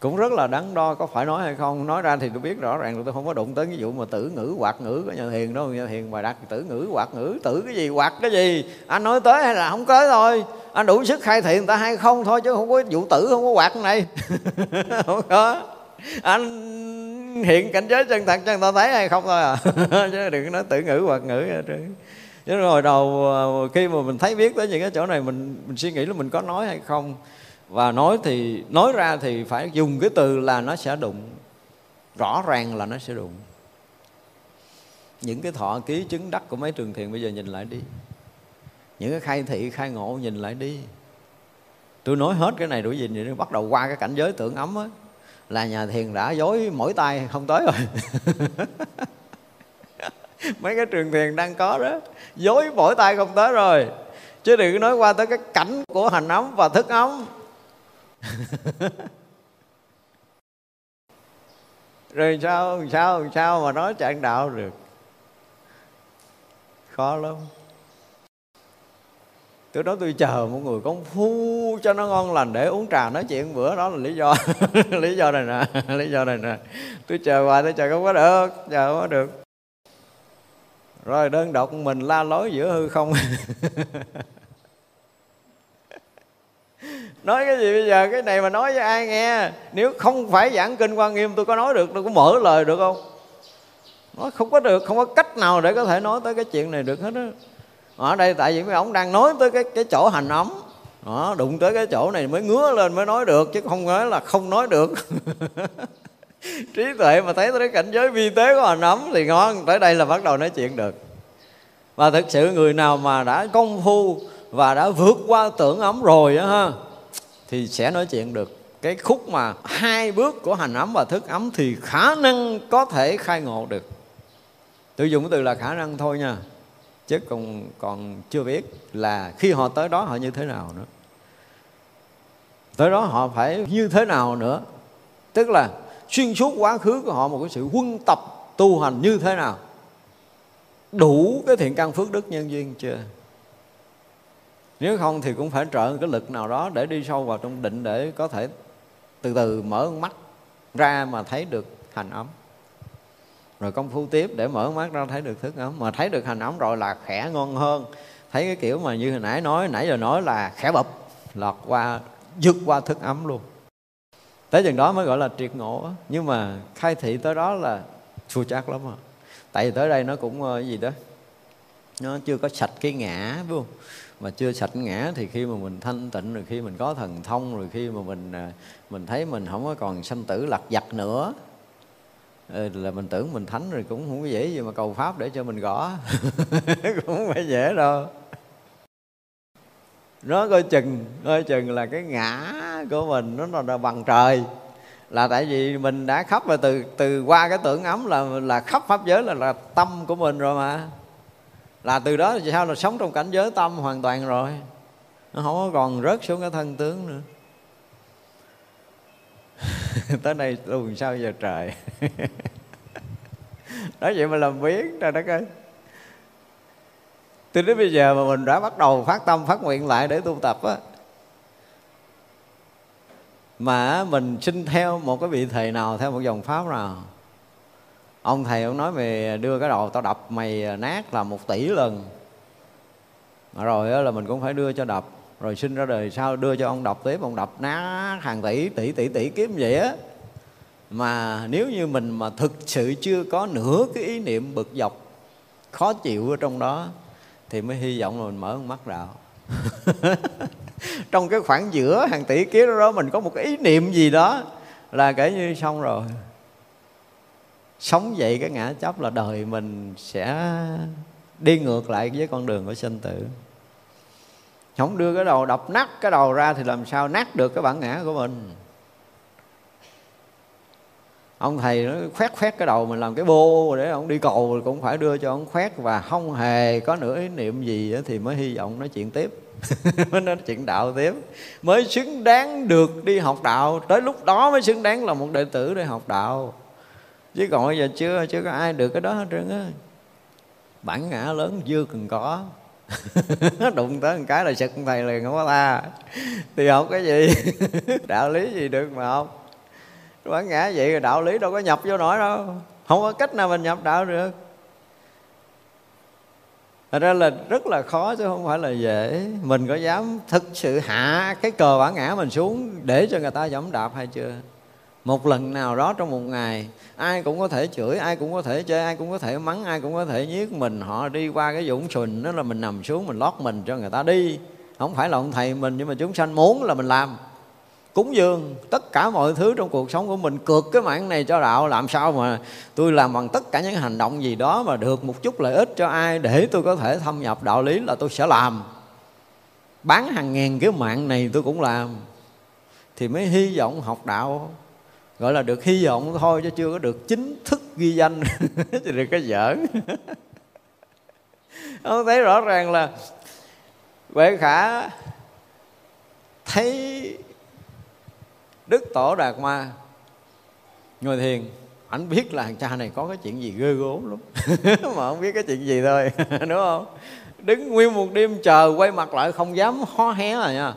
cũng rất là đắn đo có phải nói hay không. Nói ra thì tôi biết rõ ràng là tôi không có đụng tới cái vụ mà tử ngữ hoạt ngữ của nhà thiền đâu. Nhà thiền bài đặt tử ngữ hoạt ngữ, tử cái gì hoạt cái gì, anh nói tới hay là không tới thôi, anh đủ sức khai thiền người ta hay không thôi, chứ không có vụ tử, không có hoạt này. Không có, anh hiện cảnh giới chân thật cho người ta thấy hay không thôi à. Chứ đừng nói tử ngữ hoạt ngữ. Chứ hồi đầu khi mà mình thấy biết tới những cái chỗ này, mình, mình suy nghĩ là mình có nói hay không. Và nói thì nói ra thì phải dùng cái từ là nó sẽ đụng, rõ ràng là nó sẽ đụng. Những cái thọ ký chứng đắc của mấy trường thiền bây giờ nhìn lại đi, những cái khai thị khai ngộ nhìn lại đi. Tôi nói hết cái này đủ gì vậy, bắt đầu qua cái cảnh giới tưởng ấm á, là nhà thiền đã dối mỗi tay không tới rồi. Mấy cái trường thiền đang có đó, dối mỗi tay không tới rồi. Chứ đừng nói qua tới cái cảnh của hành ấm và thức ấm. Rồi sao, sao, sao mà nói trạng đạo được. Khó lắm. Từ đó tôi chờ một người công phu cho nó ngon lành để uống trà nói chuyện bữa, đó là lý do. Lý do này nè, lý do này nè. Tôi chờ hoài, tôi chờ không có được, chờ không có được. Rồi đơn độc mình la lối giữa hư không. Nói cái gì bây giờ, cái này mà nói với ai nghe. Nếu không phải giảng Kinh Hoa Nghiêm tôi có nói được, tôi có mở lời được không? Nói không có được, không có cách nào để có thể nói tới cái chuyện này được hết á. Ở đây tại vì mấy ông đang nói tới cái, cái chỗ hành ấm. Đó, đụng tới cái chỗ này mới ngứa lên mới nói được, chứ không nói là không nói được. Trí tuệ mà thấy tới cảnh giới vi tế của hành ấm thì ngon, tới đây là bắt đầu nói chuyện được. Và thực sự người nào mà đã công phu và đã vượt qua tưởng ấm rồi á ha, thì sẽ nói chuyện được. Cái khúc mà hai bước của hành ấm và thức ấm thì khả năng có thể khai ngộ được. Tôi dùng cái từ là khả năng thôi nha, chứ còn, còn chưa biết là khi họ tới đó họ như thế nào nữa. Tới đó họ phải như thế nào nữa. Tức là xuyên suốt quá khứ của họ một cái sự huân tập tu hành như thế nào, đủ cái thiện căn phước đức nhân duyên chưa. Nếu không thì cũng phải trợ cái lực nào đó để đi sâu vào trong định, để có thể từ từ mở mắt ra mà thấy được hành ấm. Rồi công phu tiếp để mở mắt ra thấy được thức ấm. Mà thấy được hành ấm rồi là khẽ ngon hơn. Thấy cái kiểu mà như hồi nãy nói, nãy giờ nói là khẽ bập, lọt qua vượt qua thức ấm luôn. Tới chừng đó mới gọi là triệt ngộ. Nhưng mà khai thị tới đó là chưa chắc lắm à. Tại vì tới đây nó cũng cái gì đó, nó chưa có sạch cái ngã, đúng không? Mà chưa sạch ngã thì khi mà mình thanh tịnh, rồi khi mình có thần thông, rồi khi mà mình mình thấy mình không có còn sanh tử lặt vặt nữa, là mình tưởng mình thánh rồi, cũng không có dễ gì mà cầu pháp để cho mình gõ. Cũng không phải dễ đâu. Nó coi chừng, coi chừng là cái ngã của mình nó là bằng trời. Là tại vì mình đã khắp và từ từ qua cái tưởng ấm là là khắp pháp giới là là tâm của mình rồi mà. Là từ đó thì sao là sống trong cảnh giới tâm hoàn toàn rồi. Nó không có còn rớt xuống cái thân tướng nữa. Tới đây luôn sao giờ trời. Nói vậy mà làm biết trời đất ơi. Từ đến bây giờ mà mình đã bắt đầu phát tâm phát nguyện lại để tu tập á, mà mình xin theo một cái vị thầy nào, theo một dòng pháp nào, ông thầy ông nói mày đưa cái đầu tao đập mày nát là một tỷ lần, rồi là mình cũng phải đưa cho đập, rồi sinh ra đời sau đưa cho ông đập tiếp, ông đập nát hàng tỷ tỷ tỷ tỷ kiếm vậy á. Mà nếu như mình mà thực sự chưa có nửa cái ý niệm bực dọc khó chịu ở trong đó thì mới hy vọng là mình mở con mắt đạo. Trong cái khoảng giữa hàng tỷ kiếp đó mình có một cái ý niệm gì đó là kể như xong rồi. Sống vậy cái ngã chấp là đời mình sẽ đi ngược lại với con đường của sinh tử. Không đưa cái đầu đập nát cái đầu ra thì làm sao nát được cái bản ngã của mình. Ông thầy nó khoét khoét cái đầu mình làm cái bô để ông đi cầu, rồi cũng phải đưa cho ông khoét, và không hề có nửa ý niệm gì thì mới hy vọng nói chuyện tiếp. Mới nói chuyện đạo tiếp, mới xứng đáng được đi học đạo. Tới lúc đó mới xứng đáng là một đệ tử để học đạo. Chứ còn bây giờ chưa, chưa có ai được cái đó hết trơn á. Bản ngã lớn dư cần có. Đụng tới một cái là sực thầy liền không có la. Thì học cái gì? Đạo lý gì được mà học. Bản ngã vậy rồi đạo lý đâu có nhập vô nổi đâu. Không có cách nào mình nhập đạo được. Thật ra là rất là khó chứ không phải là dễ. Mình có dám thực sự hạ cái cờ bản ngã mình xuống để cho người ta dẫm đạp hay chưa? Một lần nào đó trong một ngày, ai cũng có thể chửi, ai cũng có thể chơi, ai cũng có thể mắng, ai cũng có thể nhiếc mình. Họ đi qua cái vũng sình đó là mình nằm xuống, mình lót mình cho người ta đi. Không phải là ông thầy mình, nhưng mà chúng sanh muốn là mình làm. Cúng dường tất cả mọi thứ trong cuộc sống của mình, cược cái mạng này cho đạo. Làm sao mà tôi làm bằng tất cả những hành động gì đó mà được một chút lợi ích cho ai để tôi có thể thâm nhập đạo lý là tôi sẽ làm. Bán hàng ngàn cái mạng này tôi cũng làm. Thì mới hy vọng học đạo. Gọi là được hy vọng thôi chứ chưa có được chính thức ghi danh. Thì đừng có giỡn. Ông thấy rõ ràng là Huệ Khả thấy Đức Tổ Đạt Ma ngồi thiền, ảnh biết là thằng cha này có cái chuyện gì ghê gớm lắm. Mà không biết cái chuyện gì thôi. Đúng không? Đứng nguyên một đêm chờ, quay mặt lại không dám hó hé rồi nha.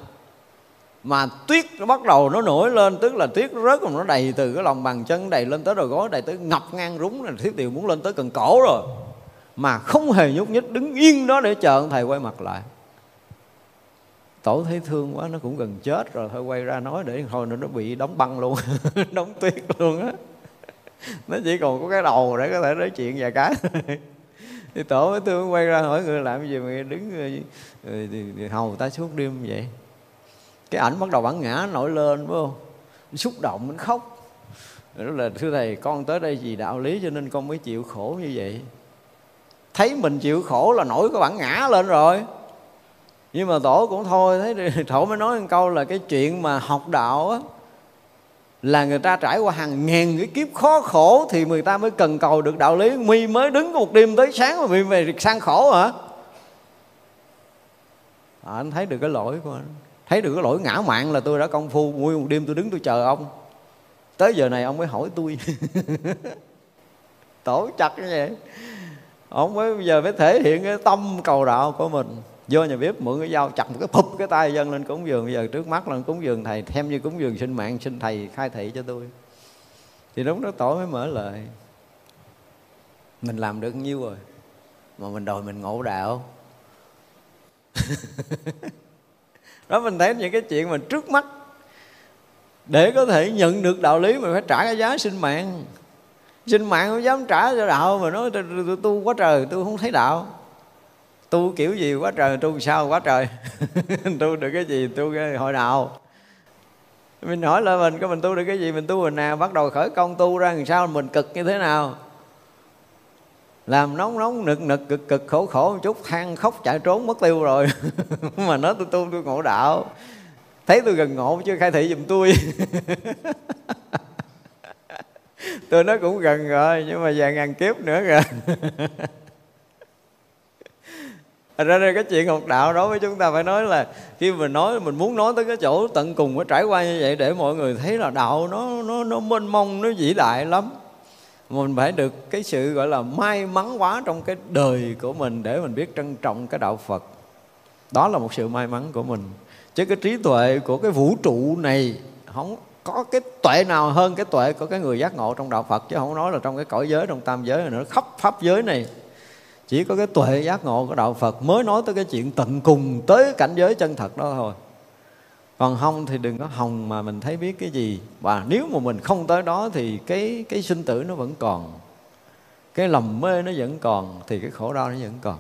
Mà tuyết nó bắt đầu nó nổi lên, tức là tuyết rớt rồi, nó đầy từ cái lòng bàn chân đầy lên tới đầu gối, đầy tới ngập ngang rúng là thiết điều muốn lên tới cần cổ rồi, mà không hề nhúc nhích, đứng yên đó để chờ ông thầy quay mặt lại. Tổ thấy thương quá, nó cũng gần chết rồi, thôi quay ra nói để thôi nó bị đóng băng luôn. Đóng tuyết luôn á. Nó chỉ còn có cái đầu để có thể nói chuyện vài cái. Thì tổ mới thương quay ra hỏi người làm gì mà đứng hầu ta suốt đêm vậy. Cái ảnh bắt đầu bản ngã nổi lên, phải không? Xúc động, mình khóc. Rồi là thưa thầy, con tới đây vì đạo lý cho nên con mới chịu khổ như vậy. Thấy mình chịu khổ là nổi cái bản ngã lên rồi. Nhưng mà tổ cũng thôi, thấy tổ mới nói một câu là cái chuyện mà học đạo á, là người ta trải qua hàng ngàn cái kiếp khó khổ thì người ta mới cần cầu được đạo lý. Mi mới đứng một đêm tới sáng mà mi về sang khổ hả? À, anh thấy được cái lỗi của anh. Thấy được cái lỗi ngã mạn là tôi đã công phu nguyên một đêm, tôi đứng tôi chờ ông. Tới giờ này ông mới hỏi tôi. Tổ chặt như vậy. Ông mới bây giờ mới thể hiện cái tâm cầu đạo của mình. Vô nhà bếp mượn cái dao chặt một cái phụp cái tay dân lên cúng dường. Bây giờ trước mắt là cúng dường thầy, thêm như cúng dường sinh mạng, xin thầy khai thị cho tôi. Thì đúng đó tổ mới mở lời. Mình làm được nhiêu rồi mà mình đòi mình ngộ đạo. Đó mình thấy những cái chuyện mình trước mắt Để có thể nhận được đạo lý mình phải trả cái giá sinh mạng. Sinh mạng không dám trả cho đạo, mà nói tôi tu quá trời, tôi không thấy đạo. Tu kiểu gì quá trời, tu sao quá trời. Tu được cái gì, tu cái hội đạo. Mình hỏi lại mình, mình tu được cái gì, mình tu hồi nào, bắt đầu khởi công tu ra làm sao, mình cực như thế nào. Làm nóng nóng, nực nực, cực cực, khổ khổ một chút, than khóc chạy trốn mất tiêu rồi. Mà nói tôi tu, tôi ngộ đạo. Thấy tôi gần ngộ chứ khai thị giùm tôi. Tôi nói cũng gần rồi, nhưng mà vài ngàn kiếp nữa kìa. Ra đây cái chuyện học đạo đối với chúng ta phải nói là khi mình nói, mình muốn nói tới cái chỗ tận cùng phải trải qua như vậy để mọi người thấy là đạo nó nó nó mênh mông, nó vĩ đại lắm. Mình phải được cái sự gọi là may mắn quá trong cái đời của mình để mình biết trân trọng cái đạo Phật. Đó là một sự may mắn của mình. Chứ cái trí tuệ của cái vũ trụ này không có cái tuệ nào hơn cái tuệ của cái người giác ngộ trong đạo Phật. Chứ không nói là trong cái cõi giới, trong tam giới nữa, khắp pháp giới này. Chỉ có cái tuệ giác ngộ của đạo Phật mới nói tới cái chuyện tận cùng, tới cảnh giới chân thật đó thôi. Còn không thì đừng có hòng mà mình thấy biết cái gì. Và nếu mà mình không tới đó thì cái, cái sinh tử nó vẫn còn. Cái lầm mê nó vẫn còn, thì cái khổ đau nó vẫn còn.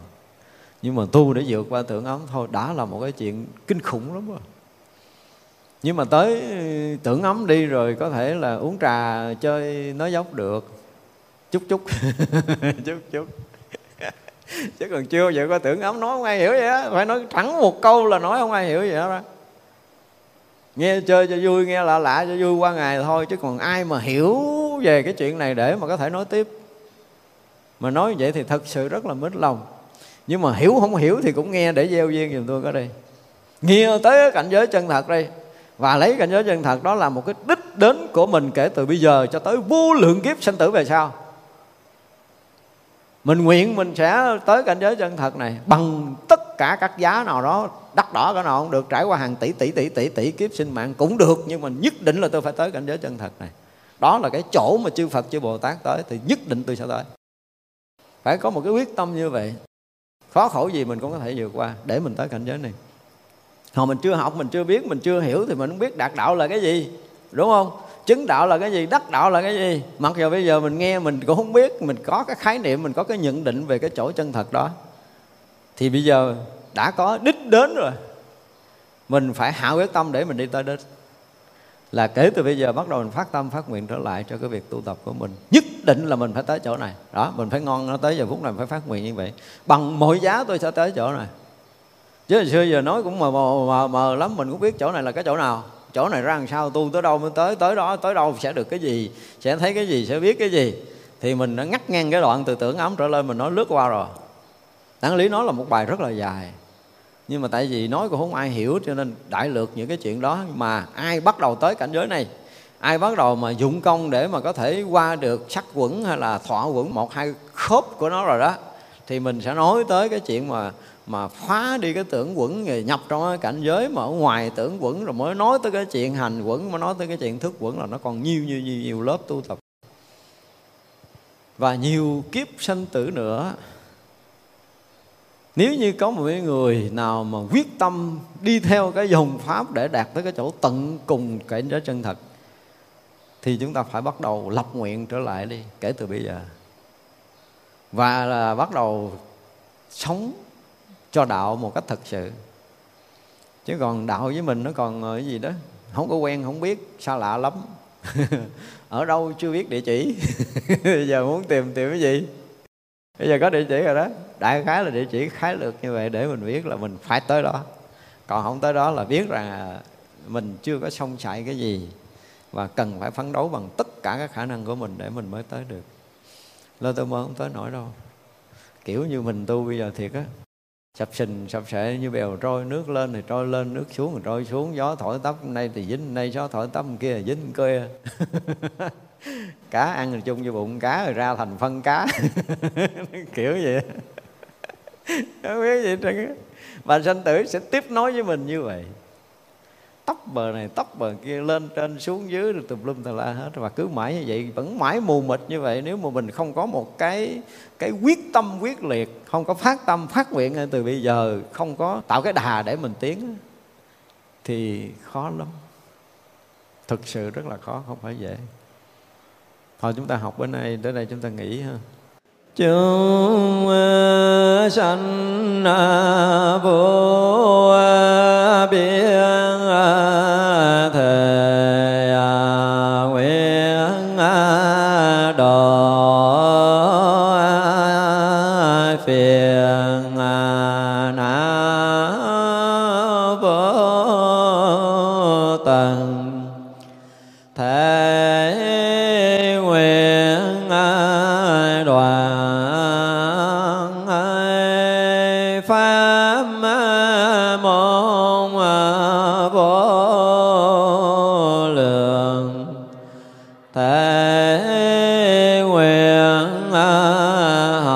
Nhưng mà tu để vượt qua tưởng ấm thôi đã là một cái chuyện kinh khủng lắm rồi. Nhưng mà tới tưởng ấm đi rồi có thể là uống trà chơi nói dốc được. Chút chút, chút chút. Chứ còn chưa vậy có tưởng ấm nói không ai hiểu vậy đó. Phải nói thẳng một câu là nói không ai hiểu vậy đó. Nghe chơi cho vui, nghe lạ lạ cho vui qua ngày thôi. Chứ còn ai mà hiểu về cái chuyện này để mà có thể nói tiếp. Mà nói vậy thì thật sự rất là mít lòng. Nhưng mà hiểu không hiểu thì cũng nghe để gieo duyên giùm tôi có đi. Nghe tới cảnh giới chân thật đi. Và lấy cảnh giới chân thật đó là một cái đích đến của mình kể từ bây giờ cho tới vô lượng kiếp sanh tử về sau. Mình nguyện mình sẽ tới cảnh giới chân thật này bằng tất cả các giá nào đó, đắt đỏ cả nào cũng được, trải qua hàng tỷ tỷ tỷ tỷ tỷ kiếp sinh mạng cũng được, nhưng mà nhất định là tôi phải tới cảnh giới chân thật này. Đó là cái chỗ mà chư Phật chư Bồ Tát tới thì nhất định tôi sẽ tới. Phải có một cái quyết tâm như vậy. Khó khổ gì mình cũng có thể vượt qua để mình tới cảnh giới này. Hồi mình chưa học, mình chưa biết, mình chưa hiểu thì mình không biết đạt đạo là cái gì, đúng không? Chứng đạo là cái gì, đắc đạo là cái gì. Mặc dù bây giờ mình nghe mình cũng không biết, mình có cái khái niệm, mình có cái nhận định về cái chỗ chân thật đó. Thì bây giờ đã có đích đến rồi, mình phải hạ quyết tâm để mình đi tới đích. Là kể từ bây giờ bắt đầu mình phát tâm, phát nguyện trở lại cho cái việc tu tập của mình. Nhất định là mình phải tới chỗ này. Đó, mình phải ngon nó tới giờ phút này mình phải phát nguyện như vậy. Bằng mọi giá tôi sẽ tới chỗ này. Chứ hồi xưa giờ nói cũng mờ mờ, mờ mờ lắm, mình cũng biết chỗ này là cái chỗ nào. Chỗ này ra làm sao, tu tới đâu mới tới, tới đó, tới đâu sẽ được cái gì, sẽ thấy cái gì, sẽ biết cái gì. Thì mình đã ngắt ngang cái đoạn từ tưởng ấm trở lên, mình nói lướt qua rồi. Đáng lý nói là một bài rất là dài. Nhưng mà tại vì nói cũng không ai hiểu cho nên đại lược những cái chuyện đó. Mà ai bắt đầu tới cảnh giới này, ai bắt đầu mà dụng công để mà có thể qua được sắc quẩn hay là thọ quẩn một hai khớp của nó rồi đó, thì mình sẽ nói tới cái chuyện mà mà phá đi cái tưởng quẩn, rồi nhập trong cái cảnh giới mà ở ngoài tưởng quẩn, rồi mới nói tới cái chuyện hành quẩn, mới nói tới cái chuyện thức quẩn, là nó còn nhiều nhiều nhiều, nhiều lớp tu tập và nhiều kiếp sanh tử nữa. Nếu như có một người nào mà quyết tâm đi theo cái dòng pháp để đạt tới cái chỗ tận cùng cảnh giới chân thật, thì chúng ta phải bắt đầu lập nguyện trở lại đi kể từ bây giờ. Và là bắt đầu sống cho đạo một cách thật sự. Chứ còn đạo với mình nó còn cái gì đó, không có quen, không biết, xa lạ lắm. Ở đâu chưa biết địa chỉ. Bây giờ muốn tìm tìm cái gì? Bây giờ có địa chỉ rồi đó. Đại khái là địa chỉ khái lược như vậy để mình biết là mình phải tới đó. Còn không tới đó là biết rằng mình chưa có xong chạy cái gì và cần phải phấn đấu bằng tất cả các khả năng của mình để mình mới tới được. Lơ tơ mơ không tới nổi đâu. Kiểu như mình tu bây giờ thiệt á, sập sình sập sệ như bèo trôi, nước lên thì trôi lên, nước xuống thì trôi xuống, gió thổi tấp hôm nay thì dính hôm nay, gió thổi tấp hôm kia thì dính hôm kia. Cá ăn rồi chung vô bụng cá rồi ra thành phân cá. Kiểu vậy. Không biết gì trơn á. Và sanh tử sẽ tiếp nối với mình như vậy, tóc bờ này tóc bờ kia, lên trên xuống dưới rồi tùm lum tà la hết. Và cứ mãi như vậy, vẫn mãi mù mịt như vậy. Nếu mà mình không có một cái cái quyết tâm quyết liệt, không có phát tâm phát nguyện ngay từ bây giờ, không có tạo cái đà để mình tiến, thì khó lắm. thực sự rất là khó, không phải dễ. Thôi chúng ta học bữa nay, tới đây chúng ta nghỉ ha. Chúng sanh vô biên thể nguyện độ phiền não vô tận thể nguyện đoạn pháp môn vô lượng thể nguyện họ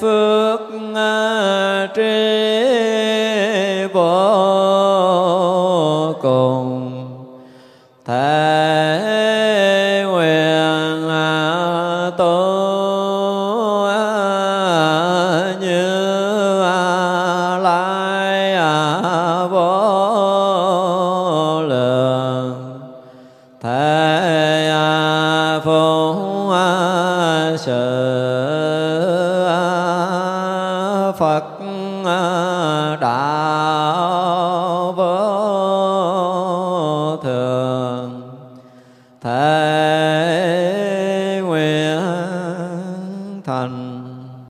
phước trí vô cùng thể nguyện tu như lai vô lượng thể phổ sự Phật Đạo.